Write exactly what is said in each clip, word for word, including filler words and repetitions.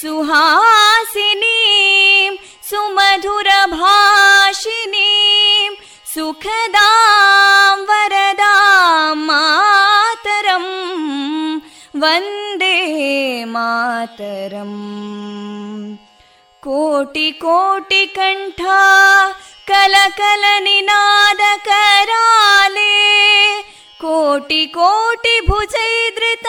ಸುಹಾಸಿನೀಂ ಸುಮಧುರಭಾಷಿಣೀಂ ಸುಖದಾಂ ವರದಾಂ ಮಾತರಂ ವಂದೇ ಮಾತರಂ. ಕೋಟಿ ಕೋಟಿ ಕಂಠ ಕಲಕಲ ನಿನಾದ ಕರಾಲೇ, ಕೋಟಿ ಕೋಟಿ ಭುಜೈದೃತ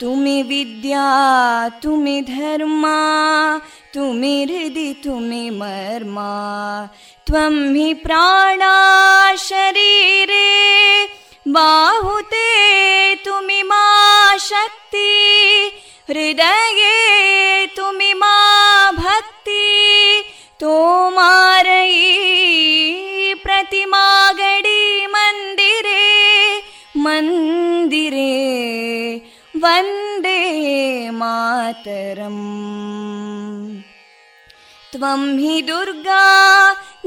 ತುಮಿ ವಿದ್ಯಾ ತುಮಿ ಧರ್ಮ ತುಮಿ ಹೃದಿ ತುಮಿ ಮರ್ಮ, ತ್ವಂ ಹಿ ಪ್ರಾಣ ಶರೀರೇ ಬಾಹುತೇ ತುಮಿ ಮಾ ಶಕ್ತಿ, ಹೃದಯೇ ತುಮಿ ಮಾ ಭಕ್ತಿ, ತೋಮಾರಯಿ ಪ್ರತಿಮಾ ಗಡಿ ಮಂದಿರೇ ಮಂದಿರೇ ವಂದೇ ಮಾತರಂ. ತ್ವಂ ಹಿ ದುರ್ಗಾ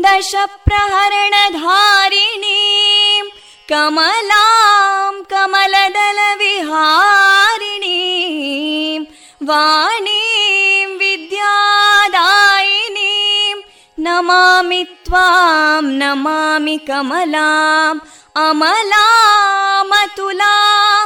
ದಶ ಪ್ರಹರಣಧಾರಿಣೀ ಕಮಲಾಂ ಕಮಲದಲ ವಿಹಾರಿಣೀ ವಾಣೀಂ ವಿದ್ಯಾದಾಯಿನೀ ನಮಾಮಿ ತ್ವಾಂ ನಮಾಮಿ ಕಮಲಾಂ ಅಮಲಾಂ ಅತುಲಾಂ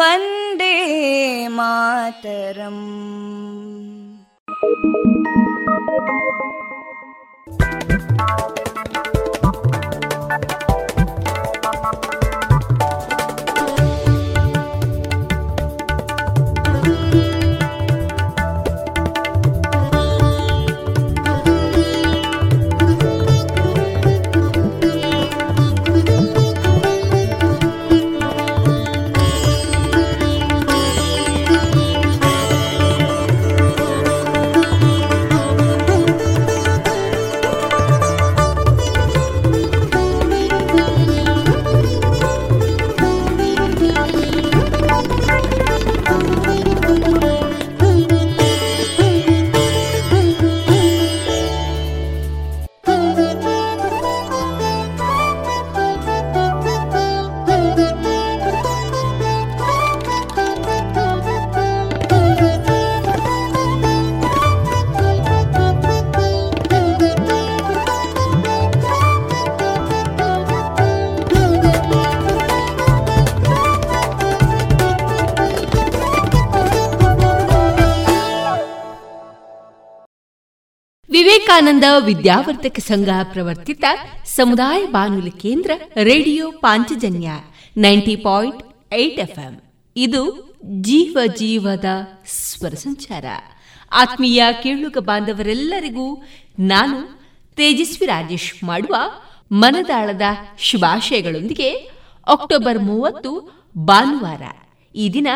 ವಂದೇ ಮಾತರಂ. ವಿವೇಕಾನಂದ ವಿದ್ಯಾವರ್ಧಕ ಸಂಘ ಪ್ರವರ್ತಿತ ಸಮುದಾಯ ಬಾನುಲಿ ಕೇಂದ್ರ radio Panchajanya ninety point eight FM. ಇದು ಜೀವ ಜೀವದ ಸ್ವರ ಸಂಚಾರ. ಆತ್ಮೀಯ ಕೇಳುಗ ಬಾಂಧವರೆಲ್ಲರಿಗೂ ನಾನು ತೇಜಸ್ವಿ ರಾಜೇಶ್ ಮಾಡುವ ಮನದಾಳದ ಶುಭಾಶಯಗಳೊಂದಿಗೆ ಅಕ್ಟೋಬರ್ ಮೂವತ್ತು ಭಾನುವಾರ ಈ ದಿನ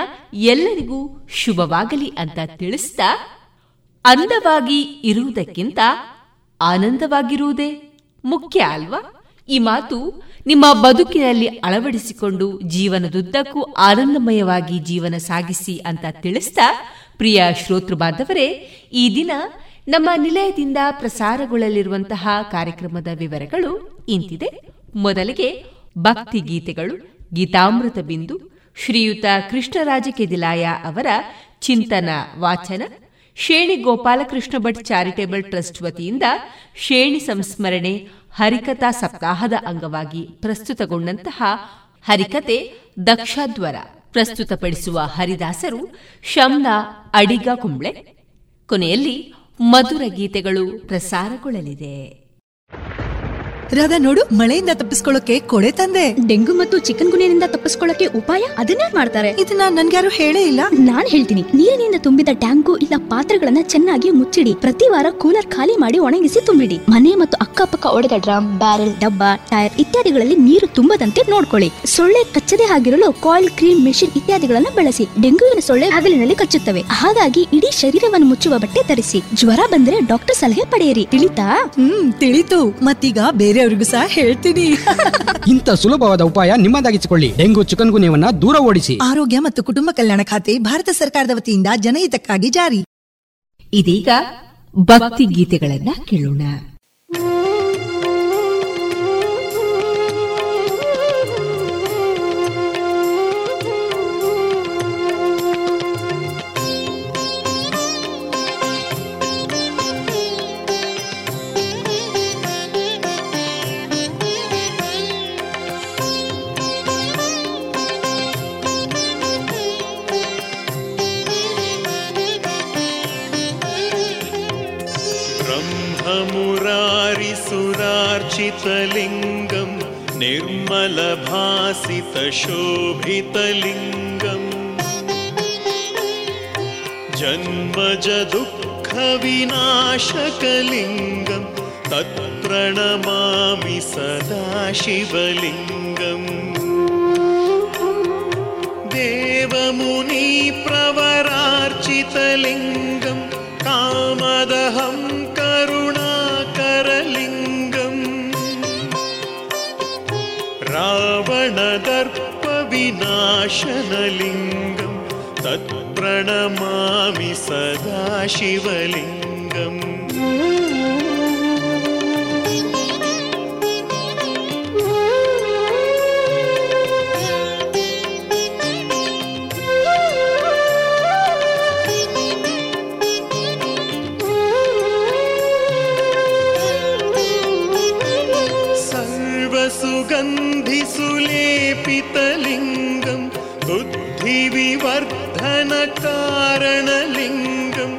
ಎಲ್ಲರಿಗೂ ಶುಭವಾಗಲಿ ಅಂತ ತಿಳಿಸ್ತಾ, ಅಂದವಾಗಿ ಇರುವುದಕ್ಕಿಂತ ಆನಂದವಾಗಿರುವುದೇ ಮುಖ್ಯ ಅಲ್ವಾ? ಈ ಮಾತು ನಿಮ್ಮ ಬದುಕಿನಲ್ಲಿ ಅಳವಡಿಸಿಕೊಂಡು ಜೀವನದುದ್ದಕ್ಕೂ ಆನಂದಮಯವಾಗಿ ಜೀವನ ಸಾಗಿಸಿ ಅಂತ ತಿಳಿಸ್ತಾ, ಪ್ರಿಯ ಶ್ರೋತೃ ಬಾಂಧವರೇ, ಈ ದಿನ ನಮ್ಮ ನಿಲಯದಿಂದ ಪ್ರಸಾರಗೊಳ್ಳಲಿರುವಂತಹ ಕಾರ್ಯಕ್ರಮದ ವಿವರಗಳು ಇಂತಿದೆ. ಮೊದಲಿಗೆ ಭಕ್ತಿ ಗೀತೆಗಳು, ಗೀತಾಮೃತ ಬಿಂದು, ಶ್ರೀಯುತ ಕೃಷ್ಣರಾಜ ಕೆದಿಲಾಯ ಅವರ ಚಿಂತನ ವಾಚನ, ಶೇಣಿ ಗೋಪಾಲಕೃಷ್ಣ ಭಟ್ ಚಾರಿಟೇಬಲ್ ಟ್ರಸ್ಟ್ ವತಿಯಿಂದ ಶೇಣಿ ಸಂಸ್ಮರಣೆ ಹರಿಕಥಾ ಸಪ್ತಾಹದ ಅಂಗವಾಗಿ ಪ್ರಸ್ತುತಗೊಂಡಂತಹ ಹರಿಕತೆ ದಕ್ಷಾದ್ವರ ಪ್ರಸ್ತುತಪಡಿಸುವ ಹರಿದಾಸರು ಶಮ್ಲಾ ಅಡಿಗ ಕುಂಬ್ಳೆ. ಕೊನೆಯಲ್ಲಿ ಮಧುರ ಗೀತೆಗಳು ಪ್ರಸಾರಗೊಳ್ಳಲಿದೆ. ರಾಧಾ ನೋಡು, ಮಳೆಯಿಂದ ತಪ್ಪಿಸ್ಕೊಳ್ಳೋಕೆ ಕೊಡೆ ತಂದೆ. ಡೆಂಗು ಮತ್ತು ಚಿಕನ್ ಗುನಿಯಿಂದ ತಪ್ಪಿಸ್ಕೊಳ್ಳೋಕೆ ಉಪಾಯ ಅದನ್ನೇ ಮಾಡ್ತಾರೆ. ಇದನ್ನ ನನ್ಗ್ಯಾರು ಹೇಳೇ ಇಲ್ಲ. ನಾನ್ ಹೇಳ್ತೀನಿ, ನೀರಿನಿಂದ ತುಂಬಿದ ಟ್ಯಾಂಕು ಇಲ್ಲ ಪಾತ್ರೆಗಳನ್ನ ಚೆನ್ನಾಗಿ ಮುಚ್ಚಿಡಿ. ಪ್ರತಿ ವಾರ ಕೂಲರ್ ಖಾಲಿ ಮಾಡಿ ಒಣಗಿಸಿ ತುಂಬಿಡಿ. ಮನೆ ಮತ್ತು ಅಕ್ಕಪಕ್ಕ ಒಡೆದ ಡ್ರಮ್, ಬ್ಯಾರೆಲ್, ಡಬ್ಬ, ಟೈರ್ ಇತ್ಯಾದಿಗಳಲ್ಲಿ ನೀರು ತುಂಬದಂತೆ ನೋಡ್ಕೊಳ್ಳಿ. ಸೊಳ್ಳೆ ಕಚ್ಚದೆ ಆಗಿರಲು ಕಾಯಿಲ್, ಕ್ರೀಮ್, ಮೆಷಿನ್ ಇತ್ಯಾದಿಗಳನ್ನ ಬಳಸಿ. ಡೆಂಗುವಿನ ಸೊಳ್ಳೆ ಹಗಲಿನಲ್ಲಿ ಕಚ್ಚುತ್ತವೆ, ಹಾಗಾಗಿ ಇಡೀ ಶರೀರವನ್ನು ಮುಚ್ಚುವ ಬಟ್ಟೆ ತರಿಸಿ. ಜ್ವರ ಬಂದ್ರೆ ಡಾಕ್ಟರ್ ಸಲಹೆ ಪಡೆಯಿರಿ. ತಿಳಿತಾ? ಹ್ಮ್, ತಿಳಿತು. ಮತ್ತೀಗ ಬೇರೆ ಸಹ ಹೇಳ್ತೀನಿ. ಇಂಥ ಸುಲಭವಾದ ಉಪಾಯ ನಿಮ್ಮದಾಗಿಸಿಕೊಳ್ಳಿ. ಡೆಂಗು ಚಿಕನ್ ಗುನ್ಯವನ್ನ ದೂರ ಓಡಿಸಿ. ಆರೋಗ್ಯ ಮತ್ತು ಕುಟುಂಬ ಕಲ್ಯಾಣ ಖಾತೆ, ಭಾರತ ಸರ್ಕಾರದ ವತಿಯಿಂದ ಜನಹಿತಕ್ಕಾಗಿ ಜಾರಿ. ಇದೀಗ ಭಕ್ತಿ ಗೀತೆಗಳನ್ನ ಕೇಳೋಣ. ಲಿಂಗಂ ನಿರ್ಮಲಭಾಸಿತಶೋಭಿತಲಿಂಗಂ ಜನ್ಮಜದುಃಖವಿನಾಶಕಲಿಂಗಂ ತತ್ಪ್ರಣಮಾಮಿ ಸದಾಶಿವಲಿಂಗಂ. ದೇವಮುನಿಪ್ರವರಾರ್ಚಿತಲಿಂಗಂ ಕಾಮದಹಂ ಲಿಂಗಂ ತತ್ ಪ್ರಣಮಾಮಿ ಸದಾ ಶಿವಲಿಂಗಂ. ಸರ್ವಸುಗಂಧಿಸುಲೇಪಿತಲಿಂಗಂ ಿವಿವರ್ಧನಕಾರಣಲಿಂಗಂ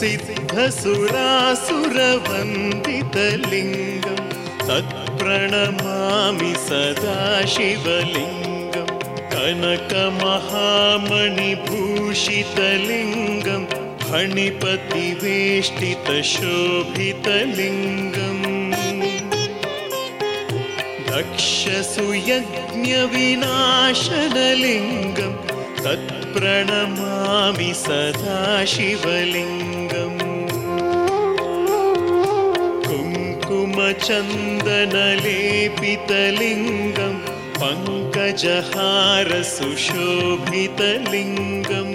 ಸಿದ್ಧಸುರಾಸುರವಂದಿತಲಿಂಗಂ ತತ್ಪ್ರಣಮಾಮಿ ಸದಾಶಿವಲಿಂಗಂ. ಕನಕಮಹಾಮಣಿಭೂಷಿತಲಿಂಗಂ ಫಣಿಪತಿವೇಷ್ಟಿತಶೋಭಿತಲಿಂಗಂ ದಕ್ಷಸುಯಜ್ಞವಿನಾಶನಲಿಂಗಂ ತತ್ ಪ್ರಣಮಾಮಿ ಸದಾಶಿವಲಿಂಗಂ. ಕುಂಕುಮಚಂದನಲೇಪಿತಲಿಂಗಂ ಪಂಕಜಹಾರಸುಶೋಭಿತಲಿಂಗಂ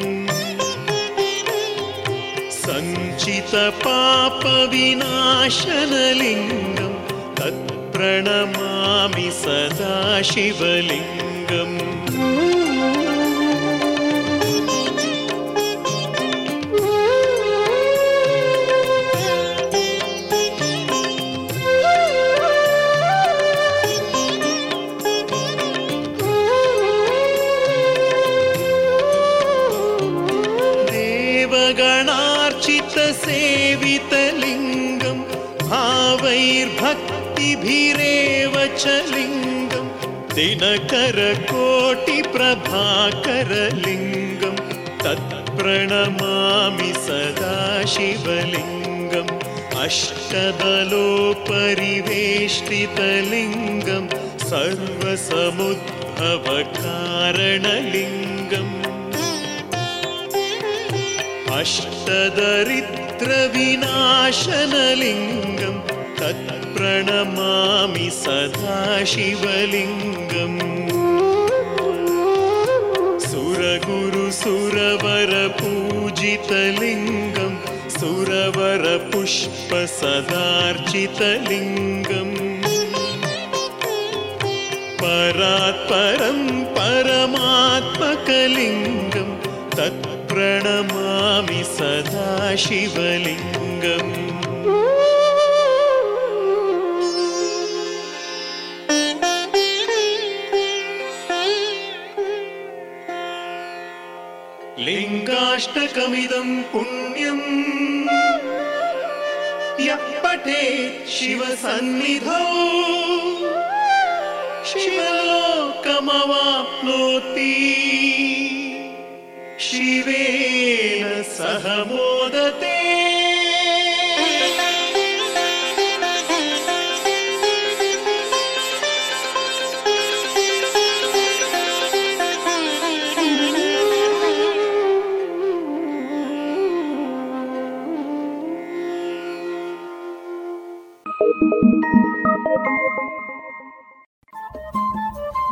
ಸಂಚಿತಪಾಪವಿನಾಶನಲಿಂಗಂ ತತ್ ಪ್ರಣಮಾಮಿ ಸದಾಶಿವಲಿಂಗಂ. भावैर्भक्तिभिरेव च लिङ्गं दिनकरकोटिप्रभाकरलिङ्गं तत्प्रणमामि सदाशिवलिङ्गम् अष्टदलोपरिवेष्टितलिङ्गं सर्वसमुद्भवकारणलिङ्गम् अष्टदरिद्रविनाशनलिङ्गं तत्प्रणमामि सदाशिवलिङ्गम् सुरगुरुसुरवरपूजितलिङ्गं सुरवरपुष्पसदार्चितलिङ्गम् परात्परं परमात्मकलिङ्गं तत् ಪ್ರಣಮಾಮಿ ಸದಾ ಶಿವಲಿಂಗಂ. ಲಿಂಗಾಷ್ಟಕಮಿದಂ ಪುಣ್ಯಂ ಯಃ ಪಠೇತ್ ಶಿವಸನ್ನಿಧೌ ಶಿವಲೋಕಮವಾಪ್ನೋತಿ ಶಿವೇನ ಸಹ ಮೋದತೆ.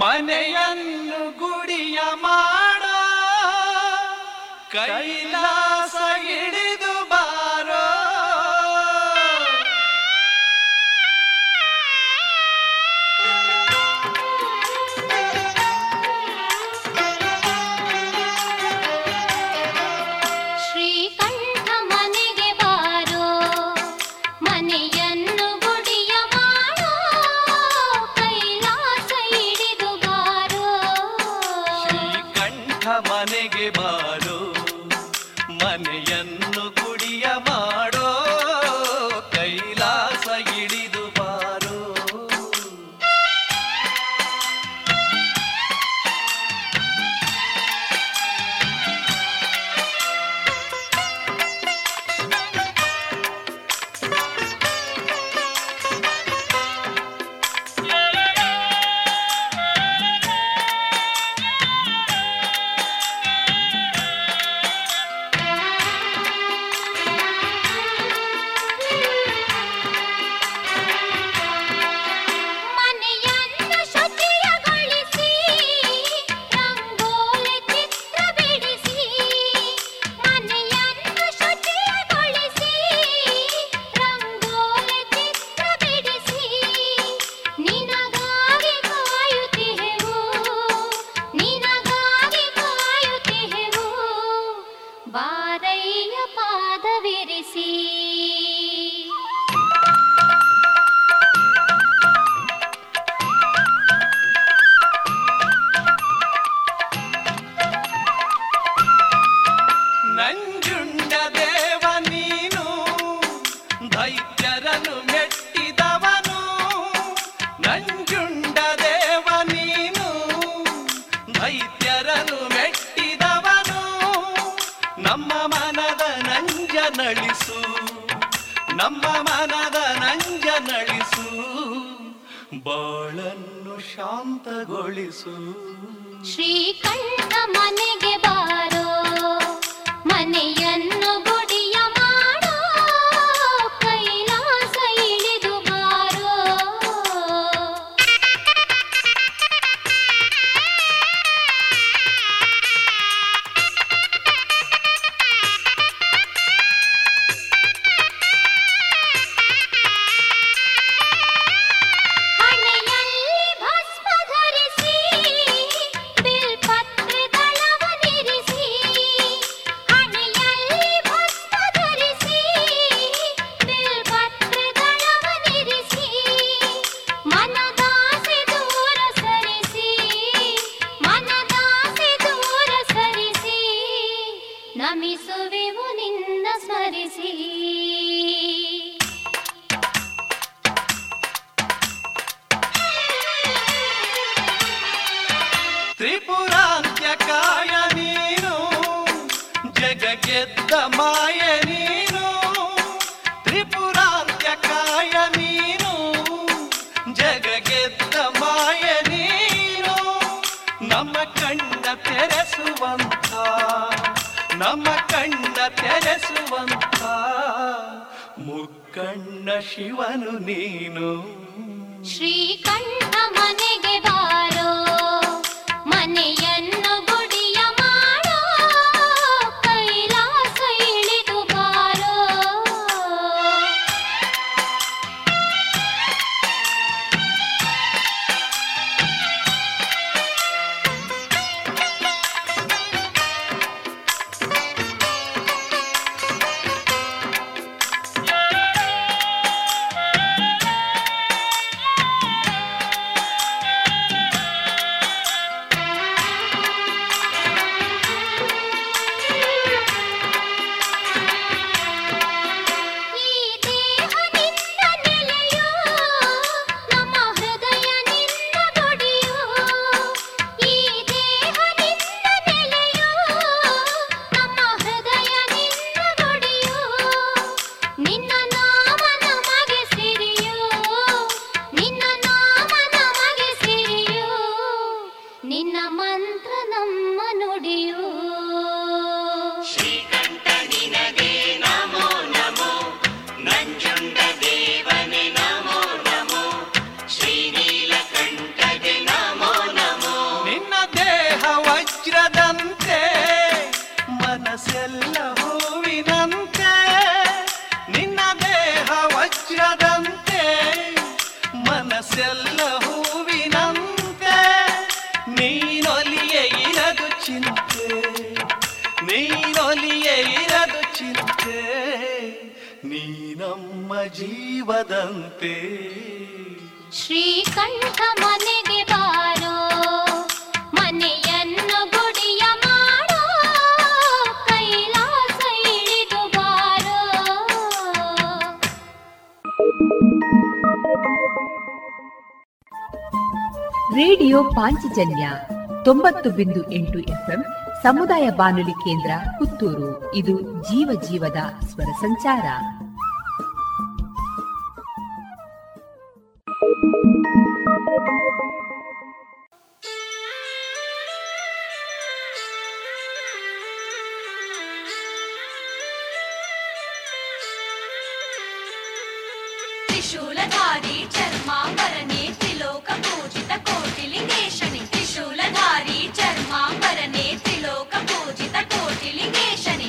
ಮನೆಯನ್ನು ಗುಡಿಯ ಮಾಡ ಕೈಲಾಸ ಹಿಡಿದು ಬಾರೋ, ಶ್ರೀಕಂಠ ಮನೆಗೆ ಬಾರೋ, ಮನೆಯನ್ನು ಗುಡಿಯ ಮಾಡೋ ಕೈಲಾಸ ಹಿಡಿದು ಬಾರೋ, ಶ್ರೀಕಂಠ ಮನೆಗೆ ಬಾರೋ, ಮನೆಯನ್ನು ಗುಡಿಯ ಮಾಡೋ ಕೈಲಾಸ ಹಿಡಿದು ಬಾರೋ. ಮನೆಯನ್ನು ಶುಚಿಗೊಳಿಸಿ ರಂಗೋಲಿ ಚಿತ್ರ ಬಿಡಿಸಿ, ಮನೆಯನ್ನು ಶುಚಿಗೊಳಿಸಿ ರಂಗೋಲಿ ಚಿತ್ರ ಬಿಡಿಸಿ, ನಿನಗಾಗಿ ಕಾಯುತ್ತಿಹೆವು, ನಿನಗಾಗಿ ಕಾಯುತ್ತಿಹೆವು, ಬಾರಯ್ಯ ಪಾದವಿರಿಸಿ. ನಂಜುಂಡ ದೇವ ನೀನು ದೈತ್ಯರನ್ನು ಮೆಟ್ಟಿದವನು, ನಂಜುಂಡ ದೇವ ನೀನು ದೈತ್ಯರನ್ನು ಮೆಟ್ಟಿದವನು, ನಮ್ಮ ಮನದ ನಂಜನಳಿಸು, ನಮ್ಮ ಮನದ ನಂಜನಳಿಸು, ಬಾಳನ್ನು ಶಾಂತಗೊಳಿಸು. ಶ್ರೀಕಂಠ ಮನೆಗೆ ಬಾರೋ, ಮನೆಯನ್ನು ಗುಡಿಯ ಮಾಡೋ ಕೈಲಾಸ ಇಳಿದು ಬಾರೋ. ಜಗಗೆದ್ದ ಮಾಯ ನೀನು, ತ್ರಿಪುರಾಂತ್ಯಕಾಯ ನೀನು, ಜಗಗೆದ್ದ ಮಾಯ ನೀನು, ನಮ್ಮ ಕಣ್ಣ ತೆರೆಸುವಂತ, ನಮ್ಮ ಕಣ್ಣ ತೆರೆಸುವಂತ ಮುಕ್ಕಣ್ಣ ಶಿವನು ನೀನು. ಶ್ರೀಕಂಠ ಮನೆಗೆ ಬಾರೋ, ಮನೆಯನ್ನು ಗುಡಿಯ ಮಾಡೋ, ಕೈಲಾಸ ಇಳಿದು ಬಾರೋ. ರೇಡಿಯೋ ಪಾಂಚಜನ್ಯ ತೊಂಬತ್ತು ಬಿಂದು ಎಂಟು ಎಫ್ಎಂ ಸಮುದಾಯ ಬಾನುಲಿ ಕೇಂದ್ರ ಪುತ್ತೂರು. ಇದು ಜೀವ ಜೀವದ ಸ್ವರ ಸಂಚಾರ. ತ್ರಿಶೂಲಧಾರಿ ಚರ್ಮಾಂಬರನೆ ತ್ರಿಲೋಕ ಪೂಜಿತ ಕೋಟಿ ಲಿಂಗೇಶನೆ, ತ್ರಿಶೂಲಧಾರಿ ಚರ್ಮಾಂಬರನೆ ತ್ರಿಲೋಕ ಪೂಜಿತ ಕೋಟಿ ಲಿಂಗೇಶನೆ.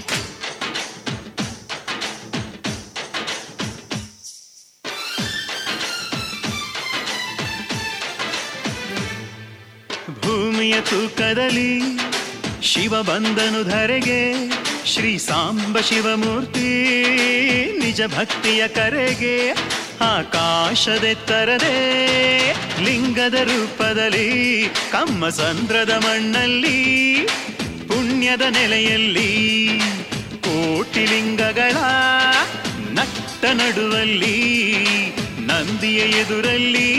ಭೂಮಿಯ ತೂಕದಲ್ಲಿ ಶಿವ ಬಂದನು ಧರೆಗೆ, ಶ್ರೀ ಸಾಂಬ ಶಿವಮೂರ್ತಿ ನಿಜ ಭಕ್ತಿಯ ಕರೆಗೆ. ಆಕಾಶದೆತ್ತರದೆ ಲಿಂಗದ ರೂಪದಲ್ಲಿ, ಕಮ್ಮ ಸಂದ್ರದ ಮಣ್ಣಲ್ಲಿ, ಪುಣ್ಯದ ನೆಲೆಯಲ್ಲಿ, ಕೋಟಿ ಲಿಂಗಗಳ ನಟ್ಟ ನಡುವಲ್ಲಿ, ನಂದಿಯ ಎದುರಲ್ಲಿ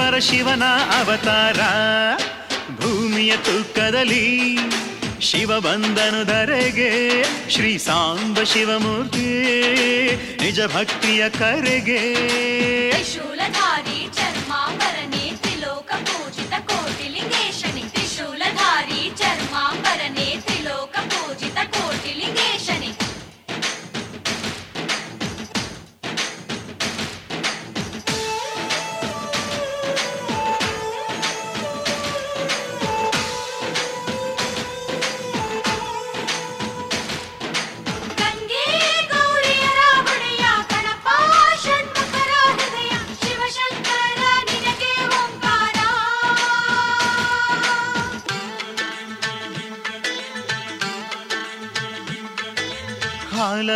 ಪರಶಿವನ ಅವತಾರ. ಭೂಮಿಯ ತೂಕದಲ್ಲಿ ಶಿವ ಬಂದನು ಧರೆಗೆ, ಶ್ರೀ ಸಾಂಬ ಶಿವಮೂರ್ತಿ ನಿಜ ಭಕ್ತಿಯ ಕರೆಗೆ. ತ್ರಿಶೂಲಧಾರಿ ಚರ್ಮಾಂಬರನೆ ತ್ರಿಲೋಕ ಪೂಜಿತ ಕೋಟಿ ಲಿಂಗೇಶನೆ, ತ್ರಿಶೂಲಧಾರಿ ಚರ್ಮಾಂಬರನೆ ತ್ರಿಲೋಕ ಪೂಜಿತ ಕೋಟಿ ಲಿಂಗೇಶನೆ.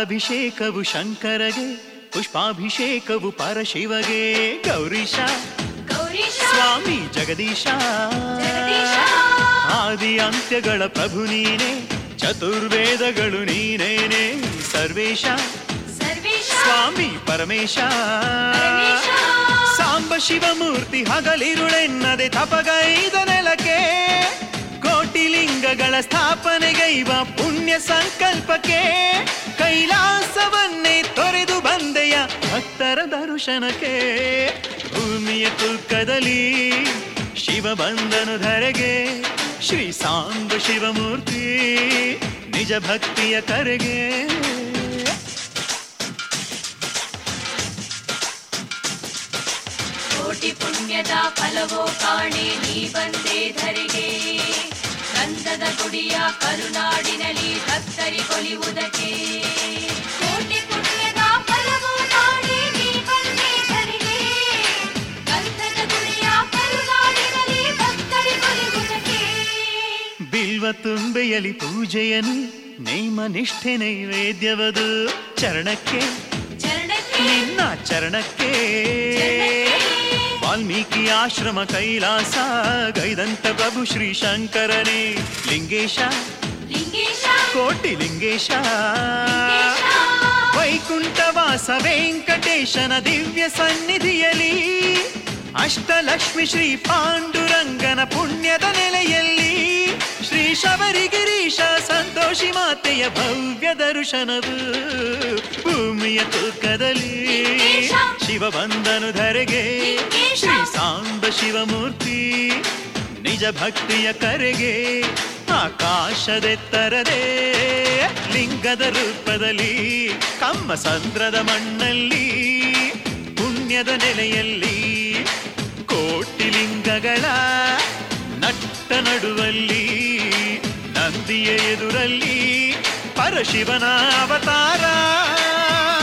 ಅಭಿಷೇಕವು ಶಂಕರಗೆ, ಪುಷ್ಪಾಭಿಷೇಕವು ಪರಶಿವಗೆ. ಗೌರೀಶ ಸ್ವಾಮಿ ಜಗದೀಶ, ಆದಿ ಅಂತ್ಯಗಳ ಪ್ರಭು ನೀನೇ, ಚತುರ್ವೇದಗಳು ನೀನೇನೆ. ಸರ್ವೇಶ ಸ್ವಾಮಿ ಪರಮೇಶ, ಸಾಂಬ ಶಿವಮೂರ್ತಿ ಹಗಲಿರುಳೆನ್ನದೆ ತಪಗೈದ ನೆಲಕ್ಕೆ. ಕೋಟಿಲಿಂಗಗಳ ಸ್ಥಾಪನೆಗೈವ ಪುಣ್ಯ ಸಂಕಲ್ಪಕ್ಕೆ ಕೈಲಾಸವನ್ನೇ ತೊರೆದು ಬಂದೆಯ ಭಕ್ತರ ದರ್ಶನಕ್ಕೆ. ಭೂಮಿಯ ತುಕ್ಕದಲ್ಲಿ ಶಿವ ಬಂದನು ಧರೆಗೆ, ಶ್ರೀ ಸಾಂಬ ಶಿವಮೂರ್ತಿ ನಿಜ ಭಕ್ತಿಯ ಕರೆಗೆ. ಕೋಟಿ ಪುಣ್ಯದ ಫಲವೋ ಕಾಣೆ ನೀ ಬಂದೆ ಧರೆಗೆ, ಗಂಧದ ಗುಡಿಯ ಕರುನಾಡಿನಲ್ಲಿ ಭಕ್ತರಿ ಕೊಲಿಯುವುದಕ್ಕೆ. ಕೋಟಿ ಪುಣ್ಯದ ಫಲವೋ ಕಾಣೆ ನೀ ಬಂದೆ ಧರೆಗೆ, ಗಂಧದ ಗುಡಿಯ ಕರುನಾಡಿನಲ್ಲಿ ಭಕ್ತರಿ ಕೊಲಿಯುವುದಕ್ಕೆ. ಬಿಲ್ವ ತುಂಬೆಯಲಿ ಪೂಜೆಯನ್ನು ನೈಮ ನಿಷ್ಠೆ ನೈವೇದ್ಯವದು ಚರಣಕ್ಕೆ, ನಿನ್ನ ಚರಣಕ್ಕೆ. ವಾಲ್ಮೀಕಿ ಆಶ್ರಮ ಕೈಲಾಸ ಗೈದಂತ ಪ್ರಭು ಶ್ರೀ ಶಂಕರನೇ. ಲಿಂಗೇಶ ಕೋಟಿ ಲಿಂಗೇಶ, ವೈಕುಂಠವಾಸ ವೆಂಕಟೇಶನ ದಿವ್ಯ ಸನ್ನಿಧಿಯಲ್ಲಿ, ಅಷ್ಟಲಕ್ಷ್ಮಿ ಶ್ರೀ ಪಾಂಡುರಂಗನ ಪುಣ್ಯದ ನೆಲೆಯಲ್ಲಿ, ಶ್ರೀ ಶಬರಿಗಿರೀಶ ಸಂತೋಷಿ ಮಾತೆಯ ಭವ್ಯ ದರ್ಶನವು. ಭೂಮಿಯ ತೂಕದಲ್ಲಿ ಶಿವ ಬಂದನು ಧರೆಗೆ, ಶ್ರೀ ಸಾಂಬ ಶಿವಮೂರ್ತಿ ನಿಜ ಭಕ್ತಿಯ ಕರೆಗೆ. ಆಕಾಶದೆತ್ತರದೆ ಲಿಂಗದ ರೂಪದಲ್ಲಿ, ಕಮ್ಮ ಸಂದ್ರದ ಮಣ್ಣಲ್ಲಿ, ಪುಣ್ಯದ ನೆಲೆಯಲ್ಲಿ, ಕೋಟಿ ಲಿಂಗಗಳ ನಟ್ಟ ನಡುವಲ್ಲಿ, ನಂದಿಯ ಎದುರಲ್ಲಿ ಪರಶಿವನ ಅವತಾರ.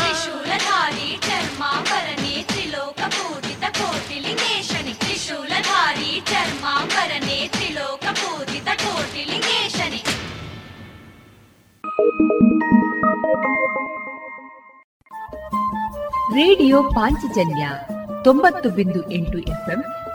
ತ್ರಿಶೂಲಧಾರಿ ಚರ್ಮಾಂಬರನೆ ತ್ರಿಲೋಕ ಪೂಜಿತ ಕೋಟಿ ಲಿಂಗೇಶನಿ, ತ್ರಿಶೂಲಧಾರಿ ಚರ್ಮಾಂಬರನೆ ತ್ರಿಲೋಕ ಪೂಜಿತ ಕೋಟಿ ಲಿಂಗೇಶನಿ. ರೇಡಿಯೋ ಪಾಂಚಜನ್ಯ ತೊಂಬತ್ತು ಬಿಂದು ಎಂಟು ಎಫ್ಎಂ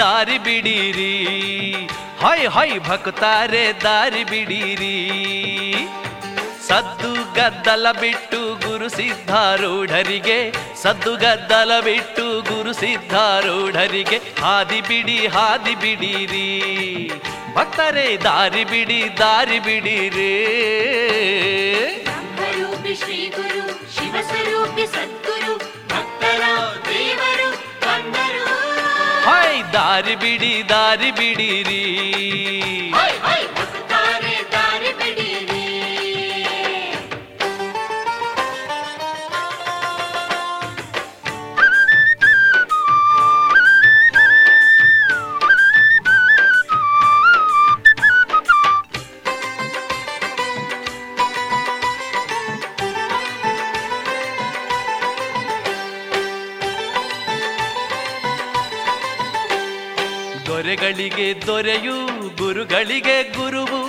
ದಾರಿ ಬಿಡೀರಿ ಹೈ ಹೈ ಭಕ್ತಾರೆ, ದಾರಿ ಬಿಡೀರಿ. ಸದ್ದು ಗದ್ದಲ ಬಿಟ್ಟು ಗುರು ಸಿದ್ಧಾರೂಢರಿಗೆ, ಸದ್ದು ಗದ್ದಲ ಬಿಟ್ಟು ಗುರು ಸಿದ್ಧಾರೂಢರಿಗೆ ಹಾದಿ ಬಿಡಿ ಹಾದಿ ಬಿಡೀರಿ. ಭಕ್ತರೇ ದಾರಿ ಬಿಡಿ ದಾರಿ ಬಿಡೀರಿ. ಶ್ರೀ ಗುರು ಶಿವಸ್ವರೂಪಿ ಸದ್ಗುರು ಭಕ್ತರ ದೇವರು ಹಾಯ್ ದಾರಿ ಬಿಡಿ ದಾರಿ ಬಿಡಿರಿ. ದೊರೆಗಳಿಗೆ ದೊರೆಯು ಗುರುಗಳಿಗೆ ಗುರುವು,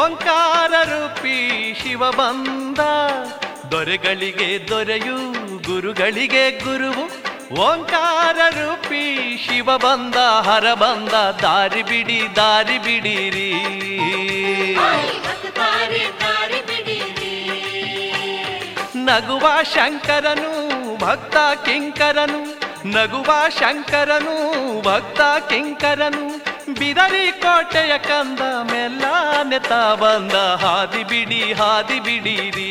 ಓಂಕಾರ ರೂಪಿ ಶಿವ ಬಂದ. ದೊರೆಗಳಿಗೆ ದೊರೆಯು ಗುರುಗಳಿಗೆ ಗುರುವು, ಓಂಕಾರ ರೂಪಿ ಶಿವ ಬಂದ. ಹರ ಬಂದ ದಾರಿ ಬಿಡಿ ದಾರಿ ಬಿಡಿರಿ. ನಗುವ ಶಂಕರನು ಭಕ್ತ ಕಿಂಕರನು, ನಗುವ ಶಂಕರನು ಭಕ್ತ ಕಿಂಕರನು, ಬಿದರಿ ಕೋಟೆಯ ಕಂದ ಮೆಲ್ಲ ನೆತಾ ಬಂದ. ಹಾದಿ ಬಿಡಿ ಹಾದಿ ಬಿಡಿರಿ.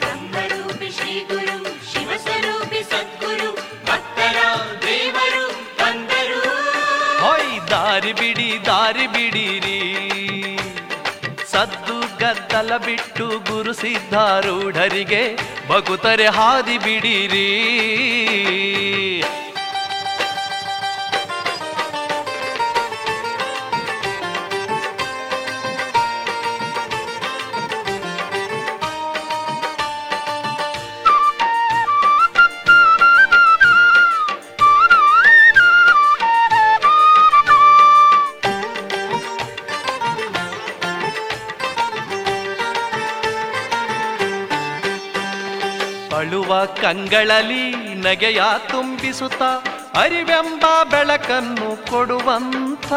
ಬ್ರಹ್ಮರೂಪಿ ಶ್ರೀ ಗುರು ಶಿವಸ್ವರೂಪಿ ಸದ್ಗುರು ಭಕ್ತರ ದೇವರು ಬಂದರು. ಹೊಯ್ ದಾರಿ ಬಿಡಿ ದಾರಿ ಬಿಡಿರಿ. ಸದ್ದು ಗದ್ದಲ ಬಿಟ್ಟು ಗುರು ಸಿದ್ಧಾರೂಢರಿಗೆ, ಭಕುತರೆ ಹಾದಿ ಬಿಡಿರಿ, ಕಂಗಳಲ್ಲಿ ನಗೆಯ ತುಂಬಿಸುತ್ತ ಅರಿವೆಂಬ ಬೆಳಕನ್ನು ಕೊಡುವಂಥ,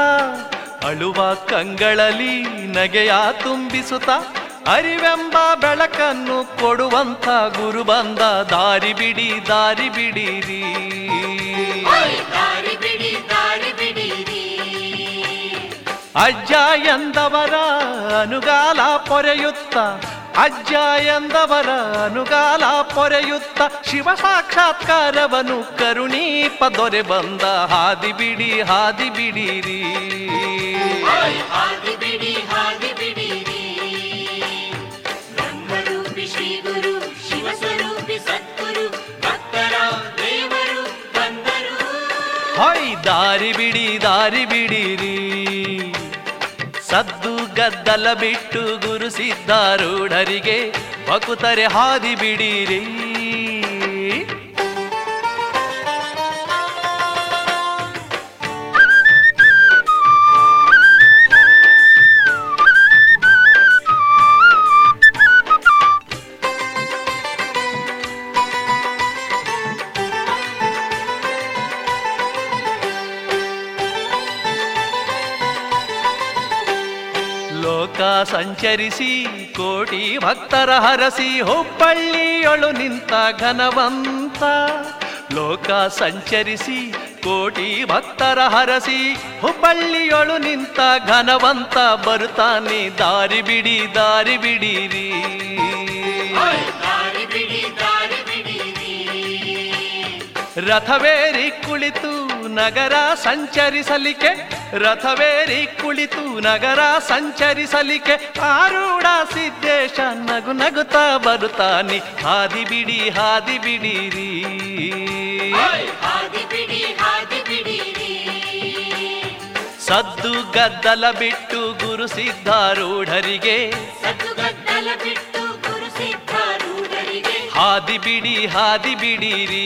ಅಳುವ ಕಂಗಳಲ್ಲಿ ನಗೆಯ ತುಂಬಿಸುತ್ತ ಅರಿವೆಂಬ ಬೆಳಕನ್ನು ಕೊಡುವಂಥ ಗುರು ಬಂದ ದಾರಿ ಬಿಡಿ ದಾರಿ ಬಿಡಿರಿ. ಅಜ್ಜ ಎಂದವರ ಅನುಗಾಲ ಪೊರೆಯುತ್ತ ಅಜ್ಜ ಎಂದವರ ಅನುಗಾಲ ಪೊರೆಯುತ್ತ ಶಿವ ಸಾಕ್ಷಾತ್ಕಾರವನು ಕರುಣೀಪ ದೊರೆ ಬಂದ ಹಾದಿ ಬಿಡಿ ಹಾದಿ ಬಿಡಿರಿ. ಹೊಯ್ ದಾರಿ ಬಿಡಿ ದಾರಿ ಬಿಡಿರಿ, ಸದ್ದು ಗದ್ದಲ ಬಿಟ್ಟು ಗುರು ಸಿದ್ಧಾರೂಢರಿಗೆ ಭಕುತರೆ ಹಾದಿ ಬಿಡಿರಿ. ಸಂಚರಿಸಿ ಕೋಟಿ ಭಕ್ತರ ಹರಸಿ ಹುಬ್ಬಳ್ಳಿಯೊಳು ನಿಂತ ಘನವಂತ, ಲೋಕ ಸಂಚರಿಸಿ ಕೋಟಿ ಭಕ್ತರ ಹರಸಿ ಹುಬ್ಬಳ್ಳಿಯೊಳು ನಿಂತ ಘನವಂತ ಬರುತ್ತಾನೆ ದಾರಿ ಬಿಡಿ ದಾರಿ ಬಿಡಿರಿ. ರಥವೇರಿ ಕುಳಿತು ನಗರ ಸಂಚರಿಸಲಿಕ್ಕೆ, ರಥವೇರಿ ಕುಳಿತು ನಗರ ಸಂಚರಿಸಲಿಕ್ಕೆ ಆರೂಢ ಸಿದ್ದೇಶ ನಗು ನಗುತ್ತಾ ಬರುತ್ತಾನೆ ಹಾದಿ ಬಿಡಿ ಹಾದಿ ಬಿಡಿರಿ. ಸದ್ದು ಗದ್ದಲ ಬಿಟ್ಟು ಗುರು ಸಿದ್ಧಾರೂಢರಿಗೆ ಹಾದಿ ಬಿಡಿ ಹಾದಿ ಬಿಡಿರಿ.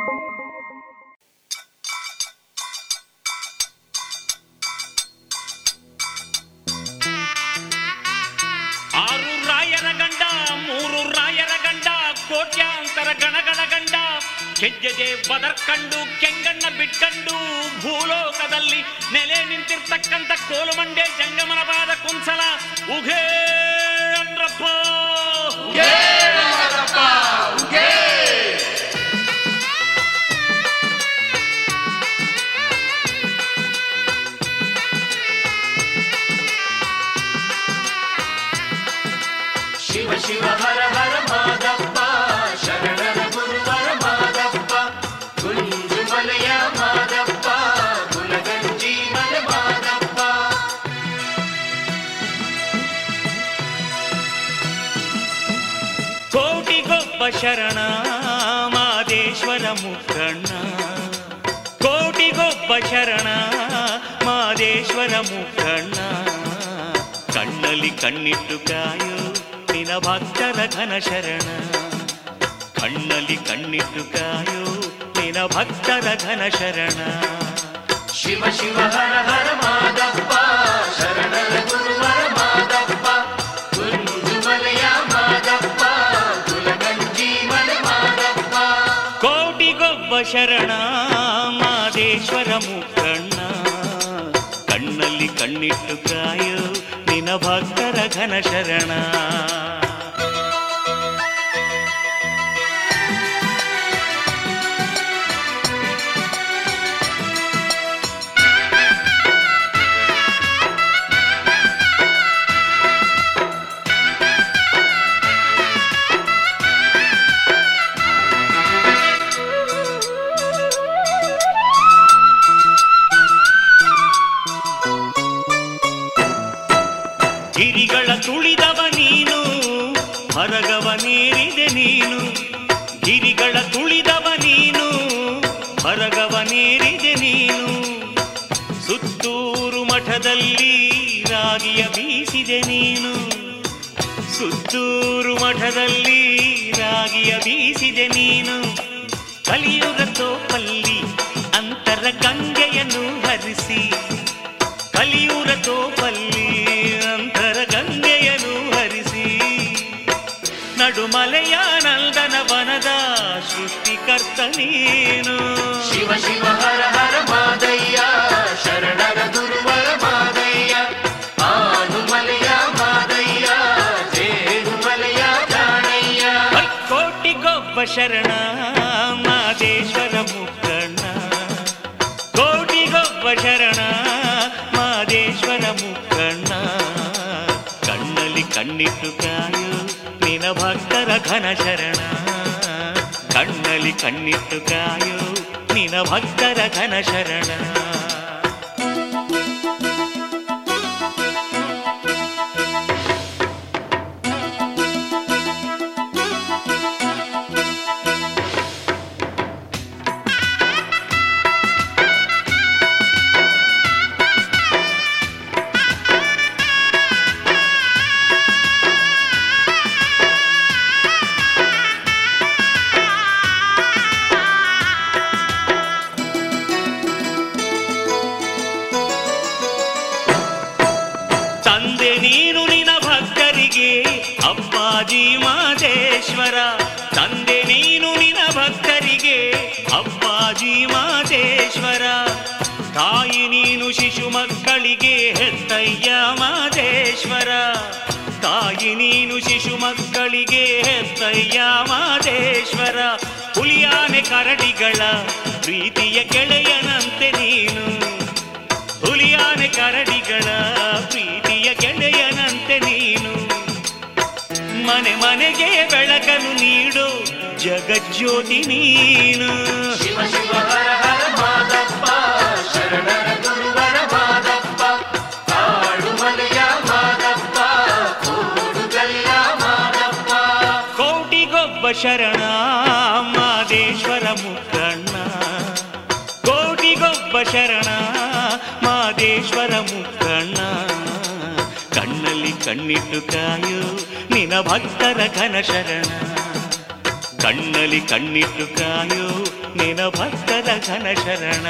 ಆರು ರಾಯರ ಗಂಡ, ಮೂರು ರಾಯರ ಗಂಡ, ಕೋಟ್ಯಾಂತರ ಗಣಗಳ ಗಂಡ, ಕೆಜ್ಜದೆ ಬದರ್ಕಂಡು ಕೆಂಗಣ್ಣ ಬಿಟ್ಕಂಡು ಭೂಲೋಕದಲ್ಲಿ ನೆಲೆ ನಿಂತಿರ್ತಕ್ಕಂಥ ಕೋಲುಮಂಡೆ ಜಂಗಮನ ಬಾದ ಕುಂಸಲ ಉಘೇ ಅಂದ್ರಪ್ಪ ಶಿವ ಶಿವ ಹರ ಹರ ಮಾದಪ್ಪ ಶರಣರ ಗುರುವರ ಮಾದಪ್ಪ ಕುಂಜುಮಲೆಯ ಮಾದಪ್ಪ ಗುಲಗಂಜಿ ಮಲ ಮಾದಪ್ಪ. ಕೋಟಿಗೊಬ್ಬ ಶರಣ ಮಾದೇಶ್ವರ ಮುಖಣ್ಣ, ಕೋಟಿಗೊಬ್ಬ ಶರಣ ಮಾದೇಶ್ವರ ಮುಖಣ್ಣ, ಕಣ್ಣಲ್ಲಿ ಕಣ್ಣಿಟ್ಟು ಕಾಯೋ ನಿನ ಭಕ್ತರ ಘನ ಶರಣ, ಕಣ್ಣಲ್ಲಿ ಕಣ್ಣಿಟ್ಟು ಕಾಯೋ ನಿನ ಭಕ್ತರ ಘನ ಶರಣ. ಶಿವ ಶಿವ ಹರ ಹರ ಮಾದಪ್ಪ ಶರಣರ ಗುರುವರ ಮಾದಪ್ಪ ಕುಂಜುಮಲೆಯ ಮಾದಪ್ಪ ಕುಲಗಂಜೀವನ ಮಾದಪ್ಪ. ಕೋಟಿಗೊಬ್ಬ ಶರಣ ಮಹದೇಶ್ವರ ಮುಖಣ್ಣ ಕಣ್ಣಲ್ಲಿ ಕಣ್ಣಿಟ್ಟು ಕಾಯೋ ನಿನ ಭಕ್ತರ ಘನ ಶರಣ. ಸುತ್ತೂರು ಮಠದಲ್ಲಿ ರಾಗಿಯ ಬೀಸಿದೆ ನೀನು, ಕಲಿಯುಗ ತೋಪಲ್ಲಿ ಅಂತರ ಗಂಗೆಯನ್ನು ಹರಿಸಿ, ಕಲಿಯುಗ ತೋಪಲ್ಲಿ ಅಂತರ ಗಂಗೆಯನ್ನು ಹರಿಸಿ, ನಡುಮಲೆಯ ನಂದನ ವನದ ಸೃಷ್ಟಿಕರ್ತ ನೀನು. ಶಿವ ಶಿವ ಹರ ಹರ ಮಾದಯ್ಯ ಶರಣರ ಗುರುವರ ಮಾದಯ್ಯ ಆನುಮಲೆಯ ಶರಣ ಮಾದೇಶ್ವರ ಮುಕ್ಕಣ್ಣ ಕೋಟಿಗೊಬ್ಬ ಶರಣ ಮಾದೇಶ್ವರ ಮುಕ್ಕಣ್ಣ ಕಣ್ಣಲ್ಲಿ ಕಣ್ಣಿಟ್ಟು ಕಾಯೋ ನಿನ ಭಕ್ತರ ಘನ ಶರಣ, ಕಣ್ಣಲ್ಲಿ ಕಣ್ಣಿಟ್ಟು ಕಾಯೋ ನಿನ ಭಕ್ತರ ಘನ ಶರಣ. ಕರಡಿಗಳ ಪ್ರೀತಿಯ ಗೆಳೆಯನಂತೆ ನೀನು, ಹುಲಿಯಾನೆ ಕರಡಿಗಳ ಪ್ರೀತಿಯ ಗೆಳೆಯನಂತೆ ನೀನು, ಮನೆ ಮನೆಗೆ ಬೆಳಕನ್ನು ನೀಡು ಜಗಜ್ಯೋತಿ ನೀನು. ಶಿವ ಶಿವ ಹರ ಹರ ಮಾದಪ್ಪ ಶರಣರ ಗುರುವರ ಮಾದಪ್ಪ ಆಡುಮಲೆಯ ಮಾದಪ್ಪ ಕೂಡುಗಲಿಯ ಮಾದಪ್ಪ ಕೋಟಿಗೊಬ್ಬ ಶರಣ ಮಾದೇಶ್ವರ ಮುಕ್ಕಣ್ಣ ಕೋಟಿಗೊಬ್ಬ ಶರಣ ಮಾದೇಶ್ವರ ಮುಕ್ಕಣ್ಣ ಕಣ್ಣಲ್ಲಿ ಕಣ್ಣಿಟ್ಟು ಕಾಯೋ ನಿನ ಭಕ್ತರ ಘನ ಶರಣ, ಕಣ್ಣಲ್ಲಿ ಕಣ್ಣಿಟ್ಟು ಕಾಯೋ ನಿನ ಭಕ್ತರ ಘನ ಶರಣ.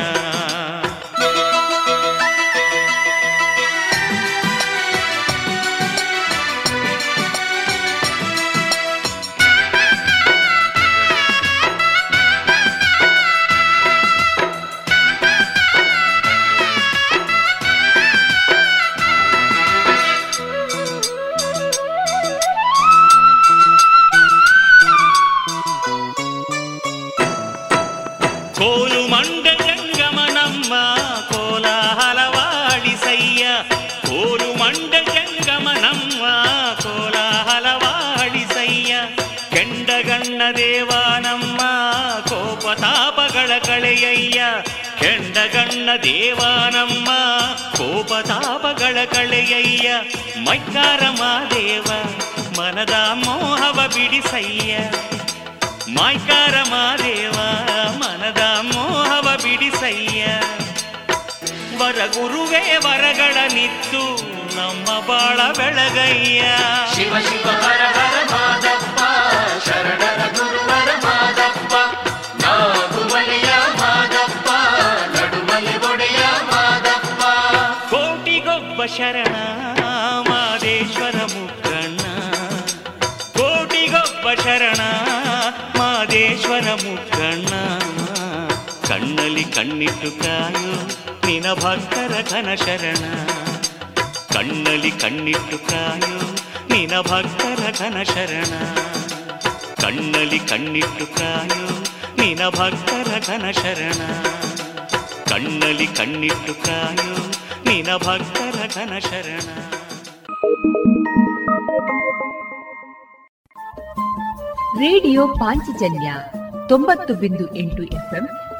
ಗಣ್ಣ ದೇವಾನಮ್ಮ ಕೋಪತಾಪಗಳ ಕಳೆಯಯ್ಯ, ಮೈಕಾರ ಮಾದೇವ ಮನದ ಮೋಹವ ಬಿಡಿಸಯ್ಯ, ಮೈಕಾರ ಮಾದೇವ ಮನದ ಮೋಹವ ಬಿಡಿಸಯ್ಯ, ವರಗುರುವೇ ವರಗಳ ನಿತ್ತು ನಮ್ಮ ಬಾಳ ಬೆಳಗಯ್ಯ. ಶಿವ ಶಿವ ಹರ ಹರ ಮಾದಪ್ಪ ಶರಣರ ಗುರುವರ ಮಾದಪ್ಪ ನಾಗುಮಲೆಯ ಮಾದಪ್ಪ ಶರಣ ಮಾದೇಶ್ವರ ಮುಕ್ಕಣ್ಣ ಕೋಟಿಗೊಬ್ಬ ಶರಣ ಮಾದೇಶ್ವರ ಮುಕ್ಕಣ್ಣ ಕಣ್ಣಲ್ಲಿ ಕಣ್ಣಿಟ್ಟು ಕಾಯೋ ನಿನ ಭಕ್ತರ ಘನ ಶರಣ, ಕಣ್ಣಲ್ಲಿ ಕಣ್ಣಿಟ್ಟು ಕಾಯೋ ನಿನ ಭಕ್ತರ ಘನ ಶರಣ, ಕಣ್ಣಲ್ಲಿ ಕಣ್ಣಿಟ್ಟು ಕಾಯೋ ನಿನ ಭಕ್ತರ ಘನ ಶರಣ, ಕಣ್ಣಲ್ಲಿ ಕಣ್ಣಿಟ್ಟು ಕಾಯೋ ನಿನ ಭಕ್ತರ ಘನ ಶರಣ. ರೇಡಿಯೋ ಪಾಂಚಜನ್ಯ ತೊಂಬತ್ತು ಬಿಂದು ಎಂಟು ಎಫ್ಎಂ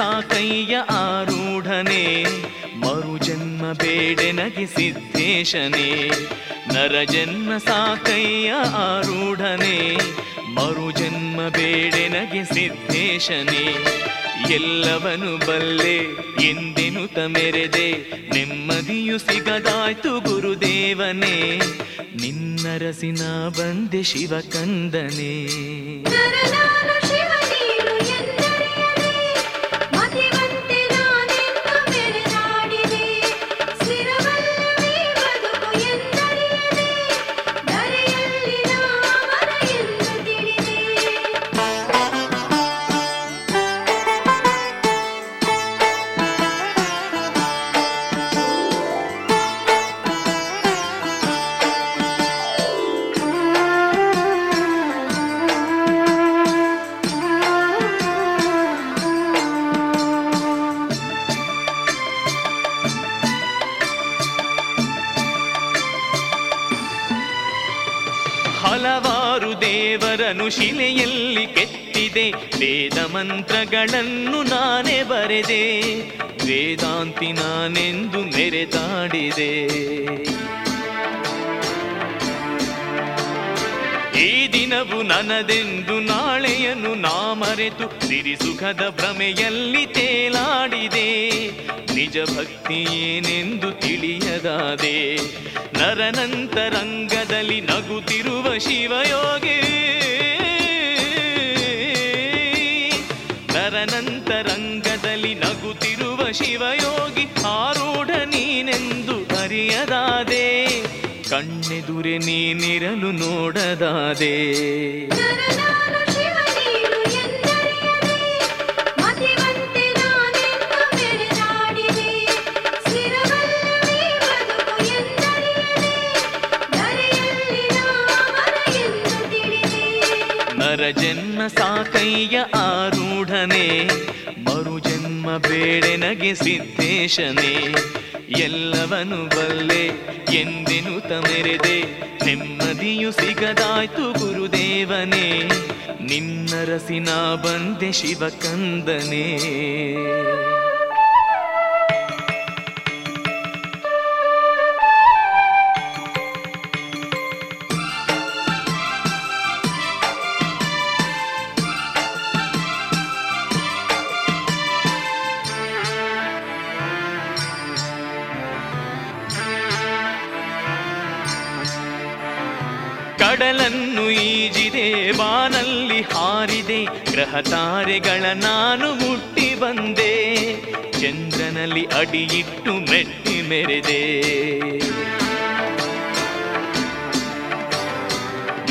ಸಾಕಯ್ಯ ಆರೂಢನೆ ಮರುಜನ್ಮ ಬೇಡೆ ನಗೆ ಸಿದ್ದೇಶನೆ, ನರಜನ್ಮ ಸಾಕಯ್ಯ ಆರೂಢನೆ ಮರುಜನ್ಮ ಬೇಡೆ ನಗೆ ಸಿದ್ದೇಶನೆ, ಎಲ್ಲವನು ಬಲ್ಲೆ ಎಂದಿನುತ ಮೆರೆದೆ ನೆಮ್ಮದಿಯು ಸಿಗದಾಯ್ತು ಗುರುದೇವನೇ, ನಿನ್ನರಸಿನ ಬಂದೆ ಶಿವಕಂದನೆ. ಶಿಲೆಯಲ್ಲಿ ಕೆತ್ತಿದೆ ವೇದ ಮಂತ್ರಗಳನ್ನು ನಾನೇ ಬರೆದೆ, ವೇದಾಂತಿ ನಾನೆಂದು ಮೆರೆದಾಡಿದೆ. ಈ ದಿನವು ನನದೆಂದು ನಾಳೆಯನ್ನು ನಾ ಮರೆತು ಸಿರಿ ಸುಖದ ಭ್ರಮೆಯಲ್ಲಿ ತೇಲಾಡಿದೆ, ನಿಜ ಭಕ್ತಿ ಏನೆಂದು ತಿಳಿಯದಾದೆ, ನರನಂತರಂಗದಲ್ಲಿ ನಗುತ್ತಿರುವ ಶಿವಯೋಗಿ, ನರನಂತರಂಗದಲ್ಲಿ ನಗುತ್ತಿರುವ ಶಿವಯೋಗಿ ಆರೂಢ ನೀನೆಂದು ಅರಿಯದಾದೆ, ಕಣ್ಣೆದುರೆ ನೀನಿರಲು ನೋಡದಾದೆ. ನರಜನ್ಮ ಸಾಕಯ್ಯ ಆರೂಢನೆ ಮರುಜನ್ಮ ಬೇಡೆ ನಗೆ ಸಿದ್ದೇಶನೆ, ಎಲ್ಲವನು ಬಲ್ಲೆ ಎಂದಿನೂ ತಮೆರೆದೆ ನೆಮ್ಮದಿಯು ಸಿಗದಾಯ್ತು ಗುರುದೇವನೇ, ನಿನ್ನರಸಿನ ಬಂದೆ ಶಿವಕಂದನೇ. ಕಡಲನ್ನು ಈಜಿದೆ ಬಾನಲ್ಲಿ ಹಾರಿದೆ, ಗ್ರಹ ತಾರೆಗಳ ನಾನು ಮುಟ್ಟಿ ಬಂದೆ, ಚಂದ್ರನಲ್ಲಿ ಅಡಿಯಿಟ್ಟು ಮೆಟ್ಟಿ ಮೆರೆದೆ,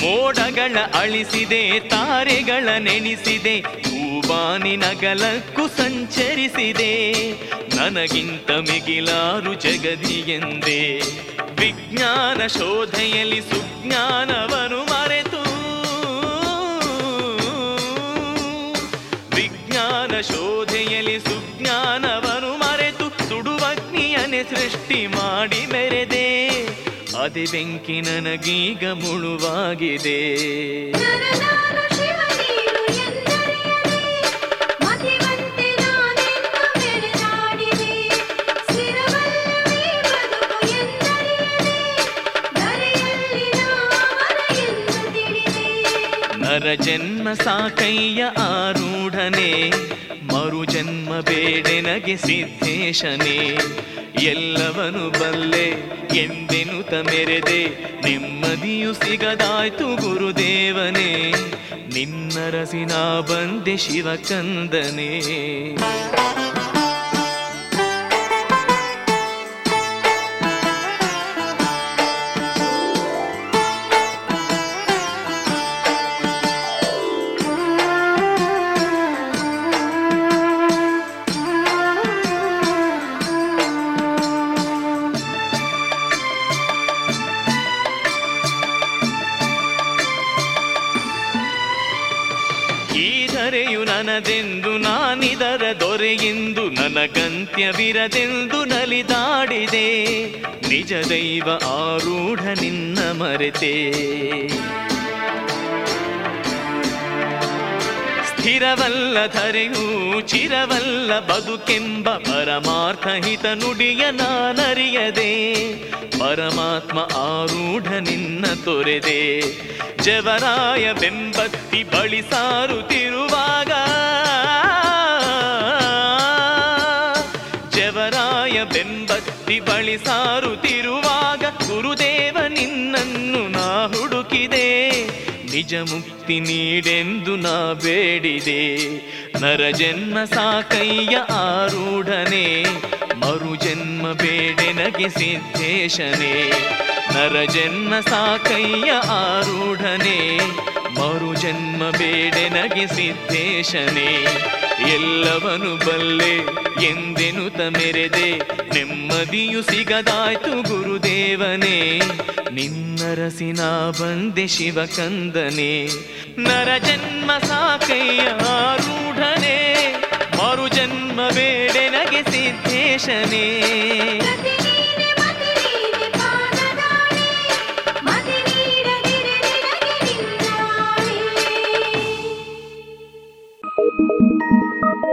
ಮೋಡಗಳ ಅಳಿಸಿದೆ ತಾರೆಗಳ ನೆನೆಸಿದೆ, ಭೂಬಾನಿ ನಗಲಕ್ಕೂ ಸಂಚರಿಸಿದೆ, ನನಗಿಂತ ಮಿಗಿಲಾರು ಜಗದಿ ಎಂದೇ, ವಿಜ್ಞಾನ ಶೋಧೆಯಲ್ಲಿ ಸುಜ್ಞಾನವನು ಮರೆತು, ವಿಜ್ಞಾನ ಶೋಧೆಯಲ್ಲಿ ಸುಜ್ಞಾನವನು ಮರೆತು ಸುಡುವಗ್ನಿಯನೆ ಸೃಷ್ಟಿ ಮಾಡಿ ಮೆರೆದೆ, ಅದೇ ಬೆಂಕಿ ನನಗೀಗ ಮುಳುವಾಗಿದೆ. ನರಜನ್ಮ ಸಾಕಯ್ಯ ಆರೂಢನೆ, ಮರುಜನ್ಮ ಬೇಡೆನಗೆ ಸಿದ್ದೇಶನೇ. ಎಲ್ಲವನು ಬಲ್ಲೆ ಎಂದೆನುತ ಮೆರೆದೆ, ನೆಮ್ಮದಿಯು ಸಿಗದಾಯ್ತು ಗುರುದೇವನೇ. ನಿನ್ನರಸಿನ ಬಂದೆ ಶಿವಕಂದನೇ. ದೆಂದು ನಾನಿದರ ದೊರೆಯೆಂದು, ನನಗಂತ್ಯವಿರದೆಂದು ನಲಿದಾಡಿದೆ. ನಿಜ ದೈವ ಆರೂಢ ನಿನ್ನ ಮರೆತೆ, ಸ್ಥಿರವಲ್ಲ ಧರೆಯೂ ಚಿರವಲ್ಲ ಬದುಕೆಂಬ ಪರಮಾರ್ಥ ಹಿತ ನುಡಿಯ ನಾನರಿಯದೆ. ಪರಮಾತ್ಮ ಆರೂಢ ನಿನ್ನ ತೊರೆದೆ, ಜವರಾಯ ಬೆಂಬತ್ತಿ ಬಳಿ ಸಾರುತ್ತಿರುವಾಗ, ಜವರಾಯ ಬೆಂಬತ್ತಿ ಬಳಿ ಸಾರುತ್ತಿರುವಾಗ ಗುರುದೇವ ನಿನ್ನನ್ನು ನಾ ಹುಡುಕಿದೆ. ನಿಜ ಮುಕ್ತಿ ನೀಡೆಂದು ನಾ ಬೇಡಿದೆ. ನರಜನ್ಮ ಸಾಕಯ್ಯ ಆರೂಢನೆ, ಮರುಜನ್ಮ ಬೇಡೆನಗೆ ಸಿದ್ದೇಶನೇ. ನರಜನ್ಮ ಸಾಕಯ್ಯ ಆರೂಢನೆ, ಮರುಜನ್ಮ ಬೇಡೆನಗೆ ಸಿದ್ದೇಶನೇ. ಎಲ್ಲವನು ಬಲ್ಲೆ ಎಂದೆನುತ ಮೆರೆದೆ, ನೆಮ್ಮದಿಯು ಸಿಗದಾಯ್ತು ಗುರುದೇವನೇ. ನಿನ್ನರಸಿನ ಬಂದೆ ಶಿವಕಂದನೇ. ನರಜನ್ಮ ಸಾಕಯ್ಯ ಆರೂಢನೆ, ಮರುಜನ್ಮ ಬೇಡೆನಗೆ ಸಿದ್ದೇಶನೇ.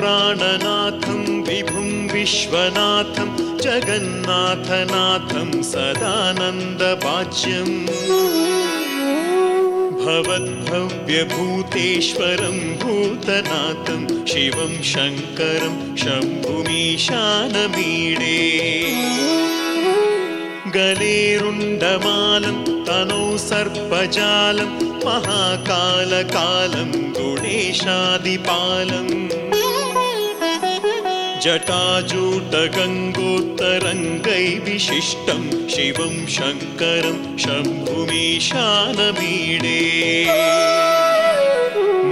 प्राणनाथं विभुं विश्वनाथं जगन्नाथनाथं सदानन्दवाच्यं भवद्भव्यभूतेश्वरं भूतनाथं शिवं शङ्करं शम्भुमीशानमीडे गलेरुण्डमालं तनौ सर्पजालं महाकालकालं गुणेशादिपालम् जटाजूटगङ्गोत्तरङ्गै विशिष्टं शिवं शङ्करं शम्भुमीशानमीडे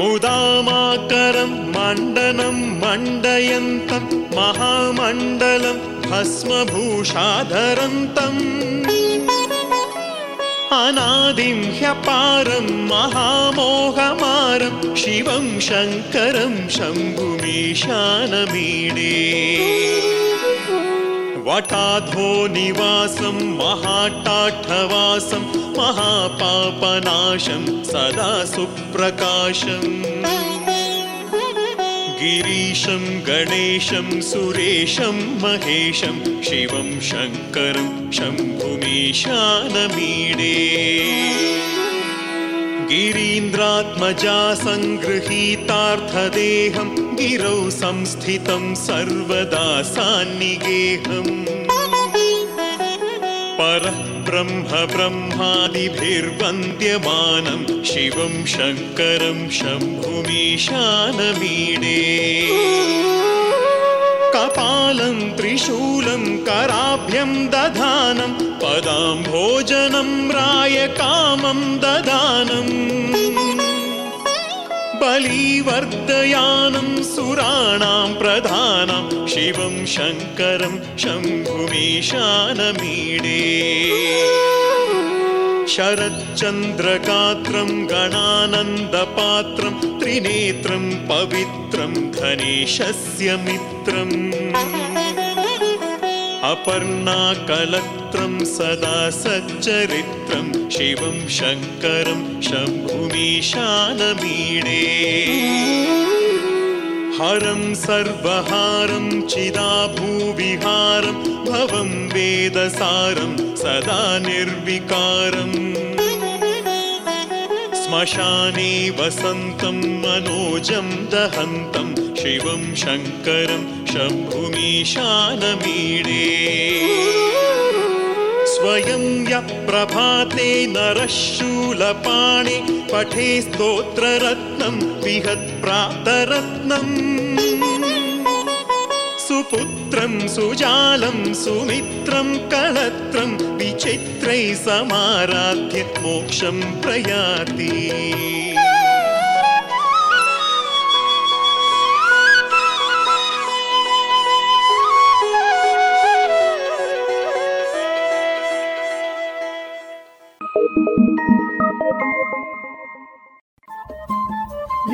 मुदामाकरं मण्डनं मण्डयन्तं महामण्डलं भस्मभूषाधरन्तम् अनादिं ह्यपारं महामोहमारं शिवं शङ्करं शम्भुमीशानमीडे वटाधोनिवासं महाटाटवासं महापापनाशं सदा सुप्रकाशम् गिरीशं गणेशं सुरेशं महेशं शिवं शङ्करं शम्भुमीशानमीडे गिरीन्द्रात्मजा सङ्गृहीतार्थदेहं गिरौ संस्थितं सर्वदा सान्निगेहम् परः ब्रह्म ब्रह्मादिभिर्वन्द्यमानं शिवं शङ्करं शम्भुमीशानमीडे कपालं त्रिशूलं कराभ्यं दधानं पदाम्भोजनं रायकामं ददानं बलिवर्दयानं सुराणां प्रधानं शिवं शङ्करं शम्भुमीशानमीडे ಶರಚ್ಚಂದ್ರಗಾತ್ರಂ ಗಣಾನಂದಪಾತ್ರಂ ತ್ರಿನೇತ್ರಂ ಪವಿತ್ರಂ ಧನೇಶಸ್ಯ ಮಿತ್ರಂ ಅಪರ್ಣಾಕಲತ್ರಂ ಸದಾ ಸಚ್ಚರಿತ್ರಂ ಶಿವಂ ಶಂಕರಂ ಶಂಭುಮೀಶಾನಮೀಡೆ ಹರಂ ಸರ್ವಹಾರಂ ಚಿದಾಭೂವಿಹಾರಂ ಭವಂ ವೇದಸಾರಂ ಸದಾ ನಿರ್ವಿಕಾರಂ ಸ್ಮಶಾನೇ ವಸಂತಂ ಮನೋಜಂ ದಹಂತಂ ಶಿವಂ ಶಂಕರಂ ಶಂಭುಮೀಶಾನಮೀಡೆ ಸ್ವಯಂ ಯಃ ಪ್ರಭಾತೆ ನರಶೂಲಪಾಣೆ ಪಠೇ ಸ್ತೋತ್ರರತ್ನಂ ವಿಹತ್ ಪ್ರಾತರತ್ನಂ ಸುಪುತ್ರಂ ಸುಜಾಲಂ ಸುಮಿತ್ರಂ ಕಲತ್ರಂ ವಿಚಿತ್ರೈ ಸಮಾರಾಧ್ಯ ಮೋಕ್ಷಂ ಪ್ರಯಾತಿ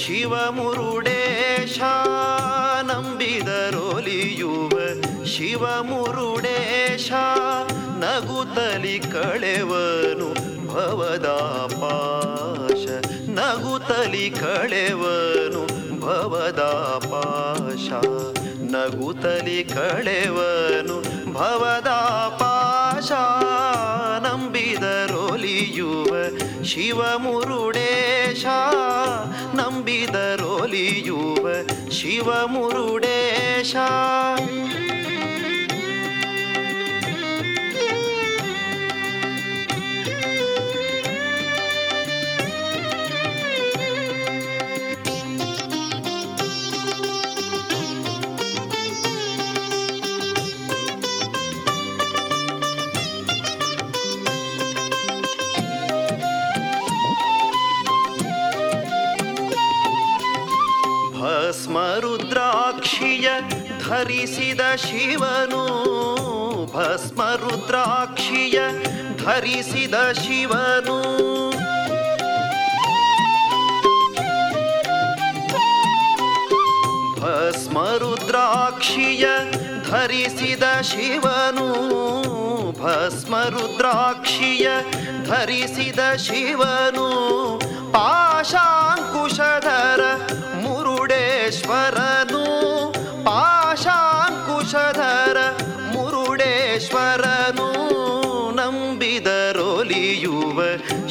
ಶಿವಮುರುಡೇಶ ನಂಬಿದರೊಲಿಯುವ ಶಿವಮುರುಡೇಶ ನಗುತ್ತಲಿ ಕಳೆವನು ಭವದಾಪಾಶ ನಗುತ್ತಲಿ ಕಳೆವನು ಭವದಾಪಾಶ ನಗುತ್ತಲಿ ಕಳೆವನು ಭವದಾಪಾಶ ನಂಬಿದರೊಲಿಯುವ ಶಿವಮುರುಡೇಶ ನಂಬಿದರೊಲಿಯುವ ಶಿವಮುರುಡೇಶ ಭಸ್ಮರುದ್ರಾಕ್ಷಿಯ ಧರಿಸಿದ ಶಿವನು ಭಸ್ಮರುದ್ರಾಕ್ಷಿಯ ಧರಿಸಿದ ಶಿವನು ಭಸ್ಮರುದ್ರಾಕ್ಷಿಯ ಧರಿಸಿದ ಶಿವನು ಭಸ್ಮರುದ್ರಾಕ್ಷಿಯ ಧರಿಸಿದ ಶಿವನು ಪಾಶಾಂಕುಶಧರ ಮುರುಡೇಶ್ವರನು ಪಾಶಾಂಕುಶಧರ ಮುರುಡೇಶ್ವರನು ನಂಬಿದರೊಲಿಯುವ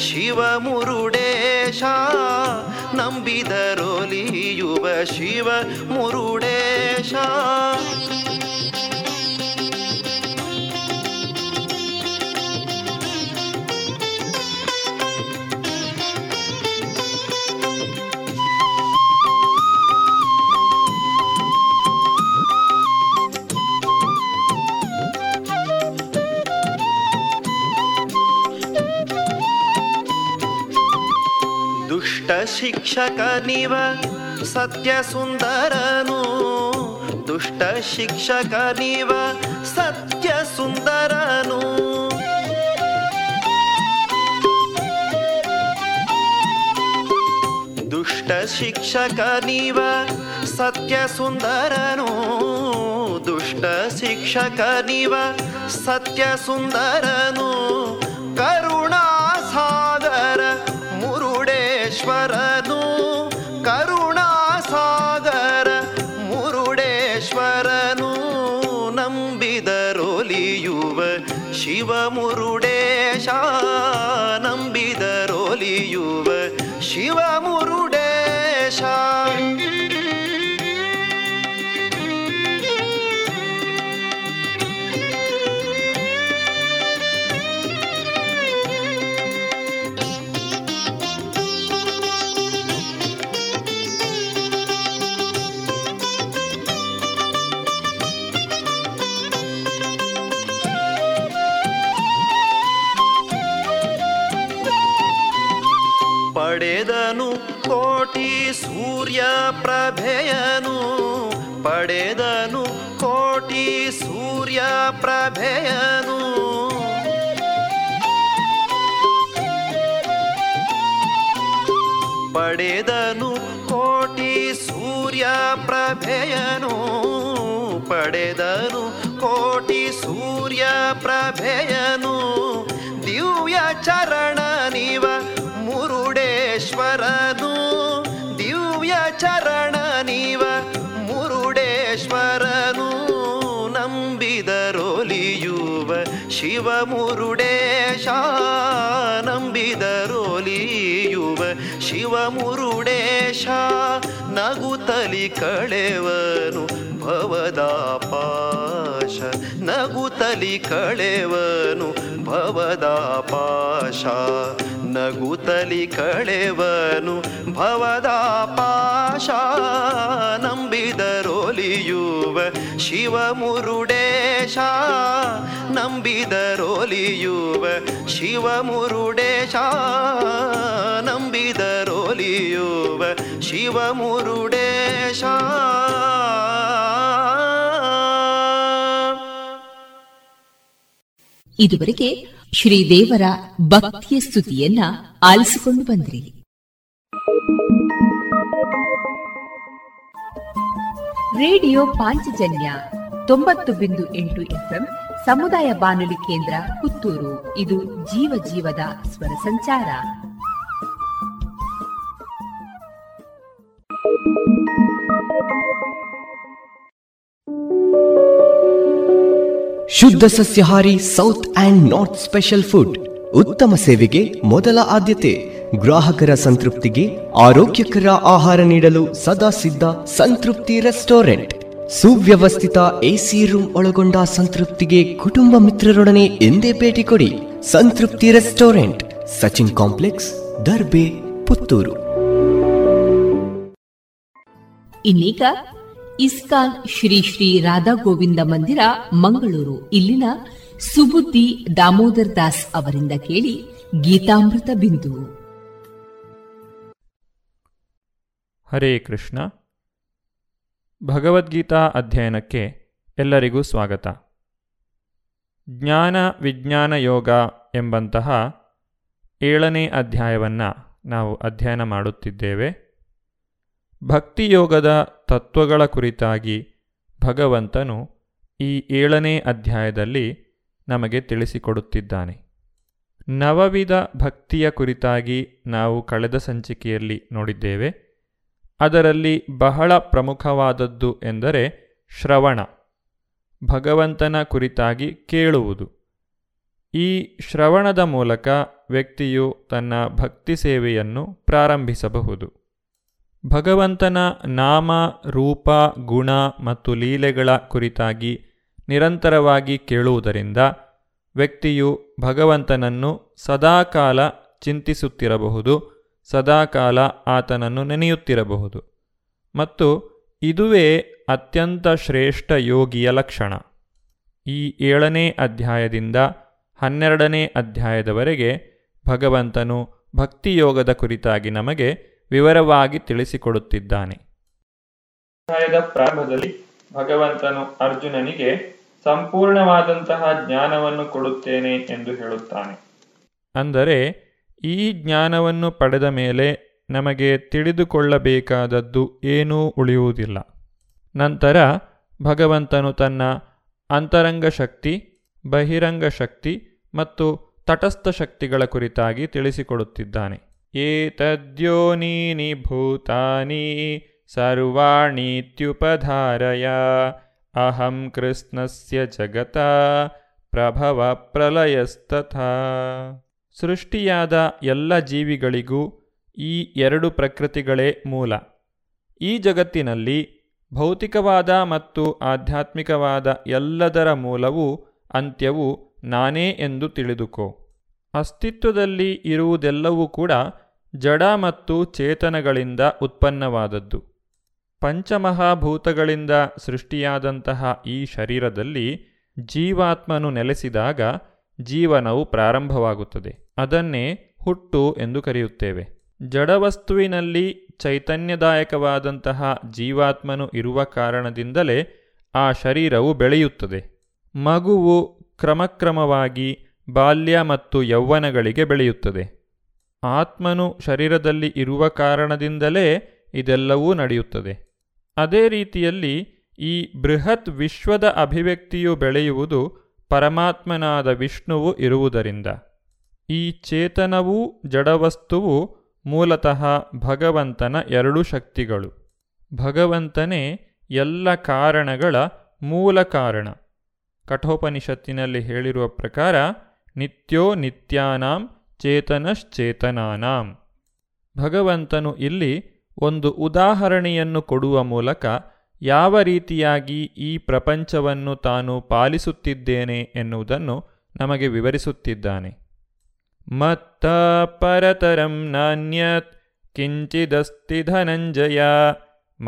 ಶಿವಮುರುಡೇಶ ನಂಬಿದರೊಲಿಯುವ ಶಿವಮುರುಡೇಶ ಶಿಕ್ಷಕನಿವ ಸತ್ಯಸುಂದರನು ದುಷ್ಟ ಶಿಕ್ಷಕನಿವ ಸತ್ಯಸುಂದರನು ದುಷ್ಟ ಶಿಕ್ಷಕನಿವ ಸತ್ಯಸುಂದರನು ದುಷ್ಟ ಶಿಕ್ಷಕನಿವ ಸತ್ಯಸುಂದರನು ಕರುಣಾಸಾಗರ ಮುರುಡೇಶ್ವರನು ಕರುಣಾಸಾಗರ ಮುರುಡೇಶ್ವರನು ನಂಬಿದರೊಲಿಯುವ ಶಿವಮುರುಡೇಶ ನಂಬಿದರೊಲಿಯುವ ಶಿವ ಮುರುಡೇಶ ಪಡೆದನು ಕೋಟಿ ಸೂರ್ಯ ಪ್ರಭೆಯನು ಪಡೆದನು ಕೋಟಿ ಸೂರ್ಯ ಪ್ರಭೆಯನು ಪಡೆದನು ಕೋಟಿ ಸೂರ್ಯ ಪ್ರಭೆಯನು ಪಡೆದನು ಕೋಟಿ ಸೂರ್ಯ ಪ್ರಭೆಯನು ದಿವ್ಯ ಚರಣ ನೀವ ಮುರುಡೇಶ್ವರನು ದಿವ್ಯ ಚರಣ ನೀವ ಮುರುಡೇಶ್ವರನು ನಂಬಿದರೊಲಿಯುವ ಶಿವ ಮುರುಡೇಶ ನಂಬಿದರೊಲಿಯುವ ಶಿವ ಮುರುಡೇಶ ನಗುತ್ತಲಿ ಕಳೆವನು ಭವದಾಪಾಶ ನಗುತ್ತಲಿ ಕಳೆವನು ಭವದಾಪಾಶ ನಗುತ್ತಲಿ ಕಳೆವನು ಭವದಾಪಾಶ ನಂಬಿದರೊಲಿಯುವ ಶಿವ ಮುರುಡೇಶ ನಂಬಿದರೊಲಿಯುವ ಶಿವ ಮುರುಡೇಶ ನಂಬಿದರೊಲಿಯುವ ಶಿವ ಮುರುಡೇಶ. ಇದುವರೆಗೆ ಶ್ರೀದೇವರ ಭಕ್ತಿಯ ಸ್ತುತಿಯನ್ನ ಆಲಿಸಿಕೊಂಡು ಬಂದ್ರಿ. ರೇಡಿಯೋ ಪಾಂಚಜನ್ಯ ತೊಂಬತ್ತು ಬಿಂದು ಎಂಟು ಎಫ್ಎಂ ಸಮುದಾಯ ಬಾನುಲಿ ಕೇಂದ್ರ ಪುತ್ತೂರು. ಇದು ಜೀವ ಜೀವದ ಸ್ವರ ಸಂಚಾರ. ಶುದ್ಧ ಸಸ್ಯಹಾರಿ south and north special food. ಉತ್ತಮ ಸೇವೆಗೆ ಮೊದಲ ಆದ್ಯತೆ, ಗ್ರಾಹಕರ ಸಂತೃಪ್ತಿಗೆ ಆರೋಗ್ಯಕರ ಆಹಾರ ನೀಡಲು ಸದಾ ಸಿದ್ಧ ಸಂತೃಪ್ತಿ ರೆಸ್ಟೋರೆಂಟ್. ಸುವ್ಯವಸ್ಥಿತ ಎಸಿ ರೂಮ್ ಒಳಗೊಂಡ ಸಂತೃಪ್ತಿಗೆ ಕುಟುಂಬ ಮಿತ್ರರೊಡನೆ ಎಂದೇ ಭೇಟಿ ಕೊಡಿ. Santrupti restaurant, Sachin complex, Darbe, Puttur. ಇನ್ನೀಗ ಇಸ್ಕಾನ್ ಶ್ರೀ ಶ್ರೀ ರಾಧಾ ಗೋವಿಂದ ಮಂದಿರ, ಮಂಗಳೂರು, ಇಲ್ಲಿನ ಸುಬುದ್ದಿ ದಾಮೋದರ್ ದಾಸ್ ಅವರಿಂದ ಕೇಳಿ ಗೀತಾಮೃತ ಬಿಂದು. ಹರೇ ಕೃಷ್ಣ. ಭಗವದ್ಗೀತಾ ಅಧ್ಯಯನಕ್ಕೆ ಎಲ್ಲರಿಗೂ ಸ್ವಾಗತ. ಜ್ಞಾನ ವಿಜ್ಞಾನ ಯೋಗ ಎಂಬಂತಹ ಏಳನೇ ಅಧ್ಯಾಯವನ್ನು ನಾವು ಅಧ್ಯಯನ ಮಾಡುತ್ತಿದ್ದೇವೆ. ಭಕ್ತಿಯೋಗದ ತತ್ವಗಳ ಕುರಿತಾಗಿ ಭಗವಂತನು ಈ ಏಳನೇ ಅಧ್ಯಾಯದಲ್ಲಿ ನಮಗೆ ತಿಳಿಸಿಕೊಡುತ್ತಿದ್ದಾನೆ. ನವವಿಧ ಭಕ್ತಿಯ ಕುರಿತಾಗಿ ನಾವು ಕಳೆದ ಸಂಚಿಕೆಯಲ್ಲಿ ನೋಡಿದ್ದೇವೆ. ಅದರಲ್ಲಿ ಬಹಳ ಪ್ರಮುಖವಾದದ್ದು ಎಂದರೆ ಶ್ರವಣ, ಭಗವಂತನ ಕುರಿತಾಗಿ ಕೇಳುವುದು. ಈ ಶ್ರವಣದ ಮೂಲಕ ವ್ಯಕ್ತಿಯು ತನ್ನ ಭಕ್ತಿ ಸೇವೆಯನ್ನು ಪ್ರಾರಂಭಿಸಬಹುದು. ಭಗವಂತನ ನಾಮ, ರೂಪ, ಗುಣ ಮತ್ತು ಲೀಲೆಗಳ ಕುರಿತಾಗಿ ನಿರಂತರವಾಗಿ ಕೇಳುವುದರಿಂದ ವ್ಯಕ್ತಿಯು ಭಗವಂತನನ್ನು ಸದಾಕಾಲ ಚಿಂತಿಸುತ್ತಿರಬಹುದು, ಸದಾಕಾಲ ಆತನನ್ನು ನೆನೆಯುತ್ತಿರಬಹುದು. ಮತ್ತು ಇದುವೇ ಅತ್ಯಂತ ಶ್ರೇಷ್ಠ ಯೋಗಿಯ ಲಕ್ಷಣ. ಈ ಏಳನೇ ಅಧ್ಯಾಯದಿಂದ ಹನ್ನೆರಡನೇ ಅಧ್ಯಾಯದವರೆಗೆ ಭಗವಂತನು ಭಕ್ತಿಯೋಗದ ಕುರಿತಾಗಿ ನಮಗೆ ವಿವರವಾಗಿ ತಿಳಿಸಿಕೊಡುತ್ತಿದ್ದಾನೆ. ಅಧ್ಯಾಯದ ಪ್ರಾರಂಭದಲ್ಲಿ ಭಗವಂತನು ಅರ್ಜುನನಿಗೆ ಸಂಪೂರ್ಣವಾದಂತಹ ಜ್ಞಾನವನ್ನು ಕೊಡುತ್ತೇನೆ ಎಂದು ಹೇಳುತ್ತಾನೆ. ಅಂದರೆ ಈ ಜ್ಞಾನವನ್ನು ಪಡೆದ ಮೇಲೆ ನಮಗೆ ತಿಳಿದುಕೊಳ್ಳಬೇಕಾದದ್ದು ಏನೂ ಉಳಿಯುವುದಿಲ್ಲ. ನಂತರ ಭಗವಂತನು ತನ್ನ ಅಂತರಂಗ ಶಕ್ತಿ, ಬಹಿರಂಗ ಶಕ್ತಿ ಮತ್ತು ತಟಸ್ಥ ಶಕ್ತಿಗಳ ಕುರಿತಾಗಿ ತಿಳಿಸಿಕೊಡುತ್ತಿದ್ದಾನೆ. ಏತದ್ಯೋನೀನಿ ಭೂತಾನಿ ಸರ್ವಾಣೀತ್ಯುಪಧಾರಯ ಅಹಂ ಕೃಷ್ಣಸ್ಯ ಜಗತ ಪ್ರಭವ ಪ್ರಲಯಸ್ತಥಾ. ಸೃಷ್ಟಿಯಾದ ಎಲ್ಲ ಜೀವಿಗಳಿಗೂ ಈ ಎರಡು ಪ್ರಕೃತಿಗಳೇ ಮೂಲ. ಈ ಜಗತ್ತಿನಲ್ಲಿ ಭೌತಿಕವಾದ ಮತ್ತು ಆಧ್ಯಾತ್ಮಿಕವಾದ ಎಲ್ಲದರ ಮೂಲವೂ ಅಂತ್ಯವೂ ನಾನೇ ಎಂದು ತಿಳಿದುಕೋ. ಅಸ್ತಿತ್ವದಲ್ಲಿ ಇರುವುದೆಲ್ಲವೂ ಕೂಡ ಜಡ ಮತ್ತು ಚೇತನಗಳಿಂದ ಉತ್ಪನ್ನವಾದದ್ದು. ಪಂಚಮಹಾಭೂತಗಳಿಂದ ಸೃಷ್ಟಿಯಾದಂತಹ ಈ ಶರೀರದಲ್ಲಿ ಜೀವಾತ್ಮನು ನೆಲೆಸಿದಾಗ ಜೀವನವು ಪ್ರಾರಂಭವಾಗುತ್ತದೆ. ಅದನ್ನೇ ಹುಟ್ಟು ಎಂದು ಕರೆಯುತ್ತೇವೆ. ಜಡವಸ್ತುವಿನಲ್ಲಿ ಚೈತನ್ಯದಾಯಕವಾದಂತಹ ಜೀವಾತ್ಮನು ಇರುವ ಕಾರಣದಿಂದಲೇ ಆ ಶರೀರವು ಬೆಳೆಯುತ್ತದೆ. ಮಗುವು ಕ್ರಮಕ್ರಮವಾಗಿ ಬಾಲ್ಯ ಮತ್ತು ಯೌವನಗಳಿಗೆ ಬೆಳೆಯುತ್ತದೆ. ಆತ್ಮನು ಶರೀರದಲ್ಲಿ ಇರುವ ಕಾರಣದಿಂದಲೇ ಇದೆಲ್ಲವೂ ನಡೆಯುತ್ತದೆ. ಅದೇ ರೀತಿಯಲ್ಲಿ ಈ ಬೃಹತ್ ವಿಶ್ವದ ಅಭಿವ್ಯಕ್ತಿಯು ಬೆಳೆಯುವುದು ಪರಮಾತ್ಮನಾದ ವಿಷ್ಣುವು ಇರುವುದರಿಂದ. ಈ ಚೇತನವೂ ಜಡವಸ್ತುವು ಮೂಲತಃ ಭಗವಂತನ ಎರಡು ಶಕ್ತಿಗಳು. ಭಗವಂತನೇ ಎಲ್ಲ ಕಾರಣಗಳ ಮೂಲ ಕಾರಣ. ಕಠೋಪನಿಷತ್ತಿನಲ್ಲಿ ಹೇಳಿರುವ ಪ್ರಕಾರ ನಿತ್ಯೋ ನಿತ್ಯಾನಾಂ ಚೇತನಶ್ಚೇತನಾನಾಂ. ಭಗವಂತನು ಇಲ್ಲಿ ಒಂದು ಉದಾಹರಣೆಯನ್ನು ಕೊಡುವ ಮೂಲಕ ಯಾವ ರೀತಿಯಾಗಿ ಈ ಪ್ರಪಂಚವನ್ನು ತಾನು ಪಾಲಿಸುತ್ತಿದ್ದೇನೆ ಎನ್ನುವುದನ್ನು ನಮಗೆ ವಿವರಿಸುತ್ತಿದ್ದಾನೆ. ಮತ್ತ ಪರತರಂ ನಾನ್ಯತ್ ಕಿಂಚಿದಸ್ತಿ ಧನಂಜಯ